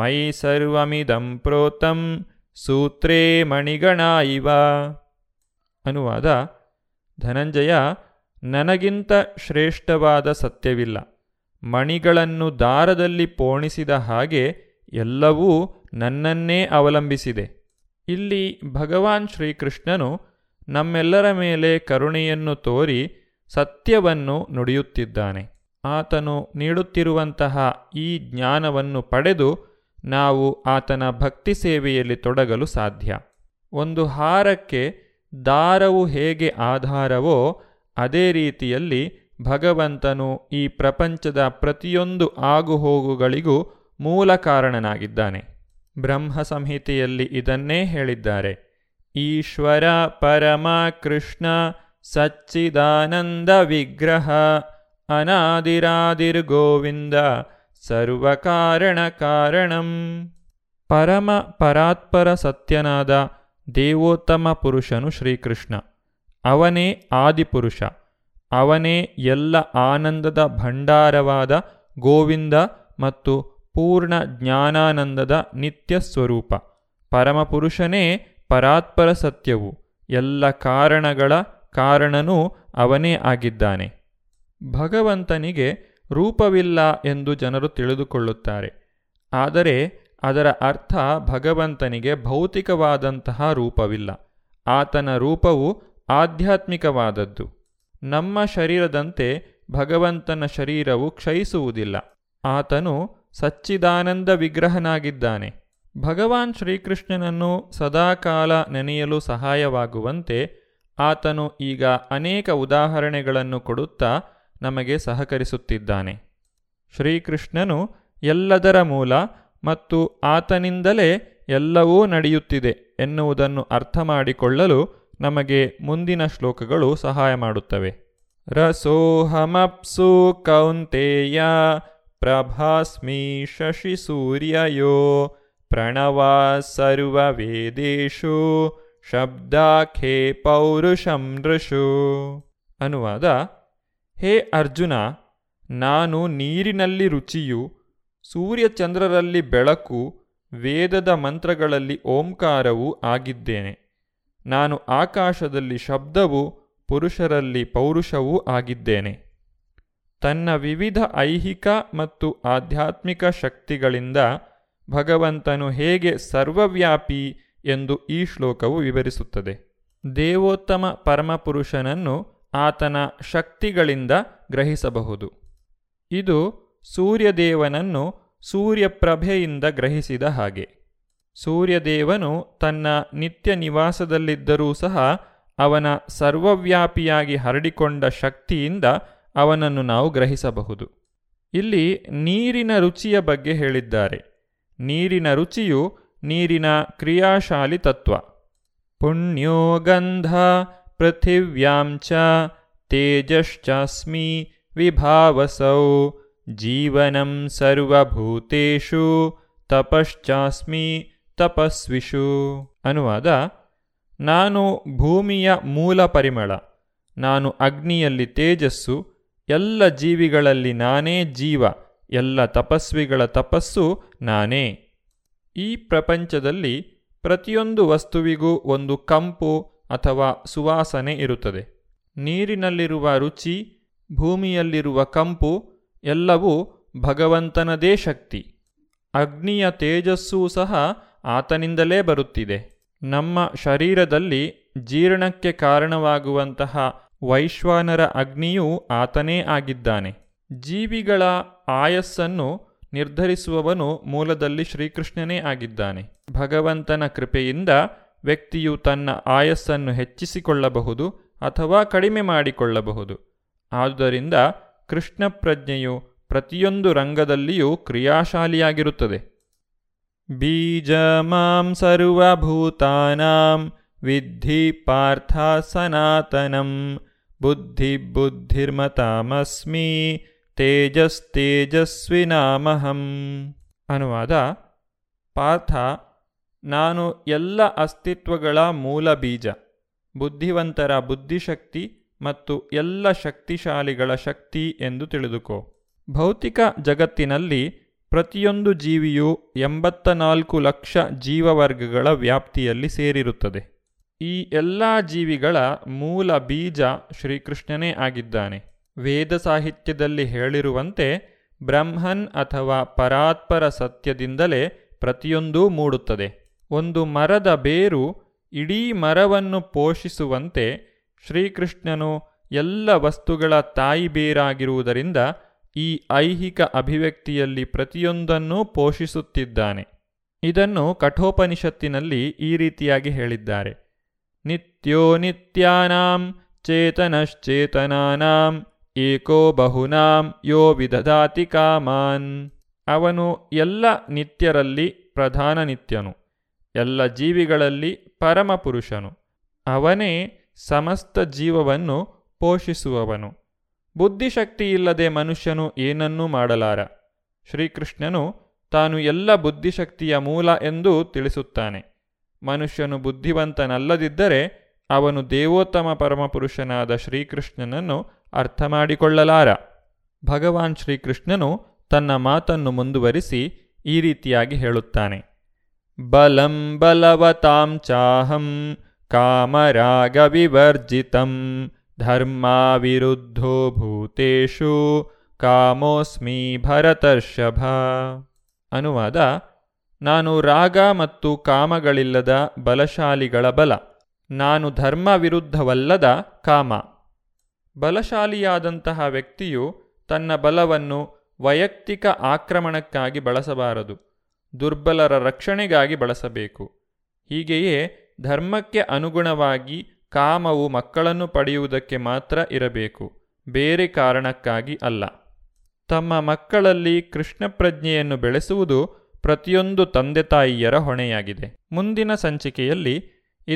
ಮೈ ಸರ್ವಮಿದಂ ಪ್ರೋತಂ ಸೂತ್ರೇ ಮಣಿಗಣ ಇವ. ಅನುವಾದ: ಧನಂಜಯ, ನನಗಿಂತ ಶ್ರೇಷ್ಠವಾದ ಸತ್ಯವಿಲ್ಲ. ಮಣಿಗಳನ್ನು ದಾರದಲ್ಲಿ ಪೋಣಿಸಿದ ಹಾಗೆ ಎಲ್ಲವೂ ನನ್ನನ್ನೇ ಅವಲಂಬಿಸಿದೆ. ಇಲ್ಲಿ ಭಗವಾನ್ ಶ್ರೀಕೃಷ್ಣನು ನಮ್ಮೆಲ್ಲರ ಮೇಲೆ ಕರುಣೆಯನ್ನು ತೋರಿ ಸತ್ಯವನ್ನು ನುಡಿಯುತ್ತಿದ್ದಾನೆ. ಆತನು ನೀಡುತ್ತಿರುವಂತಹ ಈ ಜ್ಞಾನವನ್ನು ಪಡೆದು ನಾವು ಆತನ ಭಕ್ತಿ ಸೇವೆಯಲ್ಲಿ ತೊಡಗಲು ಸಾಧ್ಯ. ಒಂದು ಹಾರಕ್ಕೆ ದಾರವು ಹೇಗೆ ಆಧಾರವೋ ಅದೇ ರೀತಿಯಲ್ಲಿ ಭಗವಂತನು ಈ ಪ್ರಪಂಚದ ಪ್ರತಿಯೊಂದು ಆಗುಹೋಗುಗಳಿಗೂ ಮೂಲ ಕಾರಣನಾಗಿದ್ದಾನೆ. ಬ್ರಹ್ಮ ಸಂಹಿತೆಯಲ್ಲಿ ಇದನ್ನೇ ಹೇಳಿದ್ದಾರೆ: ಈಶ್ವರ ಪರಮ ಕೃಷ್ಣ ಸಚ್ಚಿದಾನಂದ ವಿಗ್ರಹ ಅನಾದಿರಾದಿರ್ ಗೋವಿಂದ ಸರ್ವಕಾರಣ ಕಾರಣಂ. ಪರಮ ಪರಾತ್ಪರ ಸತ್ಯನಾದ ದೇವೋತ್ತಮ ಪುರುಷನು ಶ್ರೀಕೃಷ್ಣ. ಅವನೇ ಆದಿಪುರುಷ. ಅವನೇ ಎಲ್ಲ ಆನಂದದ ಭಂಡಾರವಾದ ಗೋವಿಂದ ಮತ್ತು ಪೂರ್ಣ ಜ್ಞಾನಾನಂದದ ನಿತ್ಯ ಸ್ವರೂಪ. ಪರಮಪುರುಷನೇ ಪರಾತ್ಪರ ಸತ್ಯವು. ಎಲ್ಲ ಕಾರಣಗಳ ಕಾರಣನೂ ಅವನೇ ಆಗಿದ್ದಾನೆ. ಭಗವಂತನಿಗೆ ರೂಪವಿಲ್ಲ ಎಂದು ಜನರು ತಿಳಿದುಕೊಳ್ಳುತ್ತಾರೆ. ಆದರೆ ಅದರ ಅರ್ಥ ಭಗವಂತನಿಗೆ ಭೌತಿಕವಾದಂತಹ ರೂಪವಿಲ್ಲ. ಆತನ ರೂಪವು ಆಧ್ಯಾತ್ಮಿಕವಾದದ್ದು. ನಮ್ಮ ಶರೀರದಂತೆ ಭಗವಂತನ ಶರೀರವು ಕ್ಷಯಿಸುವುದಿಲ್ಲ. ಆತನು ಸಚ್ಚಿದಾನಂದ ವಿಗ್ರಹನಾಗಿದ್ದಾನೆ. ಭಗವಾನ್ ಶ್ರೀಕೃಷ್ಣನನ್ನು ಸದಾಕಾಲ ನೆನೆಯಲು ಸಹಾಯವಾಗುವಂತೆ ಆತನು ಈಗ ಅನೇಕ ಉದಾಹರಣೆಗಳನ್ನು ಕೊಡುತ್ತಾ ನಮಗೆ ಸಹಕರಿಸುತ್ತಿದ್ದಾನೆ. ಶ್ರೀಕೃಷ್ಣನು ಎಲ್ಲದರ ಮೂಲ ಮತ್ತು ಆತನಿಂದಲೇ ಎಲ್ಲವೂ ನಡೆಯುತ್ತಿದೆ ಎನ್ನುವುದನ್ನು ಅರ್ಥ ಮಾಡಿಕೊಳ್ಳಲು ನಮಗೆ ಮುಂದಿನ ಶ್ಲೋಕಗಳು ಸಹಾಯ ಮಾಡುತ್ತವೆ. ರಸೋಹಮಪ್ಸು ಕೌಂತೇಯ ಪ್ರಭಾಸ್ಮಿ ಶಶಿ ಸೂರ್ಯಯೋ ಪ್ರಣವಾ ಸರ್ವವೇದೇಶು ಶಬ್ದಾಖೇ ಪೌರುಷಂ ನೃಷು. ಅನುವಾದ: ಹೇ ಅರ್ಜುನ, ನಾನು ನೀರಿನಲ್ಲಿ ರುಚಿಯು, ಸೂರ್ಯಚಂದ್ರರಲ್ಲಿ ಬೆಳಕು, ವೇದದ ಮಂತ್ರಗಳಲ್ಲಿ ಓಂಕಾರವೂ ಆಗಿದ್ದೇನೆ. ನಾನು ಆಕಾಶದಲ್ಲಿ ಶಬ್ದವೂ ಪುರುಷರಲ್ಲಿ ಪೌರುಷವೂ ಆಗಿದ್ದೇನೆ. ತನ್ನ ವಿವಿಧ ಐಹಿಕ ಮತ್ತು ಆಧ್ಯಾತ್ಮಿಕ ಶಕ್ತಿಗಳಿಂದ ಭಗವಂತನು ಹೇಗೆ ಸರ್ವವ್ಯಾಪಿ ಎಂದು ಈ ಶ್ಲೋಕವು ವಿವರಿಸುತ್ತದೆ. ದೇವೋತ್ತಮ ಪರಮಪುರುಷನನ್ನು ಆತನ ಶಕ್ತಿಗಳಿಂದ ಗ್ರಹಿಸಬಹುದು. ಇದು ಸೂರ್ಯದೇವನನ್ನು ಸೂರ್ಯಪ್ರಭೆಯಿಂದ ಗ್ರಹಿಸಿದ ಹಾಗೆ. ಸೂರ್ಯದೇವನು ತನ್ನ ನಿತ್ಯ ನಿವಾಸದಲ್ಲಿದ್ದರೂ ಸಹ ಅವನ ಸರ್ವವ್ಯಾಪಿಯಾಗಿ ಹರಡಿಕೊಂಡ ಶಕ್ತಿಯಿಂದ ಅವನನ್ನು ನಾವು ಗ್ರಹಿಸಬಹುದು. ಇಲ್ಲಿ ನೀರಿನ ರುಚಿಯ ಬಗ್ಗೆ ಹೇಳಿದ್ದಾರೆ. ನೀರಿನ ರುಚಿಯು ನೀರಿನ ಕ್ರಿಯಾಶಾಲಿ ತತ್ವ. ಪುಣ್ಯೋ ಗಂಧ ಪೃಥಿವ್ಯಾಂ ಚ ತೇಜಶ್ಚಾಸ್ಮಿ ವಿಭಾವಸೌ जीवनं सर्वभूतेषु ತಪಶ್ಚಾಸ್ಮಿ ತಪಸ್ವಿಷು. ಅನುವಾದ: ನಾನು ಭೂಮಿಯ ಮೂಲ ಪರಿಮಳ, ನಾನು ಅಗ್ನಿಯಲ್ಲಿ ತೇಜಸ್ಸು, ಎಲ್ಲ ಜೀವಿಗಳಲ್ಲಿ ನಾನೇ ಜೀವ, ಎಲ್ಲ ತಪಸ್ವಿಗಳ ತಪಸ್ಸು ನಾನೇ. ಈ ಪ್ರಪಂಚದಲ್ಲಿ ಪ್ರತಿಯೊಂದು ವಸ್ತುವಿಗೂ ಒಂದು ಕಂಪು ಅಥವಾ ಸುವಾಸನೆ ಇರುತ್ತದೆ. ನೀರಿನಲ್ಲಿರುವ ರುಚಿ, ಭೂಮಿಯಲ್ಲಿರುವ ಕಂಪು ಎಲ್ಲವೂ ಭಗವಂತನದೇ ಶಕ್ತಿ. ಅಗ್ನಿಯ ತೇಜಸ್ಸೂ ಸಹ ಆತನಿಂದಲೇ ಬರುತ್ತಿದೆ. ನಮ್ಮ ಶರೀರದಲ್ಲಿ ಜೀರ್ಣಕ್ಕೆ ಕಾರಣವಾಗುವಂತಹ ವೈಶ್ವಾನರ ಅಗ್ನಿಯೂ ಆತನೇ ಆಗಿದ್ದಾನೆ. ಜೀವಿಗಳ ಆಯಸ್ಸನ್ನು ನಿರ್ಧರಿಸುವವನು ಮೂಲದಲ್ಲಿ ಶ್ರೀಕೃಷ್ಣನೇ ಆಗಿದ್ದಾನೆ. ಭಗವಂತನ ಕೃಪೆಯಿಂದ ವ್ಯಕ್ತಿಯು ತನ್ನ ಆಯಸ್ಸನ್ನು ಹೆಚ್ಚಿಸಿಕೊಳ್ಳಬಹುದು ಅಥವಾ ಕಡಿಮೆ ಮಾಡಿಕೊಳ್ಳಬಹುದು. ಆದುದರಿಂದ ಕೃಷ್ಣ ಪ್ರಜ್ಞೆಯು ಪ್ರತಿಯೊಂದು ರಂಗದಲ್ಲಿಯೂ ಕ್ರಿಯಾಶಾಲಿಯಾಗಿರುತ್ತದೆ. ಬೀಜ ಮಾಂ ಸರ್ವಭೂತಾನಾಂ ವಿದ್ಧಿ ಪಾರ್ಥ ಸನಾತನಂ ಬುದ್ಧಿ ಬುದ್ಧಿರ್ಮತಾಮಸ್ಮಿ ತೇಜಸ್ ತೇಜಸ್ವಿನಾಮಹಂ. ಅನುವಾದ: ಪಾರ್ಥ, ನಾನು ಎಲ್ಲ ಅಸ್ತಿತ್ವಗಳ ಮೂಲ ಬೀಜ, ಬುದ್ಧಿವಂತರ ಬುದ್ಧಿಶಕ್ತಿ ಮತ್ತು ಎಲ್ಲ ಶಕ್ತಿಶಾಲಿಗಳ ಶಕ್ತಿ ಎಂದು ತಿಳಿದುಕೋ. ಭೌತಿಕ ಜಗತ್ತಿನಲ್ಲಿ ಪ್ರತಿಯೊಂದು ಜೀವಿಯು ಎಂಬತ್ತ ನಾಲ್ಕು ಲಕ್ಷ ಜೀವವರ್ಗಗಳ ವ್ಯಾಪ್ತಿಯಲ್ಲಿ ಸೇರಿರುತ್ತದೆ. ಈ ಎಲ್ಲ ಜೀವಿಗಳ ಮೂಲ ಬೀಜ ಶ್ರೀಕೃಷ್ಣನೇ ಆಗಿದ್ದಾನೆ. ವೇದ ಸಾಹಿತ್ಯದಲ್ಲಿ ಹೇಳಿರುವಂತೆ ಬ್ರಹ್ಮನ್ ಅಥವಾ ಪರಾತ್ಪರ ಸತ್ಯದಿಂದಲೇ ಪ್ರತಿಯೊಂದೂ ಮೂಡುತ್ತದೆ. ಒಂದು ಮರದ ಬೇರು ಇಡೀ ಮರವನ್ನು ಪೋಷಿಸುವಂತೆ ಶ್ರೀಕೃಷ್ಣನು ಎಲ್ಲ ವಸ್ತುಗಳ ತಾಯಿ ಬೇರಾಗಿರುವುದರಿಂದ ಈ ಐಹಿಕ ಅಭಿವ್ಯಕ್ತಿಯಲ್ಲಿ ಪ್ರತಿಯೊಂದನ್ನೂ ಪೋಷಿಸುತ್ತಿದ್ದಾನೆ. ಇದನ್ನು ಕಠೋಪನಿಷತ್ತಿನಲ್ಲಿ ಈ ರೀತಿಯಾಗಿ ಹೇಳಿದ್ದಾರೆ: ನಿತ್ಯೋ ನಿತ್ಯಾನಾಂ ಚೇತನಶ್ಚೇತನಾನಾಂ ಏಕೋ ಬಹುನಾಂ ಯೋ ವಿದಧಾತಿ ಕಾಮಾನ್. ಅವನು ಎಲ್ಲ ನಿತ್ಯರಲ್ಲಿ ಪ್ರಧಾನ ನಿತ್ಯನು, ಎಲ್ಲ ಜೀವಿಗಳಲ್ಲಿ ಪರಮಪುರುಷನು, ಅವನೇ ಸಮಸ್ತ ಜೀವವನ್ನು ಪೋಷಿಸುವವನು. ಬುದ್ಧಿಶಕ್ತಿ ಇಲ್ಲದೆ ಮನುಷ್ಯನು ಏನನ್ನೂ ಮಾಡಲಾರ. ಶ್ರೀಕೃಷ್ಣನು ತಾನು ಎಲ್ಲ ಬುದ್ಧಿಶಕ್ತಿಯ ಮೂಲ ಎಂದು ತಿಳಿಸುತ್ತಾನೆ. ಮನುಷ್ಯನು ಬುದ್ಧಿವಂತನಲ್ಲದಿದ್ದರೆ ಅವನು ದೇವೋತ್ತಮ ಪರಮಪುರುಷನಾದ ಶ್ರೀಕೃಷ್ಣನನ್ನು ಅರ್ಥ ಮಾಡಿಕೊಳ್ಳಲಾರ. ಭಗವಾನ್ ಶ್ರೀಕೃಷ್ಣನು ತನ್ನ ಮಾತನ್ನು ಮುಂದುವರಿಸಿ ಈ ರೀತಿಯಾಗಿ ಹೇಳುತ್ತಾನೆ: ಬಲಂ ಬಲವತಾಂ ಚಾಹಂ ಕಾಮರಾಗ ವಿವರ್ಜಿತಂ ಧರ್ಮಾ ವಿರುದ್ಧೋ ಭೂತೇಷು ಕಾಮೋಸ್ಮಿ ಭರತರ್ಷಭ. ಅನುವಾದ: ನಾನು ರಾಗ ಮತ್ತು ಕಾಮಗಳಿಲ್ಲದ ಬಲಶಾಲಿಗಳ ಬಲ, ನಾನು ಧರ್ಮ ವಿರುದ್ಧವಲ್ಲದ ಕಾಮ. ಬಲಶಾಲಿಯಾದಂತಹ ವ್ಯಕ್ತಿಯು ತನ್ನ ಬಲವನ್ನು ವೈಯಕ್ತಿಕ ಆಕ್ರಮಣಕ್ಕಾಗಿ ಬಳಸಬಾರದು, ದುರ್ಬಲರ ರಕ್ಷಣೆಗಾಗಿ ಬಳಸಬೇಕು. ಹೀಗೆಯೇ ಧರ್ಮಕ್ಕೆ ಅನುಗುಣವಾಗಿ ಕಾಮವು ಮಕ್ಕಳನ್ನು ಪಡೆಯುವುದಕ್ಕೆ ಮಾತ್ರ ಇರಬೇಕು, ಬೇರೆ ಕಾರಣಕ್ಕಾಗಿ ಅಲ್ಲ. ತಮ್ಮ ಮಕ್ಕಳಲ್ಲಿ ಕೃಷ್ಣ ಪ್ರಜ್ಞೆಯನ್ನು ಬೆಳೆಸುವುದು ಪ್ರತಿಯೊಂದು ತಂದೆ ತಾಯಿಯರ ಹೊಣೆಯಾಗಿದೆ. ಮುಂದಿನ ಸಂಚಿಕೆಯಲ್ಲಿ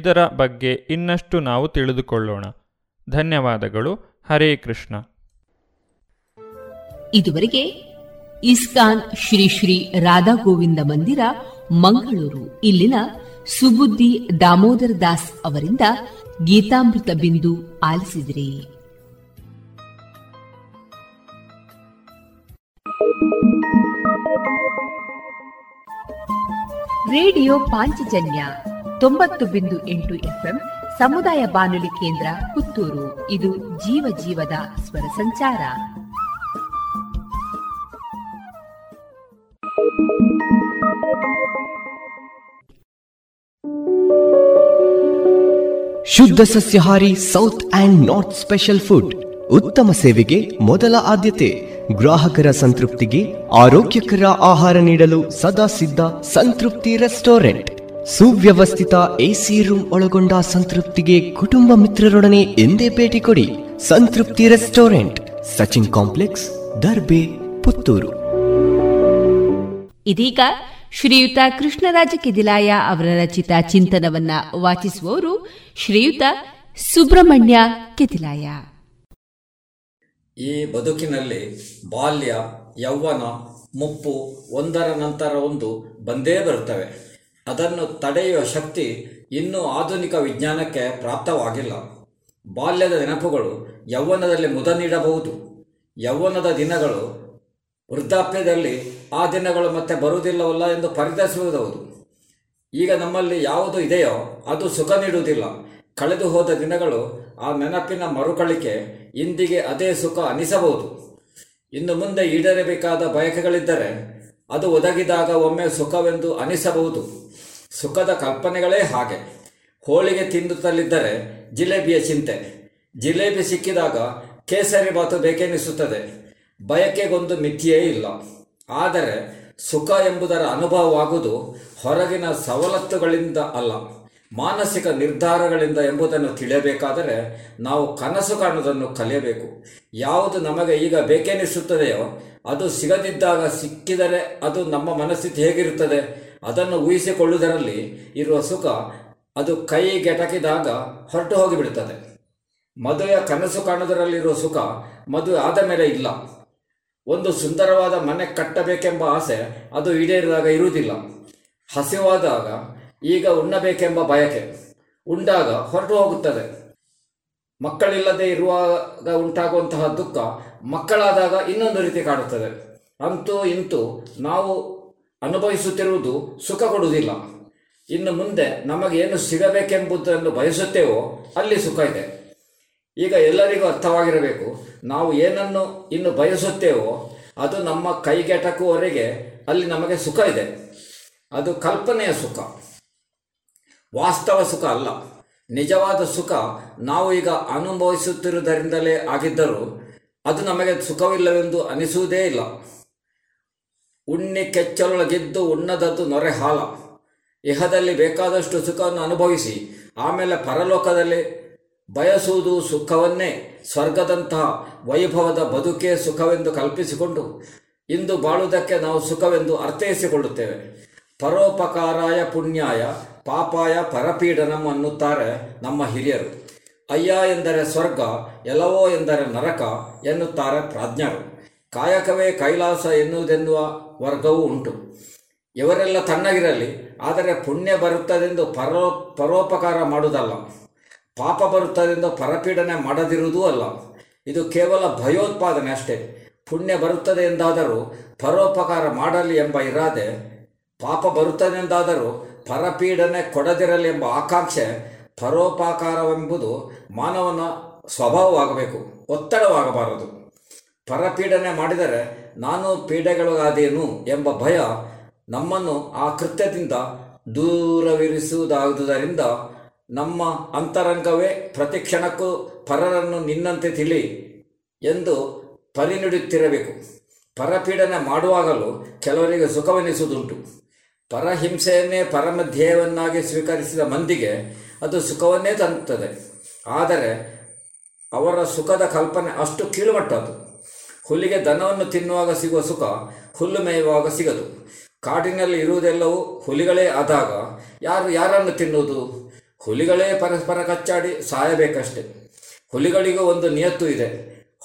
ಇದರ ಬಗ್ಗೆ ಇನ್ನಷ್ಟು ನಾವು ತಿಳಿದುಕೊಳ್ಳೋಣ. ಧನ್ಯವಾದಗಳು. ಹರೇ ಕೃಷ್ಣ. ಇದುವರೆಗೆ ಇಸ್ಕಾನ್ ಶ್ರೀ ಶ್ರೀ ರಾಧಾ ಗೋವಿಂದ ಮಂದಿರ, ಮಂಗಳೂರು ಇಲ್ಲಿನ ಸುಬುದ್ಧಿ ದಾಮೋದರ ದಾಸ್ ಅವರಿಂದ ಗೀತಾಮೃತ ಬಿಂದು ಆಲಿಸಿದ್ರಿ. ರೇಡಿಯೋ ಪಾಂಚಜನ್ಯ ತೊಂಬತ್ತು ಬಿಂದು ಎಂಟು ಎಫ್ಎಂ ಸಮುದಾಯ ಬಾನುಲಿ ಕೇಂದ್ರ ಪುತ್ತೂರು. ಇದು ಜೀವ ಜೀವದ ಸ್ವರ ಸಂಚಾರ. ಶುದ್ಧ ಸಸ್ಯಹಾರಿ south and north special food. ಉತ್ತಮ ಸೇವೆಗೆ ಮೊದಲ ಆದ್ಯತೆ. ಗ್ರಾಹಕರ ಸಂತೃಪ್ತಿಗೆ ಆರೋಗ್ಯಕರ ಆಹಾರ ನೀಡಲು ಸದಾ ಸಿದ್ಧ ಸಂತೃಪ್ತಿ ರೆಸ್ಟೋರೆಂಟ್. ಸುವ್ಯವಸ್ಥಿತ ಎಸಿ ರೂಮ್ ಒಳಗೊಂಡ ಸಂತೃಪ್ತಿಗೆ ಕುಟುಂಬ ಮಿತ್ರರೊಡನೆ ಎಂದೇ ಭೇಟಿ ಕೊಡಿ. Santrupti restaurant, Sachin complex, Darbe, Puttur. ಇದೀಗ ಶ್ರೀಯುತ ಕೃಷ್ಣರಾಜ ಕಿದಿಲಾಯ ಅವರ ರಚಿತ ಚಿಂತನವನ್ನ ವಾಚಿಸುವವರು ಶ್ರೀಯುತ ಸುಬ್ರಹ್ಮಣ್ಯ ಕಿದಿಲಾಯ. ಈ ಬದುಕಿನಲ್ಲಿ ಬಾಲ್ಯ ಯೌವನ, ಮುಪ್ಪು ಒಂದರ ನಂತರ ಒಂದು ಬಂದೇ ಬರುತ್ತವೆ. ಅದನ್ನು ತಡೆಯುವ ಶಕ್ತಿ ಇನ್ನೂ ಆಧುನಿಕ ವಿಜ್ಞಾನಕ್ಕೆ ಪ್ರಾಪ್ತವಾಗಿಲ್ಲ. ಬಾಲ್ಯದ ನೆನಪುಗಳು ಯೌವನದಲ್ಲಿ ಮುದ ನೀಡಬಹುದು. ಯೌವನದ ದಿನಗಳು ವೃದ್ಧಾಪ್ಯದಲ್ಲಿ ಆ ದಿನಗಳು ಮತ್ತೆ ಬರುವುದಿಲ್ಲವಲ್ಲ ಎಂದು ಪರಿಗಣಿಸುವುದೌದು. ಈಗ ನಮ್ಮಲ್ಲಿ ಯಾವುದು ಇದೆಯೋ ಅದು ಸುಖ ನೀಡುವುದಿಲ್ಲ. ಕಳೆದು ಹೋದ ದಿನಗಳು, ಆ ನೆನಪಿನ ಮರುಕಳಿಕೆ ಇಂದಿಗೆ ಅದೇ ಸುಖ ಅನಿಸಬಹುದು. ಇನ್ನು ಮುಂದೆ ಈಡೇರಬೇಕಾದ ಬಯಕೆಗಳಿದ್ದರೆ ಅದು ಒದಗಿದಾಗ ಒಮ್ಮೆ ಸುಖವೆಂದು ಅನಿಸಬಹುದು. ಸುಖದ ಕಲ್ಪನೆಗಳೇ ಹಾಗೆ. ಹೋಳಿಗೆ ತಿನ್ನುತ್ತಲಿದ್ದರೆ ಜಿಲೇಬಿಯ ಚಿಂತೆ, ಜಿಲೇಬಿ ಸಿಕ್ಕಿದಾಗ ಕೇಸರಿ ಬಾತು ಬೇಕೆನಿಸುತ್ತದೆ. ಬಯಕೆಗೊಂದು ಮಿತಿಯೇ ಇಲ್ಲ. ಆದರೆ ಸುಖ ಎಂಬುದರ ಅನುಭವವಾಗುವುದು ಹೊರಗಿನ ಸವಲತ್ತುಗಳಿಂದ ಅಲ್ಲ, ಮಾನಸಿಕ ನಿರ್ಧಾರಗಳಿಂದ ಎಂಬುದನ್ನು ತಿಳಿಯಬೇಕಾದರೆ ನಾವು ಕನಸು ಕಾಣುವುದನ್ನು ಕಲಿಯಬೇಕು. ಯಾವುದು ನಮಗೆ ಈಗ ಬೇಕೆನಿಸುತ್ತದೆಯೋ ಅದು ಸಿಗದಿದ್ದಾಗ ಸಿಕ್ಕಿದರೆ ಅದು ನಮ್ಮ ಮನಸ್ಥಿತಿ ಹೇಗಿರುತ್ತದೆ ಅದನ್ನು ಊಹಿಸಿಕೊಳ್ಳುವುದರಲ್ಲಿ ಇರುವ ಸುಖ ಅದು ಕೈ ಗೆಟಕಿದಾಗ ಹೊರಟು ಹೋಗಿಬಿಡುತ್ತದೆ. ಮದುವೆಯ ಕನಸು ಕಾಣುವುದರಲ್ಲಿರುವ ಸುಖ ಮದುವೆ ಆದ ಮೇಲೆ ಇಲ್ಲ. ಒಂದು ಸುಂದರವಾದ ಮನೆ ಕಟ್ಟಬೇಕೆಂಬ ಆಸೆ ಅದು ಈಡೇರಿದಾಗ ಇರುವುದಿಲ್ಲ. ಹಸಿವಾದಾಗ ಈಗ ಉಣ್ಣಬೇಕೆಂಬ ಬಯಕೆ ಉಂಡಾಗ ಹೊರಟು ಹೋಗುತ್ತದೆ. ಮಕ್ಕಳಿಲ್ಲದೆ ಇರುವಾಗ ಉಂಟಾಗುವಂತಹ ದುಃಖ ಮಕ್ಕಳಾದಾಗ ಇನ್ನೊಂದು ರೀತಿ ಕಾಣುತ್ತದೆ. ಅಂತೂ ಇಂತೂ ನಾವು ಅನುಭವಿಸುತ್ತಿರುವುದು ಸುಖ ಕೊಡುವುದಿಲ್ಲ. ಇನ್ನು ಮುಂದೆ ನಮಗೇನು ಸಿಗಬೇಕೆಂಬುದನ್ನು ಬಯಸುತ್ತೇವೋ ಅಲ್ಲಿ ಸುಖ ಇದೆ. ಈಗ ಎಲ್ಲರಿಗೂ ಅರ್ಥವಾಗಿರಬೇಕು, ನಾವು ಏನನ್ನು ಇನ್ನು ಬಯಸುತ್ತೇವೋ ಅದು ನಮ್ಮ ಕೈಗೆಟಕುವರೆಗೆ ಅಲ್ಲಿ ನಮಗೆ ಸುಖ ಇದೆ. ಅದು ಕಲ್ಪನೆಯ ಸುಖ, ವಾಸ್ತವ ಸುಖ ಅಲ್ಲ. ನಿಜವಾದ ಸುಖ ನಾವು ಈಗ ಅನುಭವಿಸುತ್ತಿರುವುದರಿಂದಲೇ ಆಗಿದ್ದರೂ ಅದು ನಮಗೆ ಸುಖವಿಲ್ಲವೆಂದು ಅನಿಸುವುದೇ ಇಲ್ಲ. ಉಣ್ಣಿ ಕೆಚ್ಚಲೊಳಗಿದ್ದು ಉಣ್ಣದದ್ದು ನೊರೆ ಹಾಲ. ಇಹದಲ್ಲಿ ಬೇಕಾದಷ್ಟು ಸುಖವನ್ನು ಅನುಭವಿಸಿ ಆಮೇಲೆ ಪರಲೋಕದಲ್ಲಿ ಬಯಸುವುದು ಸುಖವನ್ನೇ, ಸ್ವರ್ಗದಂತಹ ವೈಭವದ ಬದುಕೇ ಸುಖವೆಂದು ಕಲ್ಪಿಸಿಕೊಂಡು ಇಂದು ಬಾಳುವುದಕ್ಕೆ ನಾವು ಸುಖವೆಂದು ಅರ್ಥೈಸಿಕೊಳ್ಳುತ್ತೇವೆ. ಪರೋಪಕಾರಾಯ ಪುಣ್ಯಾಯ ಪಾಪಾಯ ಪರಪೀಡನಂ ಅನ್ನುತ್ತಾರೆ ನಮ್ಮ ಹಿರಿಯರು. ಅಯ್ಯ ಎಂದರೆ ಸ್ವರ್ಗ, ಎಲ್ಲವೋ ಎಂದರೆ ನರಕ ಎನ್ನುತ್ತಾರೆ ಪ್ರಾಜ್ಞರು. ಕಾಯಕವೇ ಕೈಲಾಸ ಎನ್ನುವುದೆನ್ನುವ ವರ್ಗವೂ ಉಂಟು. ಇವರೆಲ್ಲ ತಣ್ಣಗಿರಲಿ, ಆದರೆ ಪುಣ್ಯ ಬರುತ್ತದೆಂದು ಪರೋ ಪರೋಪಕಾರ ಮಾಡುವುದಲ್ಲ, ಪಾಪ ಬರುತ್ತದೆಂದು ಪರಪೀಡನೆ ಮಾಡದಿರುವುದೂ ಅಲ್ಲ. ಇದು ಕೇವಲ ಭಯೋತ್ಪಾದನೆ ಅಷ್ಟೇ. ಪುಣ್ಯ ಬರುತ್ತದೆ ಎಂದಾದರೂ ಪರೋಪಕಾರ ಮಾಡಲಿ ಎಂಬ ಇರಾದೆ, ಪಾಪ ಬರುತ್ತದೆಂದಾದರೂ ಪರಪೀಡನೆ ಕೊಡದಿರಲಿ ಎಂಬ ಆಕಾಂಕ್ಷೆ. ಪರೋಪಕಾರವೆಂಬುದು ಮಾನವನ ಸ್ವಭಾವವಾಗಬೇಕು, ಒತ್ತಡವಾಗಬಾರದು. ಪರಪೀಡನೆ ಮಾಡಿದರೆ ನಾನು ಪೀಡೆಗಳಿಗಾದೇನು ಎಂಬ ಭಯ ನಮ್ಮನ್ನು ಆ ಕೃತ್ಯದಿಂದ ದೂರವಿರಿಸುವುದಾದುದರಿಂದ ನಮ್ಮ ಅಂತರಂಗವೇ ಪ್ರತಿ ಕ್ಷಣಕ್ಕೂ ಪರರನ್ನು ನಿನ್ನಂತೆ ತಿಳಿ ಎಂದು ಪರಿನುಡುತ್ತಿರಬೇಕು. ಪರಪೀಡನೆ ಮಾಡುವಾಗಲೂ ಕೆಲವರಿಗೆ ಸುಖವೆನಿಸುವುದುಂಟು. ಪರಹಿಂಸೆಯನ್ನೇ ಪರಮಧ್ಯೇಯವನ್ನಾಗಿ ಸ್ವೀಕರಿಸಿದ ಮಂದಿಗೆ ಅದು ಸುಖವನ್ನೇ ತರುತ್ತದೆ. ಆದರೆ ಅವರ ಸುಖದ ಕಲ್ಪನೆ ಅಷ್ಟು ಕೀಳುಮಟ್ಟದ್ದು. ಹುಲ್ಲಿಗೆ ದನವನ್ನು ತಿನ್ನುವಾಗ ಸಿಗುವ ಸುಖ ಹುಲ್ಲು ಮೇಯುವಾಗ ಸಿಗದು. ಕಾಡಿನಲ್ಲಿ ಇರುವುದೆಲ್ಲವೂ ಹುಲಿಗಳೇ ಆದಾಗ ಯಾರು ಯಾರನ್ನು ತಿನ್ನುವುದು? ಹುಲಿಗಳೇ ಪರಸ್ಪರ ಕಚ್ಚಾಡಿ ಸಾಯಬೇಕಷ್ಟೆ. ಹುಲಿಗಳಿಗೂ ಒಂದು ನಿಯತ್ತು ಇದೆ.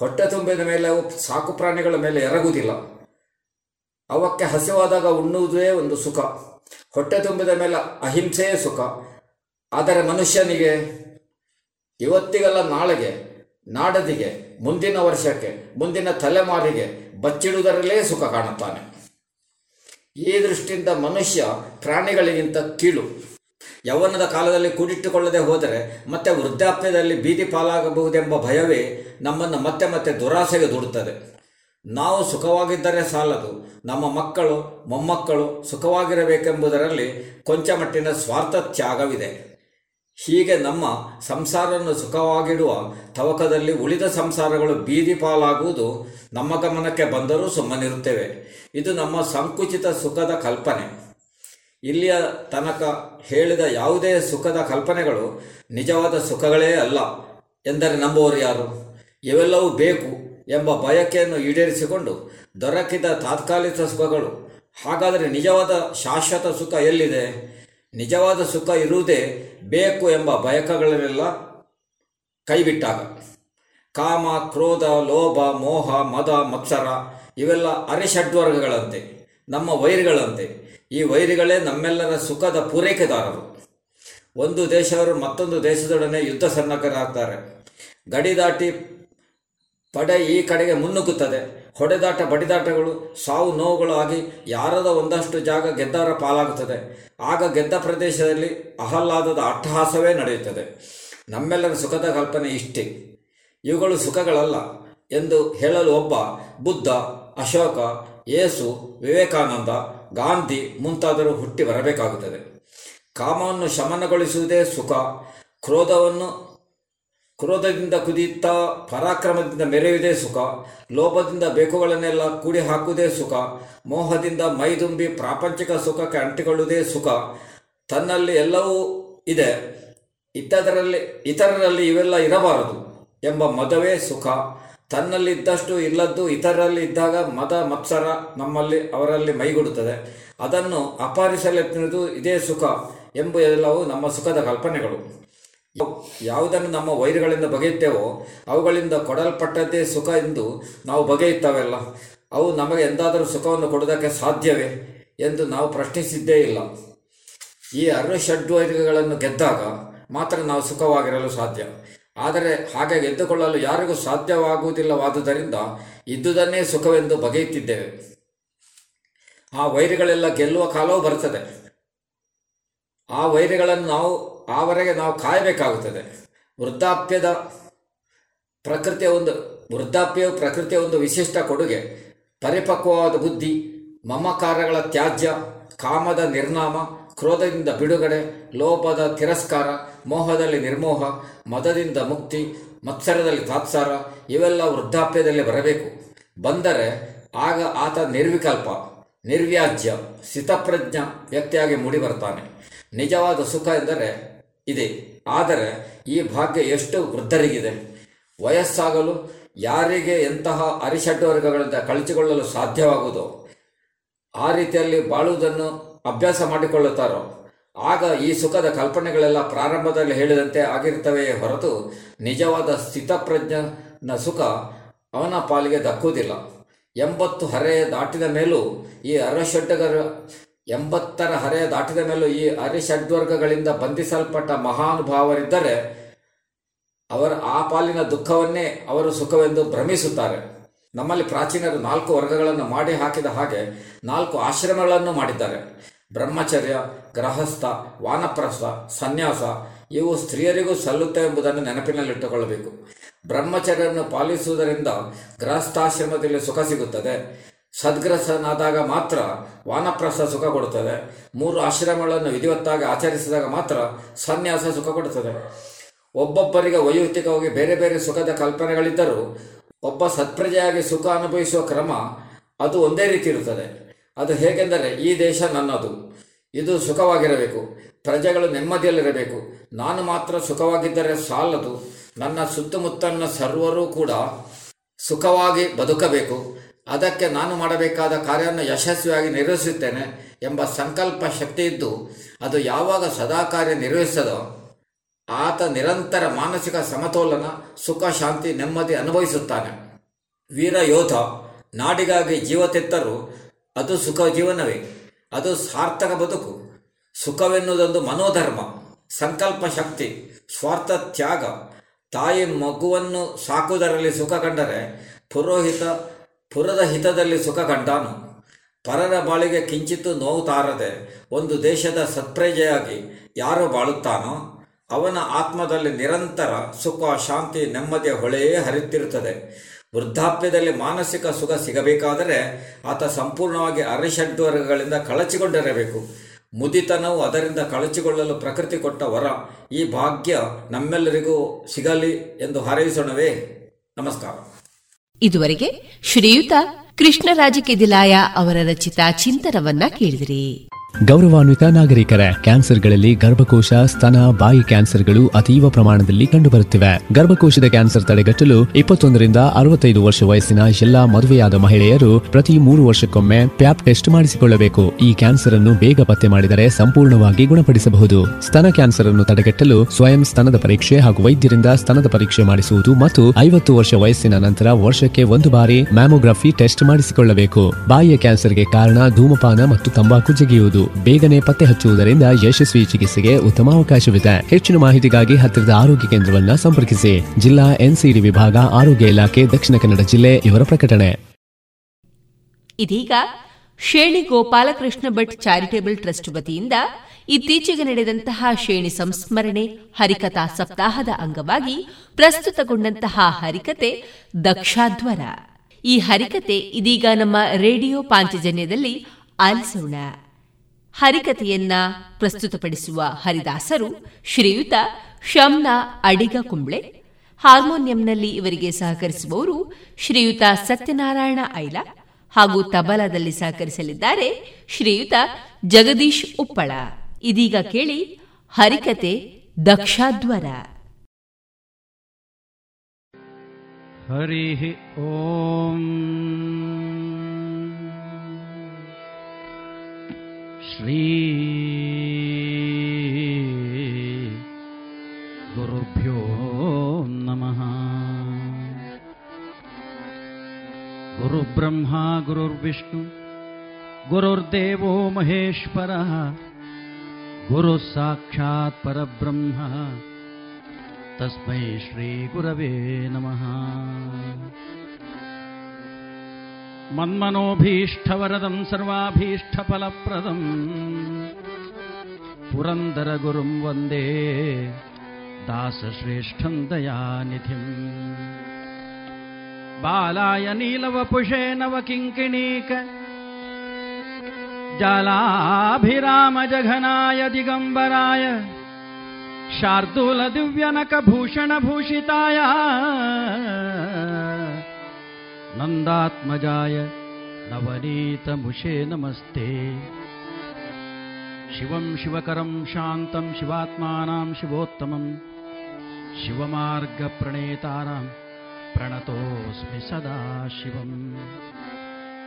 ಹೊಟ್ಟೆ ತುಂಬಿದ ಮೇಲೆ ಅವು ಸಾಕು ಪ್ರಾಣಿಗಳ ಮೇಲೆ ಎರಗುವುದಿಲ್ಲ. ಅವಕ್ಕೆ ಹಸಿವಾದಾಗ ಉಣ್ಣುವುದೇ ಒಂದು ಸುಖ. ಹೊಟ್ಟೆ ತುಂಬಿದ ಮೇಲೆ ಅಹಿಂಸೆಯೇ ಸುಖ. ಆದರೆ ಮನುಷ್ಯನಿಗೆ ಇವತ್ತಿಗಲ್ಲ ನಾಳೆಗೆ, ನಾಡದಿಗೆ, ಮುಂದಿನ ವರ್ಷಕ್ಕೆ, ಮುಂದಿನ ತಲೆಮಾರಿಗೆ ಬಚ್ಚಿಡುವುದರಲ್ಲೇ ಸುಖ ಕಾಣುತ್ತಾನೆ. ಈ ದೃಷ್ಟಿಯಿಂದ ಮನುಷ್ಯ ಪ್ರಾಣಿಗಳಿಗಿಂತ ಕೀಳು. ಯೌವನದ ಕಾಲದಲ್ಲಿ ಕೂಡಿಟ್ಟುಕೊಳ್ಳದೆ ಹೋದರೆ ಮತ್ತೆ ವೃದ್ಧಾಪ್ಯದಲ್ಲಿ ಬೀದಿ ಪಾಲಾಗಬಹುದೆಂಬ ಭಯವೇ ನಮ್ಮನ್ನು ಮತ್ತೆ ಮತ್ತೆ ದುರಾಸೆಗೆ ದೂಡುತ್ತದೆ. ನಾವು ಸುಖವಾಗಿದ್ದರೆ ಸಾಲದು, ನಮ್ಮ ಮಕ್ಕಳು ಮೊಮ್ಮಕ್ಕಳು ಸುಖವಾಗಿರಬೇಕೆಂಬುದರಲ್ಲಿ ಕೊಂಚ ಮಟ್ಟಿನ ಸ್ವಾರ್ಥ ತ್ಯಾಗವಿದೆ. ಹೀಗೆ ನಮ್ಮ ಸಂಸಾರವನ್ನು ಸುಖವಾಗಿಡುವ ತವಕದಲ್ಲಿ ಉಳಿದ ಸಂಸಾರಗಳು ಬೀದಿ ಪಾಲಾಗುವುದು ನಮ್ಮ ಗಮನಕ್ಕೆ ಬಂದರೂ ಸುಮ್ಮನಿರುತ್ತೇವೆ. ಇದು ನಮ್ಮ ಸಂಕುಚಿತ ಸುಖದ ಕಲ್ಪನೆ. ಇಲ್ಲಿಯ ತನಕ ಹೇಳಿದ ಯಾವುದೇ ಸುಖದ ಕಲ್ಪನೆಗಳು ನಿಜವಾದ ಸುಖಗಳೇ ಅಲ್ಲ ಎಂದರೆ ನಂಬುವವರು ಯಾರು? ಇವೆಲ್ಲವೂ ಬೇಕು ಎಂಬ ಬಯಕೆಯನ್ನು ಈಡೇರಿಸಿಕೊಂಡು ದೊರಕಿದ ತಾತ್ಕಾಲಿಕ ಸುಖಗಳು. ಹಾಗಾದರೆ ನಿಜವಾದ ಶಾಶ್ವತ ಸುಖ ಎಲ್ಲಿದೆ? ನಿಜವಾದ ಸುಖ ಇರುವುದೇ ಬೇಕು ಎಂಬ ಬಯಕೆಗಳನ್ನೆಲ್ಲ ಕೈಬಿಟ್ಟಾಗ. ಕಾಮ, ಕ್ರೋಧ, ಲೋಭ, ಮೋಹ, ಮದ, ಮತ್ಸರ ಇವೆಲ್ಲ ಅರೆಷಡ್ವರ್ಗಗಳಂತೆ, ನಮ್ಮ ವೈರಿಗಳಂತೆ. ಈ ವೈರಿಗಳೇ ನಮ್ಮೆಲ್ಲರ ಸುಖದ ಪೂರೈಕೆದಾರರು. ಒಂದು ದೇಶವರು ಮತ್ತೊಂದು ದೇಶದೊಡನೆ ಯುದ್ಧ ಸನ್ನದ್ಧರಾಗ್ತಾರೆ. ಗಡಿ ದಾಟಿ ಪಡೆ ಈ ಕಡೆಗೆ ಮುನ್ನುಗ್ಗುತ್ತದೆ. ಹೊಡೆದಾಟ ಬಡಿದಾಟಗಳು, ಸಾವು ನೋವುಗಳು ಆಗಿ ಯಾರದ ಒಂದಷ್ಟು ಜಾಗ ಗೆದ್ದವರ ಪಾಲಾಗುತ್ತದೆ. ಆಗ ಗೆದ್ದ ಪ್ರದೇಶದಲ್ಲಿ ಆಹ್ಲಾದದ ಅಟ್ಟಹಾಸವೇ ನಡೆಯುತ್ತದೆ. ನಮ್ಮೆಲ್ಲರ ಸುಖದ ಕಲ್ಪನೆ ಇಷ್ಟೇ. ಇವುಗಳು ಸುಖಗಳಲ್ಲ ಎಂದು ಹೇಳಲು ಒಬ್ಬ ಬುದ್ಧ, ಅಶೋಕ, ಯೇಸು, ವಿವೇಕಾನಂದ, ಗಾಂಧಿ ಮುಂತಾದರೂ ಹುಟ್ಟಿ ಬರಬೇಕಾಗುತ್ತದೆ. ಕಾಮವನ್ನು ಶಮನಗೊಳಿಸುವುದೇ ಸುಖ. ಕ್ರೋಧವನ್ನು ಕ್ರೋಧದಿಂದ ಕುದಿಯುತ್ತಾ ಪರಾಕ್ರಮದಿಂದ ಮೆರೆಯುವುದೇ ಸುಖ. ಲೋಭದಿಂದ ಬೇಕುಗಳನ್ನೆಲ್ಲ ಕೂಡಿ ಹಾಕುವುದೇ ಸುಖ. ಮೋಹದಿಂದ ಮೈದುಂಬಿ ಪ್ರಾಪಂಚಿಕ ಸುಖಕ್ಕೆ ಅಂಟಿಕೊಳ್ಳುವುದೇ ಸುಖ. ತನ್ನಲ್ಲಿ ಎಲ್ಲವೂ ಇದೆ, ಇತರರಲ್ಲಿ ಇತರರಲ್ಲಿ ಇವೆಲ್ಲ ಇರಬಾರದು ಎಂಬ ಮದವೇ ಸುಖ. ತನ್ನಲ್ಲಿದ್ದಷ್ಟು ಇಲ್ಲದ್ದು ಇತರರಲ್ಲಿ ಇದ್ದಾಗ ಮದ ಮತ್ಸರ ನಮ್ಮಲ್ಲಿ ಅವರಲ್ಲಿ ಮೈಗೂಡುತ್ತದೆ. ಅದನ್ನು ಅಪಹರಿಸಲೆತ್ತಿನದು ಇದೇ ಸುಖ ಎಂಬ ಎಲ್ಲವೂ ನಮ್ಮ ಸುಖದ ಕಲ್ಪನೆಗಳು. ಯಾವುದನ್ನು ನಮ್ಮ ವೈರಿಗಳಿಂದ ಬಗೆಯುತ್ತೇವೋ ಅವುಗಳಿಂದ ಕೊಡಲ್ಪಟ್ಟದ್ದೇ ಸುಖ ಎಂದು ನಾವು ಬಗೆಯುತ್ತವೆಲ್ಲ. ಅವು ನಮಗೆ ಎಂದಾದರೂ ಸುಖವನ್ನು ಕೊಡೋದಕ್ಕೆ ಸಾಧ್ಯವೇ ಎಂದು ನಾವು ಪ್ರಶ್ನಿಸಿದ್ದೇ ಇಲ್ಲ. ಈ ಅರೆ ಷಡ್ವೈರಿಗಳನ್ನು ಗೆದ್ದಾಗ ಮಾತ್ರ ನಾವು ಸುಖವಾಗಿರಲು ಸಾಧ್ಯ. ಆದರೆ ಹಾಗೆ ಗೆದ್ದುಕೊಳ್ಳಲು ಯಾರಿಗೂ ಸಾಧ್ಯವಾಗುವುದಿಲ್ಲವಾದುದರಿಂದ ಇದ್ದುದನ್ನೇ ಸುಖವೆಂದು ಬಗೆಯುತ್ತಿದ್ದೇವೆ. ಆ ವೈರಿಗಳೆಲ್ಲ ಗೆಲ್ಲುವ ಕಾಲವೂ ಬರ್ತದೆ. ಆ ವೈರಿಗಳನ್ನು ನಾವು ಆವರೆಗೆ ನಾವು ಕಾಯಬೇಕಾಗುತ್ತದೆ. ವೃದ್ಧಾಪ್ಯದ ಪ್ರಕೃತಿಯ ಒಂದು ವೃದ್ಧಾಪ್ಯವು ಪ್ರಕೃತಿಯ ಒಂದು ವಿಶಿಷ್ಟ ಕೊಡುಗೆ. ಪರಿಪಕ್ವವಾದ ಬುದ್ಧಿ, ಮಮಕಾರಗಳ ತ್ಯಾಜ್ಯ, ಕಾಮದ ನಿರ್ನಾಮ, ಕ್ರೋಧದಿಂದ ಬಿಡುಗಡೆ, ಲೋಭದ ತಿರಸ್ಕಾರ, ಮೋಹದಲ್ಲಿ ನಿರ್ಮೋಹ, ಮದದಿಂದ ಮುಕ್ತಿ, ಮತ್ಸರದಲ್ಲಿ ತಾತ್ಸಾರ ಇವೆಲ್ಲ ವೃದ್ಧಾಪ್ಯದಲ್ಲಿ ಬರಬೇಕು. ಬಂದರೆ ಆಗ ಆತ ನಿರ್ವಿಕಲ್ಪ, ನಿರ್ವ್ಯಾಜ್ಯ, ಸ್ಥಿತಪ್ರಜ್ಞ ವ್ಯಕ್ತಿಯಾಗಿ ಮೂಡಿಬರ್ತಾನೆ. ನಿಜವಾದ ಸುಖ ಎಂದರೆ ಇದೆ. ಆದರೆ ಈ ಭಾಗ್ಯ ಎಷ್ಟು ವೃದ್ಧರಿಗಿದೆ. ವಯಸ್ಸಾಗಲು ಯಾರಿಗೆ ಎಂತಹ ಅರಿಷಡ್ವರ್ಗಗಳಿಂದ ಕಳಚಿಕೊಳ್ಳಲು ಸಾಧ್ಯವಾಗುವುದೋ, ಆ ರೀತಿಯಲ್ಲಿ ಬಾಳುವುದನ್ನು ಅಭ್ಯಾಸ ಮಾಡಿಕೊಳ್ಳುತ್ತಾರೋ ಆಗ ಈ ಸುಖದ ಕಲ್ಪನೆಗಳೆಲ್ಲ ಪ್ರಾರಂಭದಲ್ಲಿ ಹೇಳಿದಂತೆ ಆಗಿರ್ತವೆಯೇ ಹೊರತು ನಿಜವಾದ ಸ್ಥಿತಪ್ರಜ್ಞನ ಸುಖ ಅವನ ಪಾಲಿಗೆ ದಕ್ಕುವುದಿಲ್ಲ. ಎಂಬತ್ತು ಹರೆಯ ದಾಟಿದ ಮೇಲೂ ಈ ಅರೆಷಡ್ವರ್ಗಗಳ ಎಂಬತ್ತರ ಹರೆಯ ದಾಟಿದ ಮೇಲೂ ಈ ಅರೆಷಡ್ವರ್ಗಗಳಿಂದ ಬಂಧಿಸಲ್ಪಟ್ಟ ಮಹಾನುಭಾವರಿದ್ದರೆ ಅವರ ಆ ಪಾಲಿನ ದುಃಖವನ್ನೇ ಅವರು ಸುಖವೆಂದು ಭ್ರಮಿಸುತ್ತಾರೆ. ನಮ್ಮಲ್ಲಿ ಪ್ರಾಚೀನರು ನಾಲ್ಕು ವರ್ಗಗಳನ್ನು ಮಾಡಿ ಹಾಕಿದ ಹಾಗೆ ನಾಲ್ಕು ಆಶ್ರಮಗಳನ್ನು ಮಾಡಿದ್ದಾರೆ. ಬ್ರಹ್ಮಚರ್ಯ, ಗೃಹಸ್ಥ, ವಾನಪ್ರಸ್ಥ, ಸನ್ಯಾಸ ಇವು ಸ್ತ್ರೀಯರಿಗೂ ಸಲ್ಲುತ್ತೆ ಎಂಬುದನ್ನು ನೆನಪಿನಲ್ಲಿಟ್ಟುಕೊಳ್ಳಬೇಕು. ಬ್ರಹ್ಮಚರ್ಯವನ್ನು ಪಾಲಿಸುವುದರಿಂದ ಗೃಹಸ್ಥಾಶ್ರಮದಲ್ಲಿ ಸುಖ ಸಿಗುತ್ತದೆ. ಸದ್ಗ್ರಹಸ್ಥನಾದಾಗ ಮಾತ್ರ ವಾನಪ್ರಸ್ಥ ಸುಖ ಕೊಡುತ್ತದೆ. ಮೂರು ಆಶ್ರಮಗಳನ್ನು ವಿಧಿವತ್ತಾಗಿ ಆಚರಿಸಿದಾಗ ಮಾತ್ರ ಸನ್ಯಾಸ ಸುಖ ಕೊಡುತ್ತದೆ. ಒಬ್ಬೊಬ್ಬರಿಗೆ ವೈಯಕ್ತಿಕವಾಗಿ ಬೇರೆ ಬೇರೆ ಸುಖದ ಕಲ್ಪನೆಗಳಿದ್ದರೂ ಒಬ್ಬ ಸತ್ಪ್ರಜೆಯಾಗಿ ಸುಖ ಅನುಭವಿಸುವ ಕ್ರಮ ಅದು ಒಂದೇ ರೀತಿ ಇರುತ್ತದೆ. ಅದು ಹೇಗೆಂದರೆ, ಈ ದೇಶ ನನ್ನದು, ಇದು ಸುಖವಾಗಿರಬೇಕು, ಪ್ರಜೆಗಳು ನೆಮ್ಮದಿಯಲ್ಲಿರಬೇಕು, ನಾನು ಮಾತ್ರ ಸುಖವಾಗಿದ್ದರೆ ಸಾಲದು, ನನ್ನ ಸುತ್ತಮುತ್ತಲಿನ ಸರ್ವರೂ ಕೂಡ ಸುಖವಾಗಿ ಬದುಕಬೇಕು, ಅದಕ್ಕೆ ನಾನು ಮಾಡಬೇಕಾದ ಕಾರ್ಯವನ್ನು ಯಶಸ್ವಿಯಾಗಿ ನಿರ್ವಹಿಸುತ್ತೇನೆ ಎಂಬ ಸಂಕಲ್ಪ ಶಕ್ತಿ ಇದ್ದು ಅದು ಯಾವಾಗ ಸದಾ ಕಾರ್ಯ ನಿರ್ವಹಿಸದೋ ಆತ ನಿರಂತರ ಮಾನಸಿಕ ಸಮತೋಲನ, ಸುಖ, ಶಾಂತಿ, ನೆಮ್ಮದಿ ಅನುಭವಿಸುತ್ತಾನೆ. ವೀರ ಯೋಧ, ನಾಡಿಗಾಗಿ ಜೀವತೆತ್ತರು, ಅದು ಸುಖ ಜೀವನವೇ, ಅದು ಸಾರ್ಥಕ ಬದುಕು. ಸುಖವೆನ್ನುವುದೊಂದು ಮನೋಧರ್ಮ, ಸಂಕಲ್ಪ ಶಕ್ತಿ, ಸ್ವಾರ್ಥ ತ್ಯಾಗ. ತಾಯಿ ಮಗುವನ್ನು ಸಾಕುವುದರಲ್ಲಿ ಸುಖ ಕಂಡರೆ ಪುರೋಹಿತ ಪುರದ ಹಿತದಲ್ಲಿ ಸುಖ ಕಂಡಾನು. ಪರರ ಬಾಳಿಗೆ ಕಿಂಚಿತ್ತು ನೋವು ತಾರದೆ ಒಂದು ದೇಶದ ಸತ್ಪ್ರಜೆಯಾಗಿ ಯಾರು ಬಾಳುತ್ತಾನೋ ಅವನ ಆತ್ಮದಲ್ಲಿ ನಿರಂತರ ಸುಖ, ಶಾಂತಿ, ನೆಮ್ಮದಿಯ ಹೊಳೆಯೇ ಹರಿಯುತ್ತಿರುತ್ತದೆ. ವೃದ್ಧಾಪ್ಯದಲ್ಲಿ ಮಾನಸಿಕ ಸುಖ ಸಿಗಬೇಕಾದರೆ ಆತ ಸಂಪೂರ್ಣವಾಗಿ ಅರೆಷಡ್ವರ್ಗಗಳಿಂದ ಕಳಚಿಕೊಂಡಿರಬೇಕು. ಮುದಿತನವು ಅದರಿಂದ ಕಳಚಿಕೊಳ್ಳಲು ಪ್ರಕೃತಿ ಕೊಟ್ಟ ವರ. ಈ ಭಾಗ್ಯ ನಮ್ಮೆಲ್ಲರಿಗೂ ಸಿಗಲಿ ಎಂದು ಹಾರೈಸೋಣವೇ. ನಮಸ್ಕಾರ. ಇದುವರೆಗೆ ಶ್ರೀಯುತ ಕೃಷ್ಣರಾಜ ಕೆದಿಲಾಯ ಅವರ ರಚಿತ ಚಿಂತನವನ್ನ ಕೇಳಿದಿರಿ. ಗೌರವಾನ್ವಿತ ನಾಗರಿಕರೇ, ಕ್ಯಾನ್ಸರ್ಗಳಲ್ಲಿ ಗರ್ಭಕೋಶ, ಸ್ತನ, ಬಾಯಿ ಕ್ಯಾನ್ಸರ್ಗಳು ಅತೀವ ಪ್ರಮಾಣದಲ್ಲಿ ಕಂಡುಬರುತ್ತಿವೆ. ಗರ್ಭಕೋಶದ ಕ್ಯಾನ್ಸರ್ ತಡೆಗಟ್ಟಲು ಇಪ್ಪತ್ತೊಂದರಿಂದ ಅರವತ್ತೈದು ವರ್ಷ ವಯಸ್ಸಿನ ಎಲ್ಲಾ ಮದುವೆಯಾದ ಮಹಿಳೆಯರು ಪ್ರತಿ ಮೂರು ವರ್ಷಕ್ಕೊಮ್ಮೆ ಪ್ಯಾಪ್ ಟೆಸ್ಟ್ ಮಾಡಿಸಿಕೊಳ್ಳಬೇಕು. ಈ ಕ್ಯಾನ್ಸರ್ ಅನ್ನು ಬೇಗ ಪತ್ತೆ ಮಾಡಿದರೆ ಸಂಪೂರ್ಣವಾಗಿ ಗುಣಪಡಿಸಬಹುದು. ಸ್ತನ ಕ್ಯಾನ್ಸರ್ ಅನ್ನು ತಡೆಗಟ್ಟಲು ಸ್ವಯಂ ಸ್ತನದ ಪರೀಕ್ಷೆ ಹಾಗೂ ವೈದ್ಯರಿಂದ ಸ್ತನದ ಪರೀಕ್ಷೆ ಮಾಡಿಸುವುದು ಮತ್ತು ಐವತ್ತು ವರ್ಷ ವಯಸ್ಸಿನ ನಂತರ ವರ್ಷಕ್ಕೆ ಒಂದು ಬಾರಿ ಮ್ಯಾಮೋಗ್ರಫಿ ಟೆಸ್ಟ್ ಮಾಡಿಸಿಕೊಳ್ಳಬೇಕು. ಬಾಯಿಯ ಕ್ಯಾನ್ಸರ್ಗೆ ಕಾರಣ ಧೂಮಪಾನ ಮತ್ತು ತಂಬಾಕು ಜಗಿಯುವುದು ಬೇಗನೆ ಪತ್ತೆ ಹಚ್ಚುವುದರಿಂದ ಯಶಸ್ವಿ ಚಿಕಿತ್ಸೆಗೆ ಉತ್ತಮ ಅವಕಾಶವಿದೆ. ಹೆಚ್ಚಿನ ಮಾಹಿತಿಗಾಗಿ ಹತ್ತಿರದ ಆರೋಗ್ಯ ಕೇಂದ್ರವನ್ನು ಸಂಪರ್ಕಿಸಿ. ಜಿಲ್ಲಾ ಎನ್ಸಿಡಿ ವಿಭಾಗ, ಆರೋಗ್ಯ ಇಲಾಖೆ, ದಕ್ಷಿಣ ಕನ್ನಡ ಜಿಲ್ಲೆ. ಇವರ ಪ್ರಕಟಣೆ. ಇದೀಗ ಶೇಣಿ ಗೋಪಾಲಕೃಷ್ಣ ಭಟ್ ಚಾರಿಟೇಬಲ್ ಟ್ರಸ್ಟ್ ವತಿಯಿಂದ ಇತ್ತೀಚೆಗೆ ನಡೆದಂತಹ ಶೇಣಿ ಸಂಸ್ಮರಣೆ ಹರಿಕಥಾ ಸಪ್ತಾಹದ ಅಂಗವಾಗಿ ಪ್ರಸ್ತುತಗೊಂಡಂತಹ ಹರಿಕತೆ ದಕ್ಷಾಧ್ವರ. ಈ ಹರಿಕತೆ ಇದೀಗ ನಮ್ಮ ರೇಡಿಯೋ ಪಾಂಚಜನ್ಯದಲ್ಲಿ ಆಲಿಸೋಣ. ಹರಿಕತೆಯನ್ನ ಪ್ರಸ್ತುತಪಡಿಸುವ ಹರಿದಾಸರು ಶ್ರೀಯುತ ಶಮ್ನಾ ಅಡಿಗ ಕುಂಬ್ಳೆ. ಹಾರ್ಮೋನಿಯಂನಲ್ಲಿ ಇವರಿಗೆ ಸಹಕರಿಸುವವರು ಶ್ರೀಯುತ ಸತ್ಯನಾರಾಯಣ ಐಲ ಹಾಗೂ ತಬಲಾದಲ್ಲಿ ಸಹಕರಿಸಲಿದ್ದಾರೆ ಶ್ರೀಯುತ ಜಗದೀಶ್ ಉಪ್ಪಳ. ಇದೀಗ ಕೇಳಿ ಹರಿಕತೆ ದಕ್ಷಾಧ್ವರ. ಹರಿ ಓಂ. ಶ್ರೀ ಗುರುಭ್ಯೋ ನಮಃ. ಗುರುಬ್ರಹ್ಮ ಗುರುರ್ವಿಷ್ಣು ಗುರುರ್ದೇವೋ ಮಹೇಶ್ವರ ಗುರು ಸಾಕ್ಷಾತ್ ಪರಬ್ರಹ್ಮ ತಸ್ಮೈ ಶ್ರೀ ಗುರವೇ ನಮಃ. ಮನ್ಮನೋಭೀಷ್ಟವರದಂ ಸರ್ವಾಭೀಷ್ಟಫಲಪ್ರದಂ ಪುರಂದರ ಗುರುಂ ವಂದೇ ದಾಸಶ್ರೇಷ್ಠಂ ದಯಾನಿಧಿಂ. ಬಾಲಾಯ ನೀಲವಪುಷೇ ನವಕಿಂಕಿಣೀಕ ಜಾಲಾಭಿರಾಮ ಜಘನಾಯ ದಿಗಂಬರಾಯ ಶಾರ್ದೂಲ ದಿವ್ಯನಕಭೂಷಣಭೂಷಿತಾಯ ನಂದಾತ್ಮಜಾಯ ನವನೀತಮುಷೇ ನಮಸ್ತೆ. ಶಿವಂ ಶಿವಕರಂ ಶಾಂತಂ ಶಿವಾತ್ಮಾನಾಂ ಶಿವೋತ್ತಮಂ ಶಿವಮಾರ್ಗಪ್ರಣೇತಾರಾಂ ಪ್ರಣತೋಸ್ಮಿ ಸದಾ ಶಿವಂ.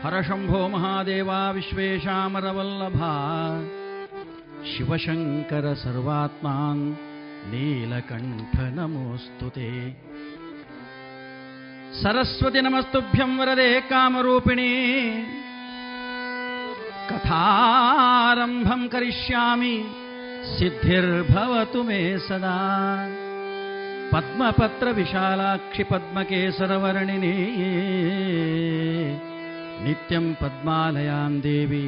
ಹರಶಂಭೋ ಮಹಾದೇವ ವಿಶ್ವೇಶಾಮರವಲ್ಲಭ ಶಿವಶಂಕರ ಸರ್ವಾತ್ಮಾನ್ ನೀಲಕಂಠ ನಮೋಸ್ತುತೇ. ಸರಸ್ವತಿ ನಮಸ್ತುಭ್ಯಂ ವರದೆ ಕಾಮರೂಪಿಣಿ. ಕಥಾರಂಭಂ ಕರಿಷ್ಯಾಮಿ ಸಿದ್ಧಿರ್ಭವತು ಮೇ ಸದಾ. ಪದ್ಮಪತ್ರ ವಿಶಾಲಾಕ್ಷಿ ಪದ್ಮಕೇಸರವರ್ಣಿನಿ ನಿತ್ಯಂ ಪದ್ಮಾಲಯಾಂ ದೇವಿ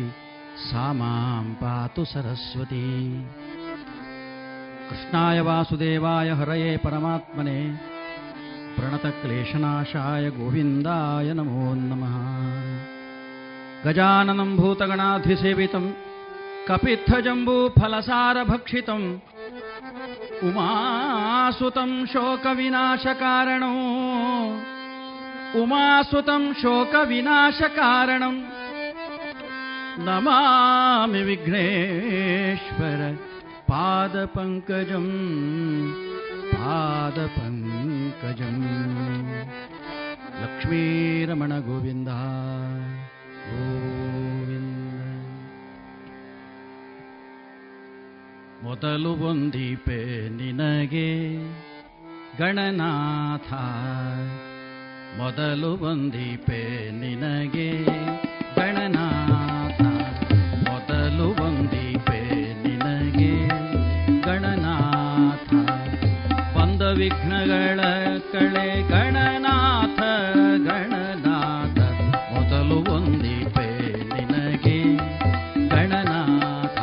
ಸಾ ಮಾಂ ಪಾತು ಸರಸ್ವತಿ. ಕೃಷ್ಣಾಯ ವಾಸುದೇವಾಯ ಹರಯೇ ಪರಮಾತ್ಮನೇ ಪ್ರಣತಕ್ಲೇಶನಾಶಾಯ ಗೋವಿಂದಾಯ ನಮೋ ನಮಃ. ಗಜಾನನಂ ಭೂತಗಣಾಧಿಸೇವಿತಂ ಕಪಿತ್ಥಜಂಬೂಫಲಸಾರಭಕ್ಷಿತಂ ಉಮಾಸುತಂ ಶೋಕವಿನಾಶಕಾರಣಂ ಉಮಾಸುತಂ ಶೋಕವಿನಾಶಕಾರಣಂ ನಮಾಮಿ ವಿಘ್ನೇಶ್ವರ ಪಾದಪಂಕಜಂ ಪಾದಪಂಕಜಂ. ಲಕ್ಷ್ಮೀರಮಣ ಗೋವಿಂದ ಗೋವಿಂದ. ಮೊದಲು ವಂದಿಪೆ ನಿನಗೆ ಗಣನಾಥ, ಮೊದಲು ವಂದಿಪೆ ನಿನಗೆ ಗಣನಾಥ, ಮೊದಲು ವಂದಿಪೆ ನಿನಗೆ ಗಣನಾಥ. ಬಂದ ವಿಘ್ನಗಳ ಕಳೆ ಗಣನಾಥ ಗಣನಾಥ, ಮೊದಲು ವಂದಿಪೆ ನಿನಗೆ ಗಣನಾಥ.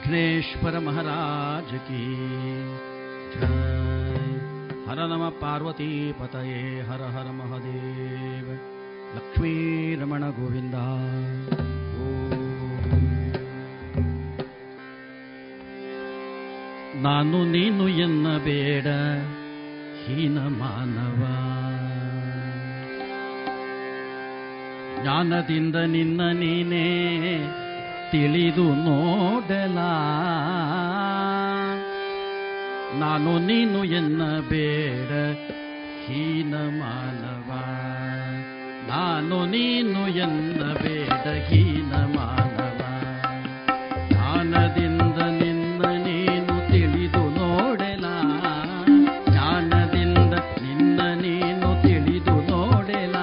विघ्नेश्वर महाराज की जय। हर नमः पार्वती पतये, हर हर महादेव, लक्ष्मी रमण गोविंदा। ನಾನು ನೀನು ಎನ್ನಬೇಡ ಹೀನ ಮಾನವ, ಜ್ಞಾನದಿಂದ ನಿನ್ನ ನೀನೇ ತಿಳಿದು ನೋಡಲ. ನಾನು ನೀನು ಎನ್ನಬೇಡ ಹೀನ ಮಾನವ, ನಾನು ನೀನು ಎನ್ನಬೇಡ ಹೀನ ಮಾನವ. ಜ್ಞಾನದಿಂದ ನಿನ್ನ ನೀನು ತಿಳಿದು ನೋಡೆಲ, ಜ್ಞಾನದಿಂದ ನಿನ್ನ ನೀನು ತಿಳಿದು ನೋಡೆಲ.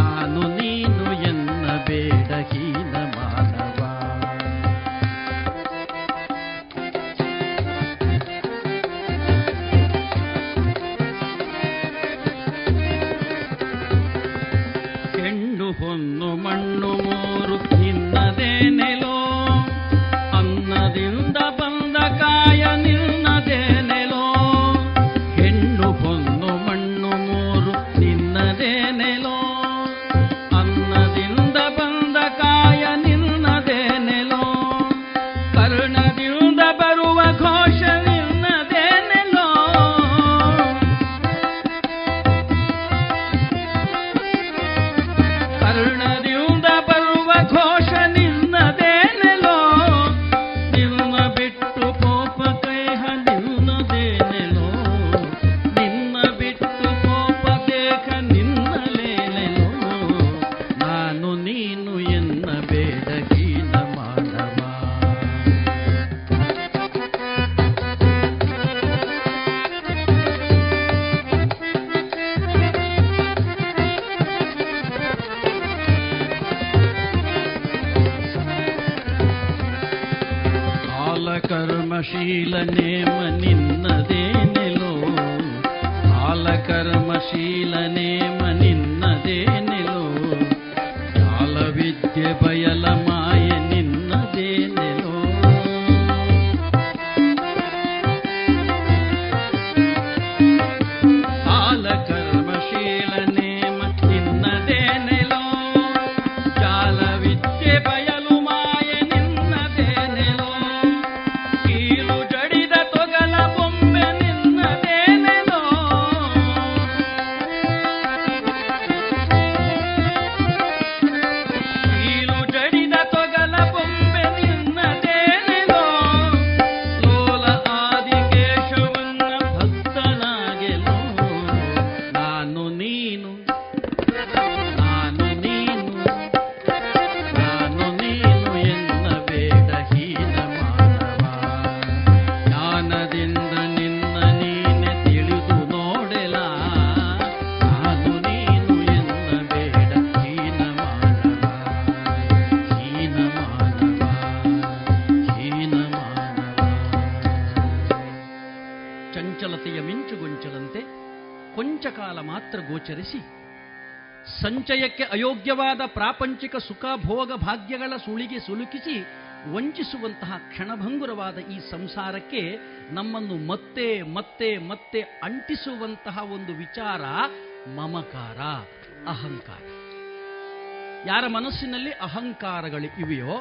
ನಾನು ನೀನು ಎನ್ನಬೇಡ ಹೀನ ಮಾನವ. ಹೆಣ್ಣು ಹೊನ್ನು ಮಣ್ಣು ಮೂರು ನಿನ್ನದೇ ನೆಲೋ, ಅನ್ನದಿಂದ ಬಂದ ಕಾಯ ನಿನ್ನದೇ ನೆಲೋ. ಹೆಣ್ಣು ಹೊನ್ನು ಮಣ್ಣು ಮೂರು ನಿನ್ನದೇ ನೆಲೋ, ಅನ್ನದಿಂದ ಬಂದ ಕಾಯ ನಿನ್ನದೇ ನೆಲೋ. ಕರ್ಣದಿಂದ ಬರುವ ಘೋಷ ನಿನ್ನದೇ ನೆಲೋ, ಕರ್ಣದಿಂದ ಬರುವ ಘೋಷ ನಿನ್ನದೇ ನೆಲೋ. ನಿನ್ನ ಬಿಟ್ಟು ಕೋಪ ದೇಹ ನಿನ್ನದೇ ನೆಲೋ, ನಿನ್ನ ಬಿಟ್ಟು ಕೋಪ ದೇಹ ನಿನ್ನಲೇ ನೆಲೋ. ನಾನು ನೀನು ಎನ್ನಬೇಡ ಹೀನ ಮಾನವ. ಕಾಲ ಕರ್ಮಶೀಲನೇಮ ನಿನ್ನದೇನೆಲೋ, ಕಾಲ ಕರ್ಮಶೀಲನೇಮ ನಿನ್ನದೇನೆಲೋ. ಕಾಲ ವಿದ್ಯೆ ಬಯಲ ಮಾಯ ನಿನ್ನದೇನೆಲೋ, ಕಾಲ ಕರ್ಮಶೀಲನೇಮ ನಿನ್ನದೇನೆಲೋ. ಜಾಲ ವಿದ್ಯೆ ಬಯಲು ಮಾಯ ನಿನ್ನದೇನೆಲೋ, ಕೀಲು ಜಡಿದ ತೊಗಲ ಬೊಂಬೆ ನಿನ್ನದೇನೆಲೋ. ಕೀಲು ಜಡಿದ ತೊಗಲ ಬೊಂಬೆ ನಿನ್ನದೇನೆಲೋ. ಲೋಲ ಆದಿ ಕೇಶವನ ಭಕ್ತನಾಗೆಲೋ. ನಾನು ನೀನು, ನಾನು ನೀನು, ನಾನು ನೀನು ಎನ್ನಬೇಡ ಹೀನ ಮಾನವ. ಜ್ಞಾನದಿಂದ ನಿನ್ನ ನೀನೆ ತಿಳಿದು ನೋಡೆಲ, ನಾನು ನೀನು ಎನ್ನಬೇಡ ಹೀನ ಮಾನವ, ಹೀನ ಮಾನವ, ಹೀನ ಮಾನವ. ಚಂಚಲತೆಯ ಮಿಂಚುಗೊಂಚಲಂತೆ ಕೊಂಚ ಕಾಲ ಮಾತ್ರ ಗೋಚರಿಸಿ, ಸಂಚಯಕ್ಕೆ ಅಯೋಗ್ಯವಾದ ಪ್ರಾಪಂಚಿಕ ಸುಖ ಭೋಗ ಭಾಗ್ಯಗಳ ಸುಳಿಗೆ ಸಿಲುಕಿಸಿ ವಂಚಿಸುವಂತಹ ಕ್ಷಣಭಂಗುರವಾದ ಈ ಸಂಸಾರಕ್ಕೆ ನಮ್ಮನ್ನು ಮತ್ತೆ ಮತ್ತೆ ಮತ್ತೆ ಅಂಟಿಸುವಂತಹ ಒಂದು ವಿಚಾರ ಮಮಕಾರ, ಅಹಂಕಾರ. ಯಾರ ಮನಸ್ಸಿನಲ್ಲಿ ಅಹಂಕಾರಗಳು ಇವೆಯೋ,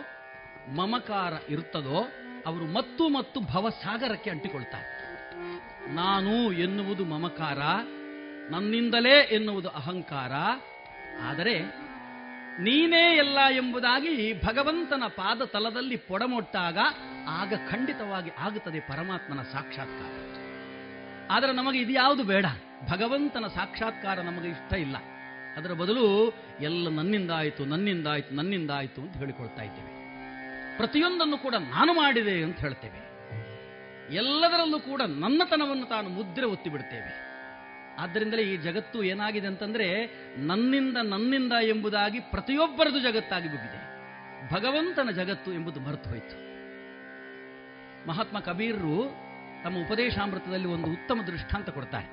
ಮಮಕಾರ ಇರ್ತದೋ, ಅವರು ಮತ್ತು ಮತ್ತು ಭವಸಾಗರಕ್ಕೆ ಅಂಟಿಕೊಳ್ತಾರೆ. ನಾನು ಎನ್ನುವುದು ಮಮಕಾರ, ನನ್ನಿಂದಲೇ ಎನ್ನುವುದು ಅಹಂಕಾರ. ಆದರೆ ನೀನೇ ಎಲ್ಲ ಎಂಬುದಾಗಿ ಭಗವಂತನ ಪಾದ ತಲದಲ್ಲಿ ಪೊಡಮೊಟ್ಟಾಗ ಆಗ ಖಂಡಿತವಾಗಿ ಆಗುತ್ತದೆ ಪರಮಾತ್ಮನ ಸಾಕ್ಷಾತ್ಕಾರ. ಆದರೆ ನಮಗೆ ಇದು ಯಾವುದು ಬೇಡ, ಭಗವಂತನ ಸಾಕ್ಷಾತ್ಕಾರ ನಮಗೆ ಇಷ್ಟ ಇಲ್ಲ. ಅದರ ಬದಲು ಎಲ್ಲ ನನ್ನಿಂದಾಯಿತು, ನನ್ನಿಂದಾಯಿತು, ನನ್ನಿಂದಾಯಿತು ಅಂತ ಹೇಳಿಕೊಳ್ತಾ ಇದ್ದೇವೆ. ಪ್ರತಿಯೊಂದನ್ನು ಕೂಡ ನಾನು ಮಾಡಿದೆ ಅಂತ ಹೇಳ್ತೇವೆ. ಎಲ್ಲದರಲ್ಲೂ ಕೂಡ ನನ್ನತನವನ್ನು ತಾನು ಮುದ್ರೆ ಒತ್ತಿಬಿಡ್ತೇವೆ. ಆದ್ದರಿಂದಲೇ ಈ ಜಗತ್ತು ಏನಾಗಿದೆ ಅಂತಂದರೆ, ನನ್ನಿಂದ ನನ್ನಿಂದ ಎಂಬುದಾಗಿ ಪ್ರತಿಯೊಬ್ಬರದು ಜಗತ್ತಾಗಿ ಹೋಗಿದೆ. ಭಗವಂತನ ಜಗತ್ತು ಎಂಬುದು ಮರೆತು ಹೋಯಿತು. ಮಹಾತ್ಮ ಕಬೀರರು ತಮ್ಮ ಉಪದೇಶಾಮೃತದಲ್ಲಿ ಒಂದು ಉತ್ತಮ ದೃಷ್ಟಾಂತ ಕೊಡ್ತಾರೆ.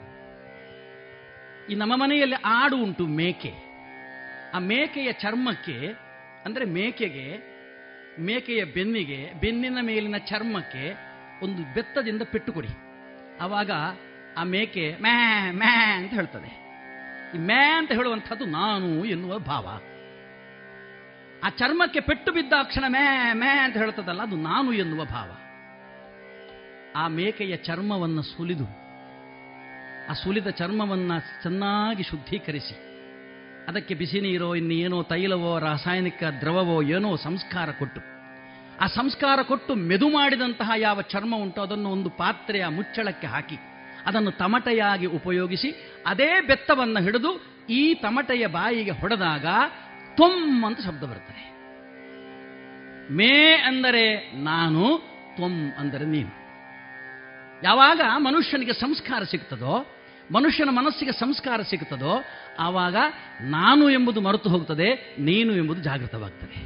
ಈ ನಮ್ಮ ಮನೆಯಲ್ಲಿ ಆಡು ಉಂಟು, ಮೇಕೆ. ಆ ಮೇಕೆಯ ಚರ್ಮಕ್ಕೆ, ಅಂದರೆ ಮೇಕೆಗೆ ಮೇಕೆಯ ಬೆನ್ನಿಗೆ, ಬೆನ್ನಿನ ಮೇಲಿನ ಚರ್ಮಕ್ಕೆ ಒಂದು ಬೆತ್ತದಿಂದ ಪೆಟ್ಟು ಕೊಡಿ. ಆವಾಗ ಆ ಮೇಕೆ ಮ್ಯಾ ಮ್ಯಾ ಅಂತ ಹೇಳ್ತದೆ. ಈ ಮ್ಯಾ ಅಂತ ಹೇಳುವಂಥದ್ದು ನಾನು ಎನ್ನುವ ಭಾವ. ಆ ಚರ್ಮಕ್ಕೆ ಪೆಟ್ಟು ಬಿದ್ದ ಅಕ್ಷಣ ಮ್ಯಾ ಮ್ಯಾ ಅಂತ ಹೇಳ್ತದಲ್ಲ, ಅದು ನಾನು ಎನ್ನುವ ಭಾವ. ಆ ಮೇಕೆಯ ಚರ್ಮವನ್ನು ಸುಲಿದು, ಆ ಸುಲಿದ ಚರ್ಮವನ್ನು ಚೆನ್ನಾಗಿ ಶುದ್ಧೀಕರಿಸಿ, ಅದಕ್ಕೆ ಬಿಸಿ ನೀರೋ ಇನ್ನೇನೋ ತೈಲವೋ ರಾಸಾಯನಿಕ ದ್ರವವೋ ಏನೋ ಸಂಸ್ಕಾರ ಕೊಟ್ಟು, ಆ ಸಂಸ್ಕಾರ ಕೊಟ್ಟು ಮೆದು ಮಾಡಿದಂತಹ ಯಾವ ಚರ್ಮ ಉಂಟು ಅದನ್ನು ಒಂದು ಪಾತ್ರೆಯ ಮುಚ್ಚಳಕ್ಕೆ ಹಾಕಿ ಅದನ್ನು ತಮಟೆಯಾಗಿ ಉಪಯೋಗಿಸಿ, ಅದೇ ಬೆತ್ತವನ್ನು ಹಿಡಿದು ಈ ತಮಟೆಯ ಬಾಯಿಗೆ ಹೊಡೆದಾಗ ತ್ವಮ್ ಅಂತ ಶಬ್ದ ಬರ್ತದೆ. ಮೇ ಅಂದರೆ ನಾನು, ತ್ವಮ್ ಅಂದರೆ ನೀನು. ಯಾವಾಗ ಮನುಷ್ಯನಿಗೆ ಸಂಸ್ಕಾರ ಸಿಗ್ತದೋ, ಮನುಷ್ಯನ ಮನಸ್ಸಿಗೆ ಸಂಸ್ಕಾರ ಸಿಗ್ತದೋ, ಆವಾಗ ನಾನು ಎಂಬುದು ಮರೆತು ಹೋಗ್ತದೆ, ನೀನು ಎಂಬುದು ಜಾಗೃತವಾಗ್ತದೆ.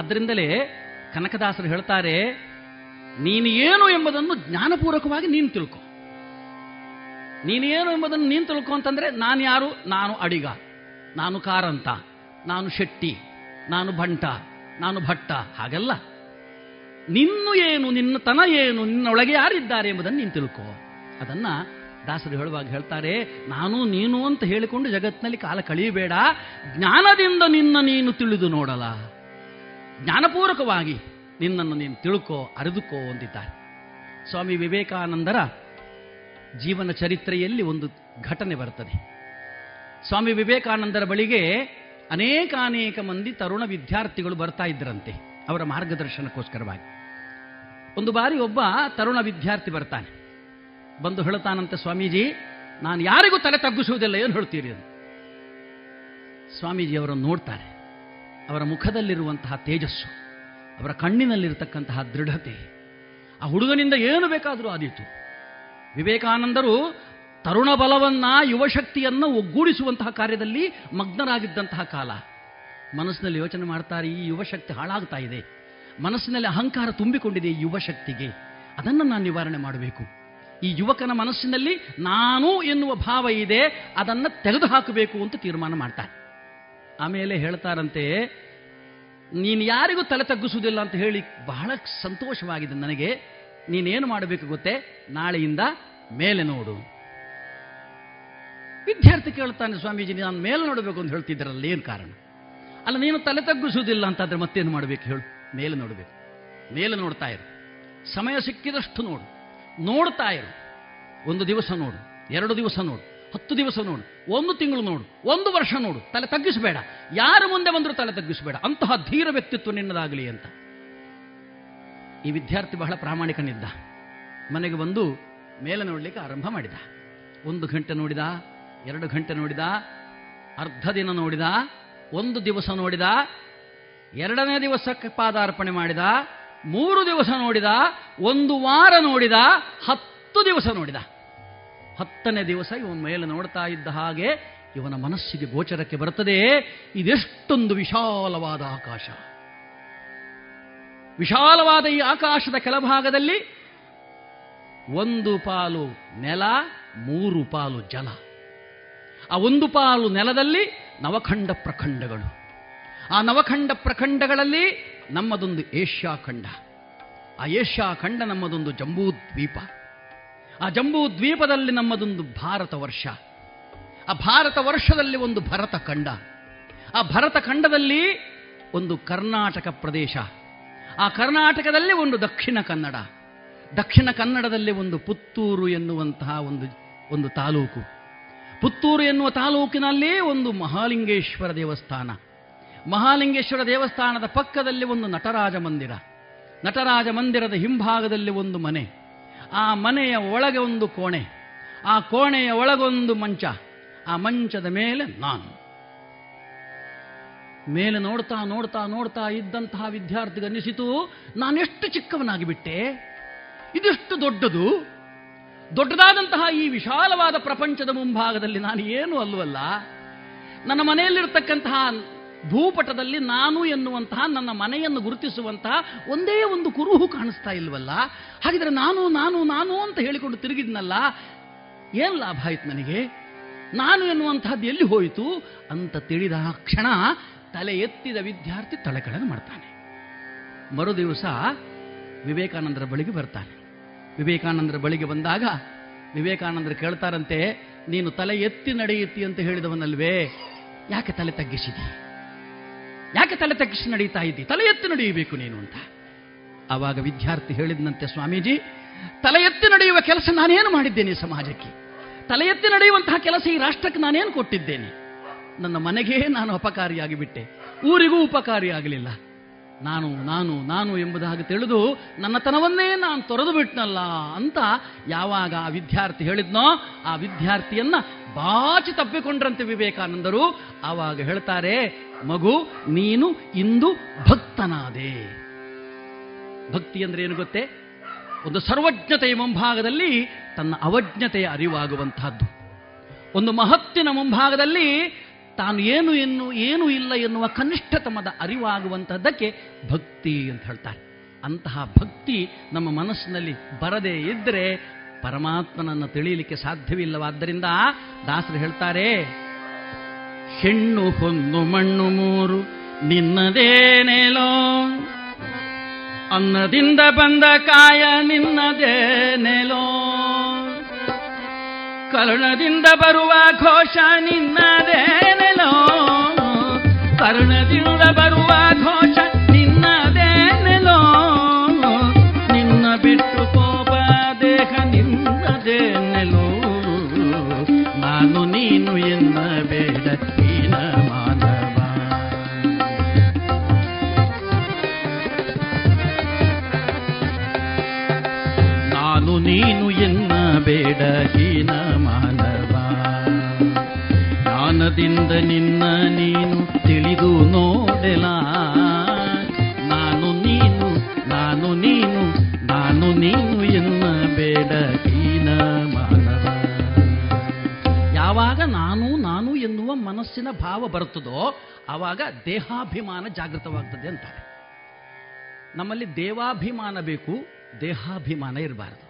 ಅದರಿಂದಲೇ ಕನಕದಾಸರು ಹೇಳ್ತಾರೆ, ನೀನು ಏನು ಎಂಬುದನ್ನು ಜ್ಞಾನಪೂರ್ವಕವಾಗಿ ನೀನು ತಿಳ್ಕೊ. ನೀನೇನು ಎಂಬುದನ್ನು ನೀನು ತಿಳ್ಕೊ ಅಂತಂದರೆ, ನಾನು ಯಾರು? ನಾನು ಅಡಿಗ, ನಾನು ಕಾರಂತ, ನಾನು ಶೆಟ್ಟಿ, ನಾನು ಬಂಟ, ನಾನು ಭಟ್ಟ, ಹಾಗಲ್ಲ. ನಿನ್ನು ಏನು, ನಿನ್ನ ತನ ಏನು, ನಿನ್ನೊಳಗೆ ಯಾರಿದ್ದಾರೆ ಎಂಬುದನ್ನು ನೀನು ತಿಳ್ಕೊ. ಅದನ್ನು ದಾಸರು ಹೇಳುವಾಗ ಹೇಳ್ತಾರೆ, ನಾನು ನೀನು ಅಂತ ಹೇಳಿಕೊಂಡು ಜಗತ್ತಿನಲ್ಲಿ ಕಾಲ ಕಳೆಯಬೇಡ, ಜ್ಞಾನದಿಂದ ನಿನ್ನ ನೀನು ತಿಳಿದು ನೋಡಲ, ಜ್ಞಾನಪೂರ್ವಕವಾಗಿ ನಿನ್ನನ್ನು ನೀನು ತಿಳ್ಕೋ, ಅರಿದುಕೋ ಅಂದಿದ್ದಾರೆ. ಸ್ವಾಮಿ ವಿವೇಕಾನಂದರ ಜೀವನ ಚರಿತ್ರೆಯಲ್ಲಿ ಒಂದು ಘಟನೆ ಬರ್ತದೆ. ಸ್ವಾಮಿ ವಿವೇಕಾನಂದರ ಬಳಿಗೆ ಅನೇಕಾನೇಕ ಮಂದಿ ತರುಣ ವಿದ್ಯಾರ್ಥಿಗಳು ಬರ್ತಾ ಇದ್ದರಂತೆ ಅವರ ಮಾರ್ಗದರ್ಶನಕ್ಕೋಸ್ಕರವಾಗಿ. ಒಂದು ಬಾರಿ ಒಬ್ಬ ತರುಣ ವಿದ್ಯಾರ್ಥಿ ಬರ್ತಾನೆ, ಬಂದು ಹೇಳುತ್ತಾನಂತೆ, ಸ್ವಾಮೀಜಿ ನಾನು ಯಾರಿಗೂ ತಲೆ ತಗ್ಗಿಸುವುದಿಲ್ಲ, ಏನು ಹೇಳ್ತೀರಿ ಅಂತ. ಸ್ವಾಮೀಜಿ ಅವರನ್ನು ನೋಡ್ತಾರೆ. ಅವರ ಮುಖದಲ್ಲಿರುವಂತಹ ತೇಜಸ್ಸು, ಅವರ ಕಣ್ಣಿನಲ್ಲಿರತಕ್ಕಂತಹ ದೃಢತೆ, ಆ ಹುಡುಗನಿಂದ ಏನು ಬೇಕಾದರೂ ಆದೀತು. ವಿವೇಕಾನಂದರು ತರುಣ ಬಲವನ್ನ, ಯುವಶಕ್ತಿಯನ್ನು ಒಗ್ಗೂಡಿಸುವಂತಹ ಕಾರ್ಯದಲ್ಲಿ ಮಗ್ನರಾಗಿದ್ದಂತಹ ಕಾಲ. ಮನಸ್ಸಿನಲ್ಲಿ ಯೋಚನೆ ಮಾಡ್ತಾರೆ, ಈ ಯುವಶಕ್ತಿ ಹಾಳಾಗ್ತಾ ಇದೆ, ಮನಸ್ಸಿನಲ್ಲಿ ಅಹಂಕಾರ ತುಂಬಿಕೊಂಡಿದೆ, ಈ ಯುವಶಕ್ತಿಗೆ ಅದನ್ನು ನಾನು ನಿವಾರಣೆ ಮಾಡಬೇಕು. ಈ ಯುವಕನ ಮನಸ್ಸಿನಲ್ಲಿ ನಾನು ಎನ್ನುವ ಭಾವ ಇದೆ, ಅದನ್ನು ತೆಗೆದುಹಾಕಬೇಕು ಅಂತ ತೀರ್ಮಾನ ಮಾಡ್ತಾರೆ. ಆಮೇಲೆ ಹೇಳ್ತಾರಂತೆ, ನೀನು ಯಾರಿಗೂ ತಲೆ ತಗ್ಗಿಸುವುದಿಲ್ಲ ಅಂತ ಹೇಳಿ ಬಹಳ ಸಂತೋಷವಾಗಿದೆ ನನಗೆ, ನೀನೇನು ಮಾಡಬೇಕು ಗೊತ್ತೇ, ನಾಳೆಯಿಂದ ಮೇಲೆ ನೋಡು. ವಿದ್ಯಾರ್ಥಿ ಕೇಳ್ತಾನೆ, ಸ್ವಾಮೀಜಿ ನಾನು ಮೇಲೆ ನೋಡಬೇಕು ಅಂತ ಹೇಳ್ತಿದ್ರಲ್ಲ, ಏನು ಕಾರಣ? ಅಲ್ಲ, ನೀನು ತಲೆ ತಗ್ಗಿಸುವುದಿಲ್ಲ ಅಂತಾದ್ರೆ ಮತ್ತೇನು ಮಾಡಬೇಕು ಹೇಳು? ಮೇಲೆ ನೋಡಬೇಕು, ಮೇಲೆ ನೋಡ್ತಾ ಇರು, ಸಮಯ ಸಿಕ್ಕಿದಷ್ಟು ನೋಡು, ನೋಡ್ತಾ ಇರು. ಒಂದು ದಿವಸ ನೋಡು, ಎರಡು ದಿವಸ ನೋಡು, ಹತ್ತು ದಿವಸ ನೋಡು, ಒಂದು ತಿಂಗಳು ನೋಡು, ಒಂದು ವರ್ಷ ನೋಡು, ತಲೆ ತಗ್ಗಿಸಬೇಡ, ಯಾರು ಮುಂದೆ ಬಂದರೂ ತಲೆ ತಗ್ಗಿಸಬೇಡ, ಅಂತಹ ಧೀರ ವ್ಯಕ್ತಿತ್ವ ನಿನ್ನದಾಗಲಿ ಅಂತ. ಈ ವಿದ್ಯಾರ್ಥಿ ಬಹಳ ಪ್ರಾಮಾಣಿಕನಿದ್ದ. ಮನೆಗೆ ಬಂದು ಮೇಲೆ ನೋಡಲಿಕ್ಕೆ ಆರಂಭ ಮಾಡಿದ. ಒಂದು ಗಂಟೆ ನೋಡಿದ, ಎರಡು ಗಂಟೆ ನೋಡಿದ, ಅರ್ಧ ದಿನ ನೋಡಿದ, ಒಂದು ದಿವಸ ನೋಡಿದ, ಎರಡನೇ ದಿವಸಕ್ಕೆ ಪಾದಾರ್ಪಣೆ ಮಾಡಿದ, ಮೂರು ದಿವಸ ನೋಡಿದ, ಒಂದು ವಾರ ನೋಡಿದ, ಹತ್ತು ದಿವಸ ನೋಡಿದ. ಹತ್ತನೇ ದಿವಸ ಇವನ ಮೇಲೆ ನೋಡ್ತಾ ಇದ್ದ ಹಾಗೆ ಇವನ ಮನಸ್ಸಿಗೆ ಗೋಚರಕ್ಕೆ ಬರ್ತದೆ, ಇದೆಷ್ಟೊಂದು ವಿಶಾಲವಾದ ಆಕಾಶ, ವಿಶಾಲವಾದ ಈ ಆಕಾಶದ ಕೆಳಭಾಗದಲ್ಲಿ ಒಂದು ಪಾಲು ನೆಲ, ಮೂರು ಪಾಲು ಜಲ. ಆ ಒಂದು ಪಾಲು ನೆಲದಲ್ಲಿ ನವಖಂಡ ಪ್ರಖಂಡಗಳು, ಆ ನವಖಂಡ ಪ್ರಖಂಡಗಳಲ್ಲಿ ನಮ್ಮದೊಂದು ಏಷ್ಯಾ ಖಂಡ, ಆ ಏಷ್ಯಾ ಖಂಡ ನಮ್ಮದೊಂದು ಜಂಬೂದ್ವೀಪ, ಆ ಜಂಬೂದ್ವೀಪದಲ್ಲಿ ನಮ್ಮದೊಂದು ಭಾರತ ವರ್ಷ, ಆ ಭಾರತ ವರ್ಷದಲ್ಲಿ ಒಂದು ಭರತ ಖಂಡ, ಆ ಭರತ ಖಂಡದಲ್ಲಿ ಒಂದು ಕರ್ನಾಟಕ ಪ್ರದೇಶ, ಆ ಕರ್ನಾಟಕದಲ್ಲಿ ಒಂದು ದಕ್ಷಿಣ ಕನ್ನಡ, ದಕ್ಷಿಣ ಕನ್ನಡದಲ್ಲಿ ಒಂದು ಪುತ್ತೂರು ಎನ್ನುವಂತಹ ಒಂದು ಒಂದು ತಾಲೂಕು, ಪುತ್ತೂರು ಎನ್ನುವ ತಾಲೂಕಿನಲ್ಲಿ ಒಂದು ಮಹಾಲಿಂಗೇಶ್ವರ ದೇವಸ್ಥಾನ, ಮಹಾಲಿಂಗೇಶ್ವರ ದೇವಸ್ಥಾನದ ಪಕ್ಕದಲ್ಲಿ ಒಂದು ನಟರಾಜ ಮಂದಿರ, ನಟರಾಜ ಮಂದಿರದ ಹಿಂಭಾಗದಲ್ಲಿ ಒಂದು ಮನೆ, ಆ ಮನೆಯ ಒಳಗೆ ಒಂದು ಕೋಣೆ, ಆ ಕೋಣೆಯ ಒಳಗೊಂದು ಮಂಚ, ಆ ಮಂಚದ ಮೇಲೆ ನಾನು. ಮೇಲೆ ನೋಡ್ತಾ ನೋಡ್ತಾ ನೋಡ್ತಾ ಇದ್ದಂತಹ ವಿದ್ಯಾರ್ಥಿಗನ್ನಿಸಿತು, ನಾನೆಷ್ಟು ಚಿಕ್ಕವನಾಗಿಬಿಟ್ಟೆ, ಇದೆಷ್ಟು ದೊಡ್ಡದು, ದೊಡ್ಡದಾದಂತಹ ಈ ವಿಶಾಲವಾದ ಪ್ರಪಂಚದ ಮುಂಭಾಗದಲ್ಲಿ ನಾನು ಏನೂ ಅಲ್ಲವಲ್ಲ. ನನ್ನ ಮನೆಯಲ್ಲಿರ್ತಕ್ಕಂತಹ ಭೂಪಟದಲ್ಲಿ ನಾನು ಎನ್ನುವಂತಹ, ನನ್ನ ಮನೆಯನ್ನು ಗುರುತಿಸುವಂತಹ ಒಂದೇ ಒಂದು ಕುರುಹು ಕಾಣಿಸ್ತಾ ಇಲ್ವಲ್ಲ. ಹಾಗಿದ್ರೆ ನಾನು ನಾನು ನಾನು ಅಂತ ಹೇಳಿಕೊಂಡು ತಿರುಗಿದ್ನಲ್ಲ, ಏನು ಲಾಭ ಆಯ್ತು ನನಗೆ? ನಾನು ಎನ್ನುವಂತಹದ್ದು ಎಲ್ಲಿ ಹೋಯಿತು ಅಂತ ತಿಳಿದ ಕ್ಷಣ ತಲೆ ಎತ್ತಿದ ವಿದ್ಯಾರ್ಥಿ ತಲೆಕೆಳಗೆ ಮಾಡ್ತಾನೆ. ಮರು ದಿವಸ ವಿವೇಕಾನಂದರ ಬಳಿಗೆ ಬರ್ತಾನೆ. ವಿವೇಕಾನಂದರ ಬಳಿಗೆ ಬಂದಾಗ ವಿವೇಕಾನಂದರು ಕೇಳ್ತಾರಂತೆ, ನೀನು ತಲೆ ಎತ್ತಿ ನಡೆಯುತ್ತಿ ಅಂತ ಹೇಳಿದವನಲ್ವೇ, ಯಾಕೆ ತಲೆ ತಗ್ಗಿಸಿದಿ, ಯಾಕೆ ತಲೆ ತಗ್ಗಿಸಿ ನಡೀತಾ ಇದ್ದಿ, ತಲೆ ಎತ್ತಿ ನಡೆಯಬೇಕು ನೀನು ಅಂತ. ಆವಾಗ ವಿದ್ಯಾರ್ಥಿ ಹೇಳಿದ್ನಂತೆ, ಸ್ವಾಮೀಜಿ, ತಲೆ ಎತ್ತಿ ನಡೆಯುವ ಕೆಲಸ ನಾನೇನು ಮಾಡಿದ್ದೇನೆ ಸಮಾಜಕ್ಕೆ, ತಲೆ ಎತ್ತಿ ನಡೆಯುವಂತಹ ಕೆಲಸ ಈ ರಾಷ್ಟ್ರಕ್ಕೆ ನಾನೇನು ಕೊಟ್ಟಿದ್ದೇನೆ, ನನ್ನ ಮನೆಗೆ ನಾನು ಅಪಕಾರಿಯಾಗಿ ಬಿಟ್ಟೆ, ಊರಿಗೂ ಉಪಕಾರಿಯಾಗಲಿಲ್ಲ, ನಾನು ನಾನು ನಾನು ಎಂಬುದಾಗಿ ತಿಳಿದು ನನ್ನತನವನ್ನೇ ನಾನು ತೊರೆದು ಬಿಟ್ನಲ್ಲ ಅಂತ ಯಾವಾಗ ಆ ವಿದ್ಯಾರ್ಥಿ ಹೇಳಿದ್ನೋ, ಆ ವಿದ್ಯಾರ್ಥಿಯನ್ನ ಬಾಚಿ ತಪ್ಪಿಕೊಂಡ್ರಂತೆ ವಿವೇಕಾನಂದರು. ಆವಾಗ ಹೇಳ್ತಾರೆ, ಮಗು, ನೀನು ಇಂದು ಭಕ್ತನಾದೆ. ಭಕ್ತಿ ಅಂದ್ರೆ ಏನು ಗೊತ್ತೇ? ಒಂದು ಸರ್ವಜ್ಞತೆಯ ಮುಂಭಾಗದಲ್ಲಿ ತನ್ನ ಅವಜ್ಞತೆಯ ಅರಿವಾಗುವಂತಹದ್ದು, ಒಂದು ಮಹತ್ತಿನ ಮುಂಭಾಗದಲ್ಲಿ ತಾನು ಏನು ಎನ್ನು ಏನು ಇಲ್ಲ ಎನ್ನುವ ಕನಿಷ್ಠತಮದ ಅರಿವಾಗುವಂತಹದ್ದಕ್ಕೆ ಭಕ್ತಿ ಅಂತ ಹೇಳ್ತಾರೆ. ಅಂತಹ ಭಕ್ತಿ ನಮ್ಮ ಮನಸ್ಸಿನಲ್ಲಿ ಬರದೇ ಇದ್ದರೆ ಪರಮಾತ್ಮನನ್ನು ತಿಳಿಯಲಿಕ್ಕೆ ಸಾಧ್ಯವಿಲ್ಲವಾದ್ದರಿಂದ ದಾಸರು ಹೇಳ್ತಾರೆ, ಹೆಣ್ಣು ಹೊನ್ನು ಮಣ್ಣು ಮೂರು ನಿನ್ನದೇನೇಲೋ, ಅನ್ನದಿಂದ ಬಂದ ಕಾಯ ನಿನ್ನದೇನೇಲೋ, ಕರುಣದಿಂದ ಬರುವ ಘೋಷ ನಿನ್ನದೇನೆಲೋ, ಕರುಣದಿಂದ ಬರುವ ಘೋಷ ನಿನ್ನದೇನೆಲೋ, ನಿನ್ನ ಬಿಟ್ಟು ಕೋಪ ದೇಹ ನಿನ್ನದೇನೆಲೋ, ನಾನು ನೀನು ಎನ್ನ ಬೇಡ ನೀನ ಮಾನವ. ನಾನು ನೀನು ಎನ್ನ ಬೇಡ ಹೀನ ಮಾನವ, ಜ್ಞಾನದಿಂದ ನಿನ್ನ ನೀನು ತಿಳಿದು ನೋಡೆಲ, ನಾನು ನೀನು ನಾನು ನೀನು ನಾನು ನೀನು ಎನ್ನ ಬೇಡ ಹೀನ ಮಾನವ. ಯಾವಾಗ ನಾನು ನಾನು ಎನ್ನುವ ಮನಸ್ಸಿನ ಭಾವ ಬರುತ್ತದೋ ಆವಾಗ ದೇಹಾಭಿಮಾನ ಜಾಗೃತವಾಗ್ತದೆ ಅಂತಾರೆ. ನಮ್ಮಲ್ಲಿ ದೇವಾಭಿಮಾನ ಬೇಕು, ದೇಹಾಭಿಮಾನ ಇರಬಾರದು.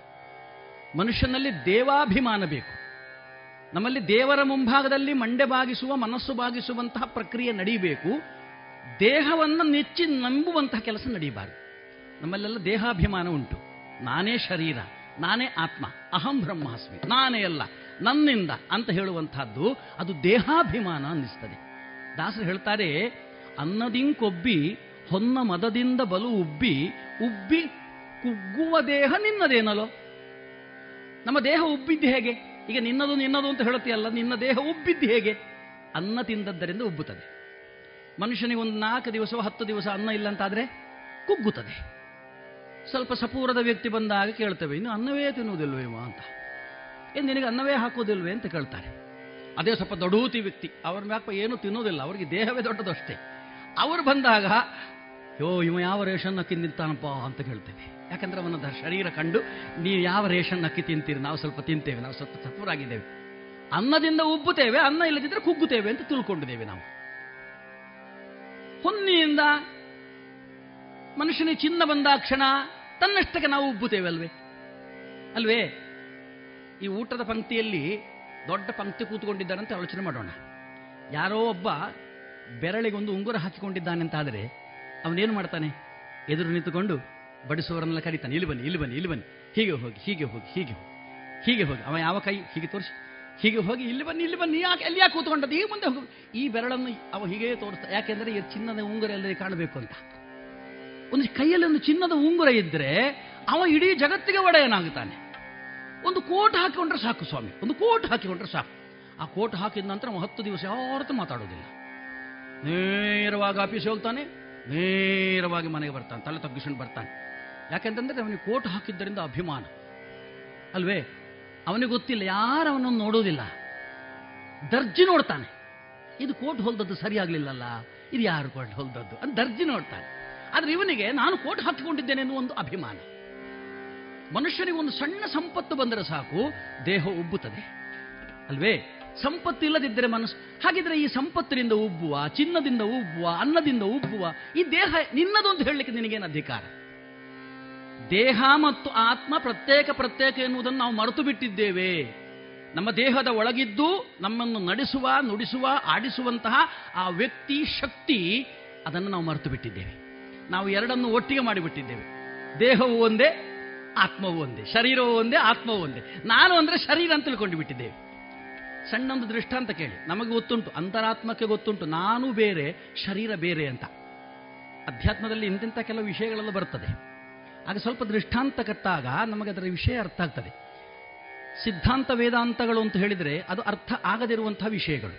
ಮನುಷ್ಯನಲ್ಲಿ ದೇವಾಭಿಮಾನ ಬೇಕು. ನಮ್ಮಲ್ಲಿ ದೇವರ ಮುಂಭಾಗದಲ್ಲಿ ಮಂಡೆ ಬಾಗಿಸುವ, ಮನಸ್ಸು ಬಾಗಿಸುವಂತಹ ಪ್ರಕ್ರಿಯೆ ನಡೀಬೇಕು. ದೇಹವನ್ನು ನೆಚ್ಚಿ ನಂಬುವಂತಹ ಕೆಲಸ ನಡೀಬಾರದು. ನಮ್ಮಲ್ಲೆಲ್ಲ ದೇಹಾಭಿಮಾನ ಉಂಟು. ನಾನೇ ಶರೀರ, ನಾನೇ ಆತ್ಮ, ಅಹಂ ಬ್ರಹ್ಮಾಸ್ಮಿ, ನಾನೇ ಎಲ್ಲ, ನನ್ನಿಂದ ಅಂತ ಹೇಳುವಂತಹದ್ದು ಅದು ದೇಹಾಭಿಮಾನ ಅನ್ನಿಸ್ತದೆ. ದಾಸರು ಹೇಳ್ತಾರೆ, ಅನ್ನದಿಂಕೊಬ್ಬಿ ಹೊನ್ನ ಮದದಿಂದ ಬಲು ಉಬ್ಬಿ, ಉಬ್ಬಿ ಕುಗ್ಗುವ ದೇಹ ನಿನ್ನದೇನಲೋ. ನಮ್ಮ ದೇಹ ಉಬ್ಬಿದ್ದು ಹೇಗೆ? ಈಗ ನಿನ್ನದು ನಿನ್ನದು ಅಂತ ಹೇಳುತ್ತೀಯಲ್ಲ, ನಿನ್ನ ದೇಹ ಉಬ್ಬಿದ್ದು ಹೇಗೆ? ಅನ್ನ ತಿಂದದ್ದರಿಂದ ಉಬ್ಬುತ್ತದೆ. ಮನುಷ್ಯನಿಗೆ ಒಂದು ನಾಲ್ಕು ದಿವಸವೋ ಹತ್ತು ದಿವಸ ಅನ್ನ ಇಲ್ಲ ಅಂತಾದರೆ ಕುಗ್ಗುತ್ತದೆ. ಸ್ವಲ್ಪ ಸಪೂರದ ವ್ಯಕ್ತಿ ಬಂದಾಗ ಕೇಳ್ತೇವೆ, ಇನ್ನು ಅನ್ನವೇ ತಿನ್ನುವುದಿಲ್ವೇವೋ ಅಂತ. ಏನು ನಿನಗೆ ಅನ್ನವೇ ಹಾಕೋದಿಲ್ವೇ ಅಂತ ಕೇಳ್ತಾರೆ. ಅದೇ ಸ್ವಲ್ಪ ದೊಡ್ಡೂತಿ ವ್ಯಕ್ತಿ, ಅವ್ರ ಮ್ಯಾಪ ಏನೂ ತಿನ್ನೋದಿಲ್ಲ, ಅವರಿಗೆ ದೇಹವೇ ದೊಡ್ಡದಷ್ಟೇ. ಅವರು ಬಂದಾಗ ಯೋ ಇವ ಯಾವ ರೇಷನ್ ಅಕ್ಕಿ ನಿಂತಾನಪ್ಪ ಅಂತ ಕೇಳ್ತೇವೆ. ಯಾಕಂದ್ರೆ ಅವನ ಶರೀರ ಕಂಡು ನೀವು ಯಾವ ರೇಷನ್ ಅಕ್ಕಿ ತಿಂತೀರಿ, ನಾವು ಸ್ವಲ್ಪ ತಿಂತೇವೆ, ನಾವು ಸ್ವಲ್ಪ ಸತ್ವರಾಗಿದ್ದೇವೆ. ಅನ್ನದಿಂದ ಉಬ್ಬುತ್ತೇವೆ, ಅನ್ನ ಇಲ್ಲದಿದ್ದರೆ ಕುಗ್ಗುತ್ತೇವೆ ಅಂತ ತಿಳ್ಕೊಂಡಿದ್ದೇವೆ ನಾವು. ಹೊನ್ನಿಯಿಂದ ಮನುಷ್ಯನಿಗೆ ಚಿನ್ನ ಬಂದ ಕ್ಷಣ ತನ್ನಷ್ಟಕ್ಕೆ ನಾವು ಉಬ್ಬುತ್ತೇವೆ ಅಲ್ವೇ ಅಲ್ವೇ ಈ ಊಟದ ಪಂಕ್ತಿಯಲ್ಲಿ ದೊಡ್ಡ ಪಂಕ್ತಿ ಕೂತ್ಕೊಂಡಿದ್ದಾನಂತ ಆಲೋಚನೆ ಮಾಡೋಣ. ಯಾರೋ ಒಬ್ಬ ಬೆರಳಿಗೊಂದು ಉಂಗುರ ಹಾಕಿಕೊಂಡಿದ್ದಾನೆ ಅಂತ ಆದರೆ ಅವನೇನು ಮಾಡ್ತಾನೆ? ಎದುರು ನಿಂತುಕೊಂಡು ಬಡಿಸುವವರನ್ನೆಲ್ಲ ಕರೀತಾನೆ, ಇಲ್ಲಿ ಬನ್ನಿ ಇಲ್ಲಿ ಬನ್ನಿ ಇಲ್ಲಿ ಬನ್ನಿ, ಹೀಗೆ ಹೋಗಿ ಹೀಗೆ ಹೋಗಿ ಹೀಗೆ ಹೋಗಿ ಹೀಗೆ ಹೋಗಿ, ಅವ ಯಾವ ಕೈ ಹೀಗೆ ತೋರಿಸಿ ಹೀಗೆ ಹೋಗಿ, ಇಲ್ಲಿ ಬನ್ನಿ ಇಲ್ಲಿ ಬನ್ನಿ, ಯಾಕೆ ಅಲ್ಲಿ ಯಾಕೆ ಕೂತ್ಕೊಂಡದ್ದು, ಈ ಮುಂದೆ ಹೋಗಿ, ಈ ಬೆರಳನ್ನು ಅವ ಹೀಗೆ ತೋರಿಸ್ತಾ. ಯಾಕೆಂದರೆ ಈ ಚಿನ್ನದ ಉಂಗುರ ಎಲ್ಲರಿಗೆ ಕಾಣಬೇಕು ಅಂತ. ಒಂದು ಕೈಯಲ್ಲಿ ಒಂದು ಚಿನ್ನದ ಉಂಗುರ ಇದ್ದರೆ ಅವ ಇಡೀ ಜಗತ್ತಿಗೆ ಒಡೆಯನಾಗುತ್ತಾನೆ. ಒಂದು ಕೋಟ್ ಹಾಕಿಕೊಂಡ್ರೆ ಸಾಕು ಸ್ವಾಮಿ, ಒಂದು ಕೋಟ್ ಹಾಕಿಕೊಂಡ್ರೆ ಸಾಕು. ಆ ಕೋಟ್ ಹಾಕಿದ ನಂತರ ಅವ ಹತ್ತು ದಿವಸ ಯಾವತ್ತೂ ಮಾತಾಡೋದಿಲ್ಲ. ನೇರವಾಗಿ ಆಫೀಸಿಗೆ ಹೋಗ್ತಾನೆ, ನೇರವಾಗಿ ಮನೆಗೆ ಬರ್ತಾನೆ, ತಲೆ ತಗ್ಗಿಸ್ಕೊಂಡು ಬರ್ತಾನೆ. ಯಾಕೆಂತಂದರೆ ಅವನಿಗೆ ಕೋಟ್ ಹಾಕಿದ್ದರಿಂದ ಅಭಿಮಾನ ಅಲ್ವೇ. ಅವನಿಗೆ ಗೊತ್ತಿಲ್ಲ, ಯಾರು ಅವನನ್ನು ನೋಡೋದಿಲ್ಲ, ದರ್ಜಿ ನೋಡ್ತಾನೆ. ಇದು ಕೋಟ್ ಹೊಲ್ದದ್ದು ಸರಿಯಾಗಲಿಲ್ಲಲ್ಲ, ಇದು ಯಾರು ಕೋಟ್ ಹೊಲ್ದದ್ದು ಅಂತ ದರ್ಜಿ ನೋಡ್ತಾನೆ. ಆದರೆ ಇವನಿಗೆ ನಾನು ಕೋಟ್ ಹಾಕಿಕೊಂಡಿದ್ದೇನೆ ಅನ್ನೋ ಒಂದು ಅಭಿಮಾನ. ಮನುಷ್ಯನಿಗೆ ಒಂದು ಸಣ್ಣ ಸಂಪತ್ತು ಬಂದರೆ ಸಾಕು ದೇಹ ಉಬ್ಬುತ್ತದೆ ಅಲ್ವೇ. ಸಂಪತ್ತು ಇಲ್ಲದಿದ್ದರೆ ಮನಸ್ಸು. ಹಾಗಿದ್ರೆ ಈ ಸಂಪತ್ತಿನಿಂದ ಉಬ್ಬುವ, ಚಿನ್ನದಿಂದ ಉಬ್ಬುವ, ಅನ್ನದಿಂದ ಉಬ್ಬುವ ಈ ದೇಹ ನಿನ್ನದು ಅಂತ ಹೇಳಲಿಕ್ಕೆ ನಿನಗೇನು ಅಧಿಕಾರ? ದೇಹ ಮತ್ತು ಆತ್ಮ ಪ್ರತ್ಯೇಕ ಪ್ರತ್ಯೇಕ ಎನ್ನುವುದನ್ನು ನಾವು ಮರೆತು ಬಿಟ್ಟಿದ್ದೇವೆ. ನಮ್ಮ ದೇಹದ ಒಳಗಿದ್ದು ನಮ್ಮನ್ನು ನಡೆಸುವ, ನುಡಿಸುವ, ಆಡಿಸುವಂತಹ ಆ ವ್ಯಕ್ತಿ ಶಕ್ತಿ, ಅದನ್ನು ನಾವು ಮರೆತು ಬಿಟ್ಟಿದ್ದೇವೆ. ನಾವು ಎರಡನ್ನು ಒಟ್ಟಿಗೆ ಮಾಡಿಬಿಟ್ಟಿದ್ದೇವೆ. ದೇಹವೂ ಒಂದೇ, ಆತ್ಮವೂ ಒಂದೇ, ಶರೀರವೂ ಒಂದೇ, ಆತ್ಮವೂ ಒಂದೇ. ನಾನು ಅಂದರೆ ಶರೀರ ಅಂತ ತಿಳ್ಕೊಂಡು ಬಿಟ್ಟಿದ್ದೇವೆ. ಸಣ್ಣೊಂದು ದೃಷ್ಟಾಂತ ಕೇಳಿ, ನಮಗೆ ಗೊತ್ತುಂಟು, ಅಂತರಾತ್ಮಕ್ಕೆ ಗೊತ್ತುಂಟು ನಾನು ಬೇರೆ ಶರೀರ ಬೇರೆ ಅಂತ. ಅಧ್ಯಾತ್ಮದಲ್ಲಿ ಇಂತಿಂಥ ಕೆಲವು ವಿಷಯಗಳೆಲ್ಲ ಬರ್ತದೆ. ಆಗ ಸ್ವಲ್ಪ ದೃಷ್ಟಾಂತ ಕಟ್ಟಾಗ ನಮಗೆ ಅದರ ವಿಷಯ ಅರ್ಥ ಆಗ್ತದೆ. ಸಿದ್ಧಾಂತ ವೇದಾಂತಗಳು ಅಂತ ಹೇಳಿದರೆ ಅದು ಅರ್ಥ ಆಗದಿರುವಂತಹ ವಿಷಯಗಳು.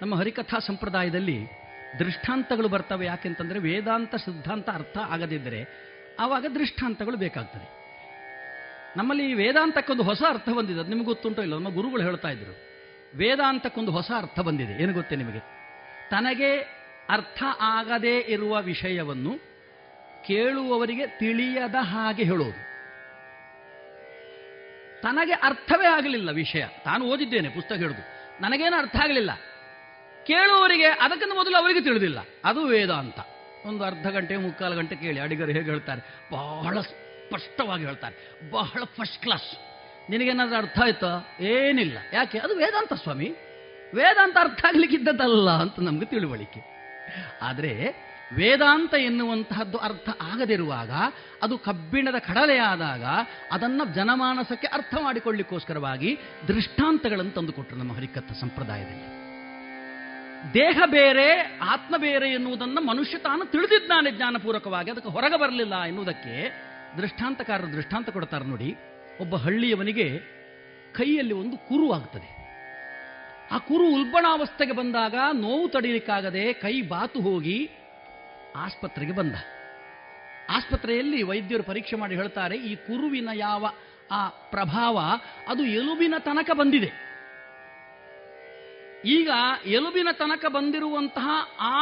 ನಮ್ಮ ಹರಿಕಥಾ ಸಂಪ್ರದಾಯದಲ್ಲಿ ದೃಷ್ಟಾಂತಗಳು ಬರ್ತವೆ. ಯಾಕೆಂತಂದರೆ ವೇದಾಂತ ಸಿದ್ಧಾಂತ ಅರ್ಥ ಆಗದಿದ್ದರೆ ಆವಾಗ ದೃಷ್ಟಾಂತಗಳು ಬೇಕಾಗ್ತದೆ. ನಮ್ಮಲ್ಲಿ ವೇದಾಂತಕ್ಕೊಂದು ಹೊಸ ಅರ್ಥ ಬಂದಿದೆ, ಅದು ನಿಮಗೆ ಗೊತ್ತುಂಟೋ ಇಲ್ಲ. ನಮ್ಮ ಗುರುಗಳು ಹೇಳ್ತಾ ಇದ್ರು, ವೇದಾಂತಕ್ಕೊಂದು ಹೊಸ ಅರ್ಥ ಬಂದಿದೆ. ಏನು ಗೊತ್ತೇ ನಿಮಗೆ? ತನಗೆ ಅರ್ಥ ಆಗದೇ ಇರುವ ವಿಷಯವನ್ನು ಕೇಳುವವರಿಗೆ ತಿಳಿಯದ ಹಾಗೆ ಹೇಳೋದು. ತನಗೆ ಅರ್ಥವೇ ಆಗಲಿಲ್ಲ ವಿಷಯ, ತಾನು ಓದಿದ್ದೇನೆ ಪುಸ್ತಕ ಹಿಡಿದು, ನನಗೇನು ಅರ್ಥ ಆಗಲಿಲ್ಲ, ಕೇಳುವವರಿಗೆ ಅದಕ್ಕಿಂತ ಮೊದಲು ಅವರಿಗೆ ತಿಳಿದಿಲ್ಲ, ಅದು ವೇದಾಂತ. ಒಂದು ಅರ್ಧ ಗಂಟೆ ಮುಕ್ಕಾಲು ಗಂಟೆ ಕೇಳಿ, ಅಡಿಗರು ಹೇಗೆ ಹೇಳ್ತಾರೆ, ಬಹಳ ಸ್ಪಷ್ಟವಾಗಿ ಹೇಳ್ತಾರೆ, ಬಹಳ ಫಸ್ಟ್ ಕ್ಲಾಸ್. ನಿನಗೇನಾದ್ರೂ ಅರ್ಥ ಆಯ್ತಾ? ಏನಿಲ್ಲ. ಯಾಕೆ? ಅದು ವೇದಾಂತ ಸ್ವಾಮಿ, ವೇದಾಂತ ಅರ್ಥ ಆಗ್ಲಿಕ್ಕಿದ್ದದಲ್ಲ ಅಂತ ನಮ್ಗೆ ತಿಳುವಳಿಕೆ. ಆದರೆ ವೇದಾಂತ ಎನ್ನುವಂತಹದ್ದು ಅರ್ಥ ಆಗದಿರುವಾಗ, ಅದು ಕಬ್ಬಿಣದ ಕಡಲೆಯಾದಾಗ ಅದನ್ನು ಜನಮಾನಸಕ್ಕೆ ಅರ್ಥ ಮಾಡಿಕೊಳ್ಳಿಕ್ಕೋಸ್ಕರವಾಗಿ ದೃಷ್ಟಾಂತಗಳನ್ನು ತಂದುಕೊಟ್ಟರು ನಮ್ಮ ಹರಿಕಥ ಸಂಪ್ರದಾಯದಲ್ಲಿ. ದೇಹ ಬೇರೆ ಆತ್ಮ ಬೇರೆ ಎನ್ನುವುದನ್ನು ಮನುಷ್ಯ ತಾನು ತಿಳಿದಿದ್ದಾನೆ ಜ್ಞಾನಪೂರ್ವಕವಾಗಿ, ಅದಕ್ಕೆ ಹೊರಗೆ ಬರಲಿಲ್ಲ ಎನ್ನುವುದಕ್ಕೆ ದೃಷ್ಟಾಂತಕಾರರು ದೃಷ್ಟಾಂತ ಕೊಡ್ತಾರೆ. ನೋಡಿ, ಒಬ್ಬ ಹಳ್ಳಿಯವನಿಗೆ ಕೈಯಲ್ಲಿ ಒಂದು ಕುರು ಆಗ್ತದೆ. ಆ ಕುರು ಉಲ್ಬಣಾವಸ್ಥೆಗೆ ಬಂದಾಗ ನೋವು ತಡೆಯಲಿಕ್ಕಾಗದೆ ಕೈ ಬಾತು ಹೋಗಿ ಆಸ್ಪತ್ರೆಗೆ ಬಂದ. ಆಸ್ಪತ್ರೆಯಲ್ಲಿ ವೈದ್ಯರು ಪರೀಕ್ಷೆ ಮಾಡಿ ಹೇಳ್ತಾರೆ, ಈ ಕುರುವಿನ ಯಾವ ಆ ಪ್ರಭಾವ ಅದು ಎಲುಬಿನ ತನಕ ಬಂದಿದೆ. ಈಗ ಎಲುಬಿನ ತನಕ ಬಂದಿರುವಂತಹ ಆ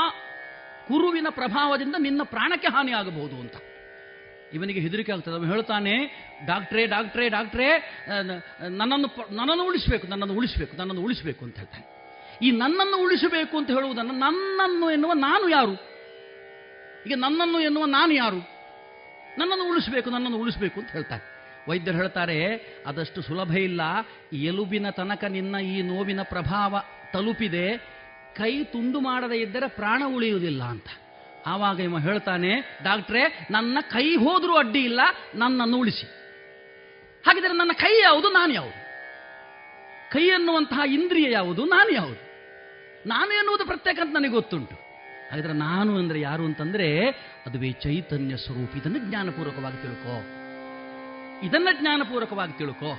ಕುರುವಿನ ಪ್ರಭಾವದಿಂದ ನಿನ್ನ ಪ್ರಾಣಕ್ಕೆ ಹಾನಿಯಾಗಬಹುದು ಅಂತ ಇವನಿಗೆ ಹೆದರಿಕೆ ಆಗ್ತದೆ. ಅವನು ಹೇಳ್ತಾನೆ, ಡಾಕ್ಟ್ರೇ ಡಾಕ್ಟ್ರೇ ಡಾಕ್ಟ್ರೇ ನನ್ನನ್ನು ನನ್ನನ್ನು ಉಳಿಸಬೇಕು ನನ್ನನ್ನು ಉಳಿಸಬೇಕು ನನ್ನನ್ನು ಉಳಿಸಬೇಕು ಅಂತ ಹೇಳ್ತಾನೆ. ಈ ನನ್ನನ್ನು ಉಳಿಸಬೇಕು ಅಂತ ಹೇಳುವುದನ್ನು, ನನ್ನನ್ನು ಎನ್ನುವ ನಾನು ಯಾರು? ಈಗ ನನ್ನನ್ನು ಎನ್ನುವ ನಾನು ಯಾರು? ನನ್ನನ್ನು ಉಳಿಸಬೇಕು ನನ್ನನ್ನು ಉಳಿಸಬೇಕು ಅಂತ ಹೇಳ್ತಾನೆ. ವೈದ್ಯರು ಹೇಳ್ತಾರೆ, ಅದಷ್ಟು ಸುಲಭ ಇಲ್ಲ, ಎಲುಬಿನ ತನಕ ನಿನ್ನ ಈ ನೋವಿನ ಪ್ರಭಾವ ತಲುಪಿದೆ, ಕೈ ತುಂಡು ಮಾಡದೇ ಇದ್ದರೆ ಪ್ರಾಣ ಉಳಿಯುವುದಿಲ್ಲ ಅಂತ. ಆವಾಗ ಇವ ಹೇಳ್ತಾನೆ, ಡಾಕ್ಟ್ರೇ ನನ್ನ ಕೈ ಹೋದರೂ ಅಡ್ಡಿ ಇಲ್ಲ, ನನ್ನನ್ನು ಉಳಿಸಿ. ಹಾಗಿದ್ರೆ ನನ್ನ ಕೈ ಯಾವುದು, ನಾನು ಯಾವುದು? ಕೈ ಎನ್ನುವಂತಹ ಇಂದ್ರಿಯ ಯಾವುದು, ನಾನು ಯಾವುದು? ನಾನು ಎನ್ನುವುದು ಪ್ರತ್ಯೇಕ ಅಂತ ನನಗೆ ಗೊತ್ತುಂಟು. ಹಾಗಿದ್ರೆ ನಾನು ಅಂದರೆ ಯಾರು ಅಂತಂದರೆ ಅದುವೇ ಚೈತನ್ಯ ಸ್ವರೂಪ. ಇದನ್ನು ಜ್ಞಾನಪೂರ್ವಕವಾಗಿ ತಿಳ್ಕೋ ಇದನ್ನು ಜ್ಞಾನಪೂರ್ವಕವಾಗಿ ತಿಳ್ಕೋ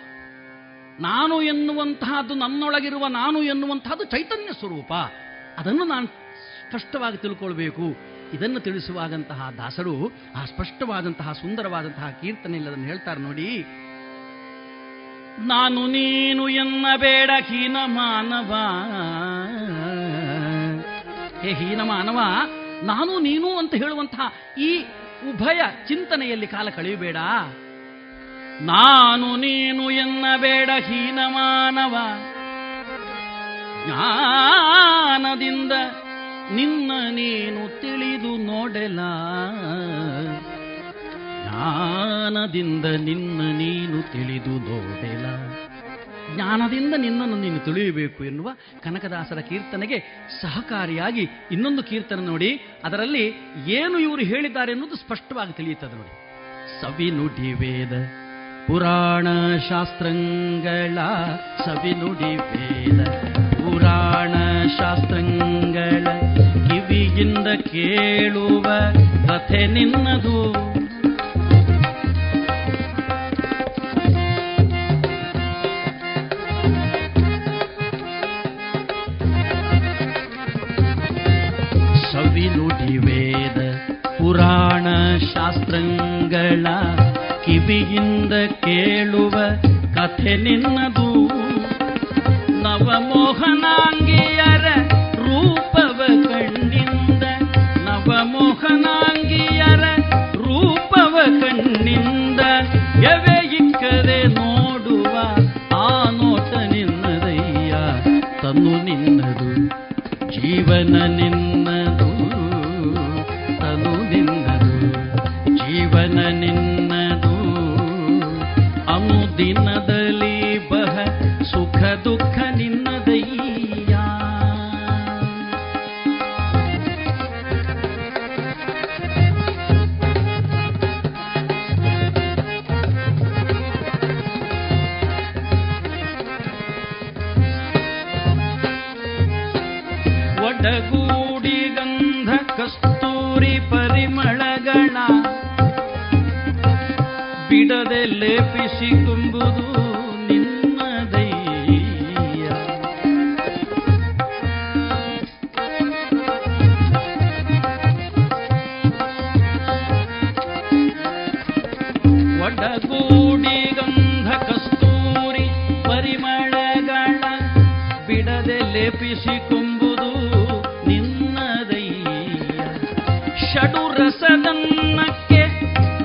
ನಾನು ಎನ್ನುವಂತಹದ್ದು, ನನ್ನೊಳಗಿರುವ ನಾನು ಎನ್ನುವಂತಹದ್ದು ಚೈತನ್ಯ ಸ್ವರೂಪ. ಅದನ್ನು ನಾನು ಸ್ಪಷ್ಟವಾಗಿ ತಿಳ್ಕೊಳ್ಬೇಕು. ಇದನ್ನು ತಿಳಿಸುವಾಗಂತಹ ದಾಸರು ಆ ಸ್ಪಷ್ಟವಾದಂತಹ ಸುಂದರವಾದಂತಹ ಕೀರ್ತನೆಯಲ್ಲಿ ಅದನ್ನು ಹೇಳ್ತಾರೆ. ನೋಡಿ, ನಾನು ನೀನು ಎನ್ನಬೇಡ ಹೀನ ಮಾನವ. ಹೇ ಹೀನ ಮಾನವ, ನಾನು ನೀನು ಅಂತ ಹೇಳುವಂತಹ ಈ ಉಭಯ ಚಿಂತನೆಯಲ್ಲಿ ಕಾಲ ಕಳೆಯಬೇಡ. ನಾನು ನೀನು ಎನ್ನಬೇಡ ಹೀನ ಮಾನವ, ಜ್ಞಾನದಿಂದ ನಿನ್ನ ನೀನು ತಿಳಿದು ನೋಡೆಲ, ಜ್ಞಾನದಿಂದ ನಿನ್ನ ನೀನು ತಿಳಿದು ನೋಡೆಲ. ಜ್ಞಾನದಿಂದ ನಿನ್ನನ್ನು ನೀನು ತಿಳಿಯಬೇಕು ಎನ್ನುವ ಕನಕದಾಸರ ಕೀರ್ತನೆಗೆ ಸಹಕಾರಿಯಾಗಿ ಇನ್ನೊಂದು ಕೀರ್ತನೆ ನೋಡಿ, ಅದರಲ್ಲಿ ಏನು ಇವರು ಹೇಳಿದ್ದಾರೆ ಎನ್ನುವುದು ಸ್ಪಷ್ಟವಾಗಿ ತಿಳಿಯುತ್ತದೆ. ನೋಡಿ, ಸವಿನುಡಿ ವೇದ ಪುರಾಣ ಶಾಸ್ತ್ರಗಳ, ಸವಿನುಡಿ ವೇದ ಪುರಾಣ ಶಾಸ್ತ್ರಗಳ, ಕಿವಿಯಿಂದ ಕೇಳುವ ಕಥೆ ನಿನ್ನದು, ಸವಿನುಡಿ ವೇದ ಪುರಾಣ ಶಾಸ್ತ್ರಗಳ, ಕಿವಿಯಿಂದ ಕೇಳುವ ಕಥೆ ನಿನ್ನದು, ನವಮೋಹನಾಂಗಿಯರ ರೂಪವ ಕಣ್ಣಿಂದ, ನವಮೋಹನಾಂಗಿಯರ ರೂಪವ ಕಣ್ಣಿಂದ ಎವೆಯಿಕ್ಕದೆ ನೋಡುವ ಆ ನೋಟ ನಿನ್ನದಯ್ಯ, ತನು ನಿನ್ನದು ಜೀವನ ನಿನ್ನದು, ತನು ನಿನ್ನದು ಜೀವನ ನಿನ್ನದು, ಅನುದಿನದಲ್ಲಿ ಬಹ ಸುಖ ದುಃಖ ನಿನ್ನದಯ್ಯ. ಬಿಡದೆ ಲೇಪಿಸಿಕೊಂಬುದು ನಿನ್ನ ದೈಯ. ಒಡಗೂಡಿ ಗಂಧ ಕಸ್ತೂರಿ ಪರಿಮಳಗಳ ಬಿಡದೆ ಲೇಪಿಸಿಕೊಂಬುದು ನಿನ್ನ ದೈಯ. ಷಡುರಸದನ್ನಕ್ಕೆ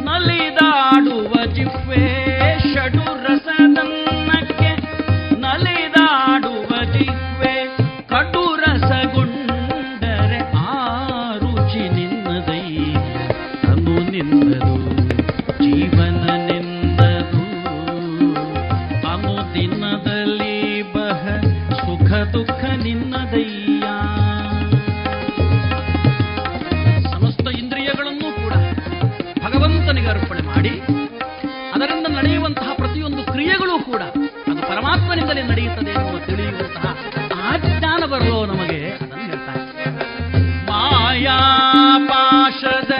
ನಲಿದಾಡುವ ಜಿಹ್ವೆ, ಷಡುರಸದನ್ನಕ್ಕೆ ನಲಿದಾಡುವ ಜಿಹ್ವೆ, ಕಟುರಸಗೊಂಡರೆ ಆ ರುಚಿ ನಿನ್ನದಯ್ಯ. ತನು ನಿನ್ನದು, ಜೀವನ ನಿನ್ನದು, ಅನು ದಿನದಲ್ಲಿ ಬಹ ಸುಖ ದುಃಖ ನಿನ್ನದಯ್ಯ. ಸಮಸ್ತ ಇಂದ್ರಿಯಗಳನ್ನು ಕೂಡ ಭಗವಂತನಿಗೆ ಅರ್ಪಣೆ ಮಾಡಿ ಅದರಿಂದ ನಡೆಯುವಂತಹ ಪ್ರತಿಯೊಂದು ಕ್ರಿಯೆಗಳೂ ಕೂಡ ಅದು ಪರಮಾತ್ಮನಿಂದಲೇ ನಡೆಯುತ್ತದೆ ಎನ್ನುವ ತಿಳಿಯುವಂತಹ ಆ ಜ್ಞಾನ ಬರಲೋ ನಮಗೆ, ಅದನ್ನು ಹೇಳ್ತಾರೆ. ಮಾಯಾಪಾಶದ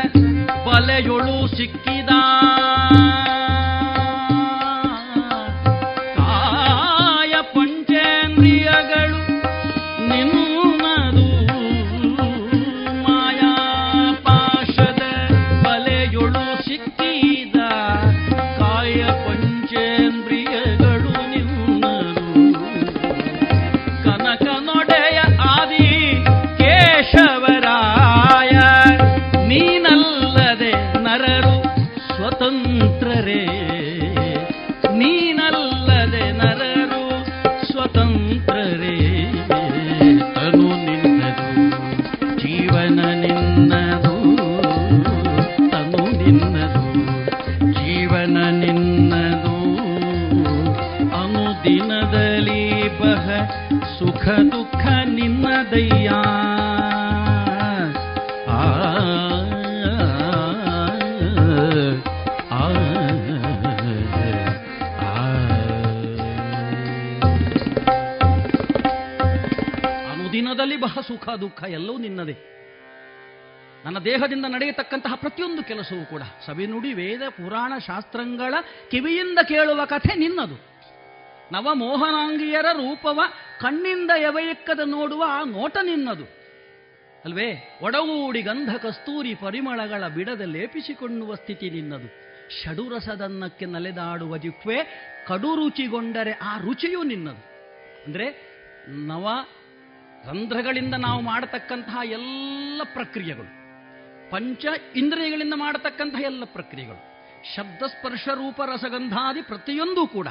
ಬಲೆಯೊಳು ಸಿಕ್ಕಿದ ಕಾಯ ಪಂಚೇಂದ್ರಿಯಗಳು ನಿನ್ನದು, ಮಾಯಾಪಾಶದ ಬಲೆಯೊಳು ಸಿಕ್ಕಿದ ಕಾಯ ಪಂಚೇಂದ್ರಿಯಗಳು ನಿನ್ನದು. ಕನಕ ನೊಡೆಯ ಆದಿ ಕೇಶವರಾಯ, ನೀನಲ್ಲದೆ ನರರು ಸ್ವತಂತ್ರರೇ, ನೀನಲ್ಲದೆ ನರರು ಸ್ವತಂತ್ರರೇ. ತನು ನಿನ್ನದು, ಜೀವನ ನಿನ್ನದು, ತನು ನಿನ್ನದು, ಜೀವನ ನಿನ್ನದು, ಅನುದಿನದಲ್ಲಿ ಬಹ ಸುಖ ದುಃಖ ನಿನ್ನದಯ್ಯ. ಆ ಅನುದಿನದಲ್ಲಿ ಬಹ ಸುಖ ದುಃಖ ಎಲ್ಲವೂ ನಿನ್ನದೇ. ನನ್ನ ದೇಹದಿಂದ ನಡೆಯತಕ್ಕಂತಹ ಪ್ರತಿಯೊಂದು ಕೆಲಸವೂ ಕೂಡ ಸವಿನುಡಿ ವೇದ ಪುರಾಣ ಶಾಸ್ತ್ರಗಳ ಕಿವಿಯಿಂದ ಕೇಳುವ ಕಥೆ ನಿನ್ನದು. ನವಮೋಹನಾಂಗಿಯರ ರೂಪವ ಕಣ್ಣಿಂದ ಎವಯಕ್ಕದ ನೋಡುವ ಆ ನೋಟ ನಿನ್ನದು ಅಲ್ವೇ. ಒಡಗೂಡಿ ಗಂಧ ಕಸ್ತೂರಿ ಪರಿಮಳಗಳ ಬಿಡದ ಲೇಪಿಸಿಕೊಳ್ಳುವ ಸ್ಥಿತಿ ನಿನ್ನದು. ಷಡುರಸದನ್ನಕ್ಕೆ ನಲೆದಾಡುವ ಜಿಹ್ವೆ, ಕಡು ರುಚಿಗೊಂಡರೆ ಆ ರುಚಿಯೂ ನಿನ್ನದು. ಅಂದರೆ ನವ ರಂಧ್ರಗಳಿಂದ ನಾವು ಮಾಡತಕ್ಕಂತಹ ಎಲ್ಲ ಪ್ರಕ್ರಿಯೆಗಳು, ಪಂಚ ಇಂದ್ರಿಯಗಳಿಂದ ಮಾಡತಕ್ಕಂತಹ ಎಲ್ಲ ಪ್ರಕ್ರಿಯೆಗಳು, ಶಬ್ದ ಸ್ಪರ್ಶ ರೂಪ ರಸಗಂಧಾದಿ ಪ್ರತಿಯೊಂದೂ ಕೂಡ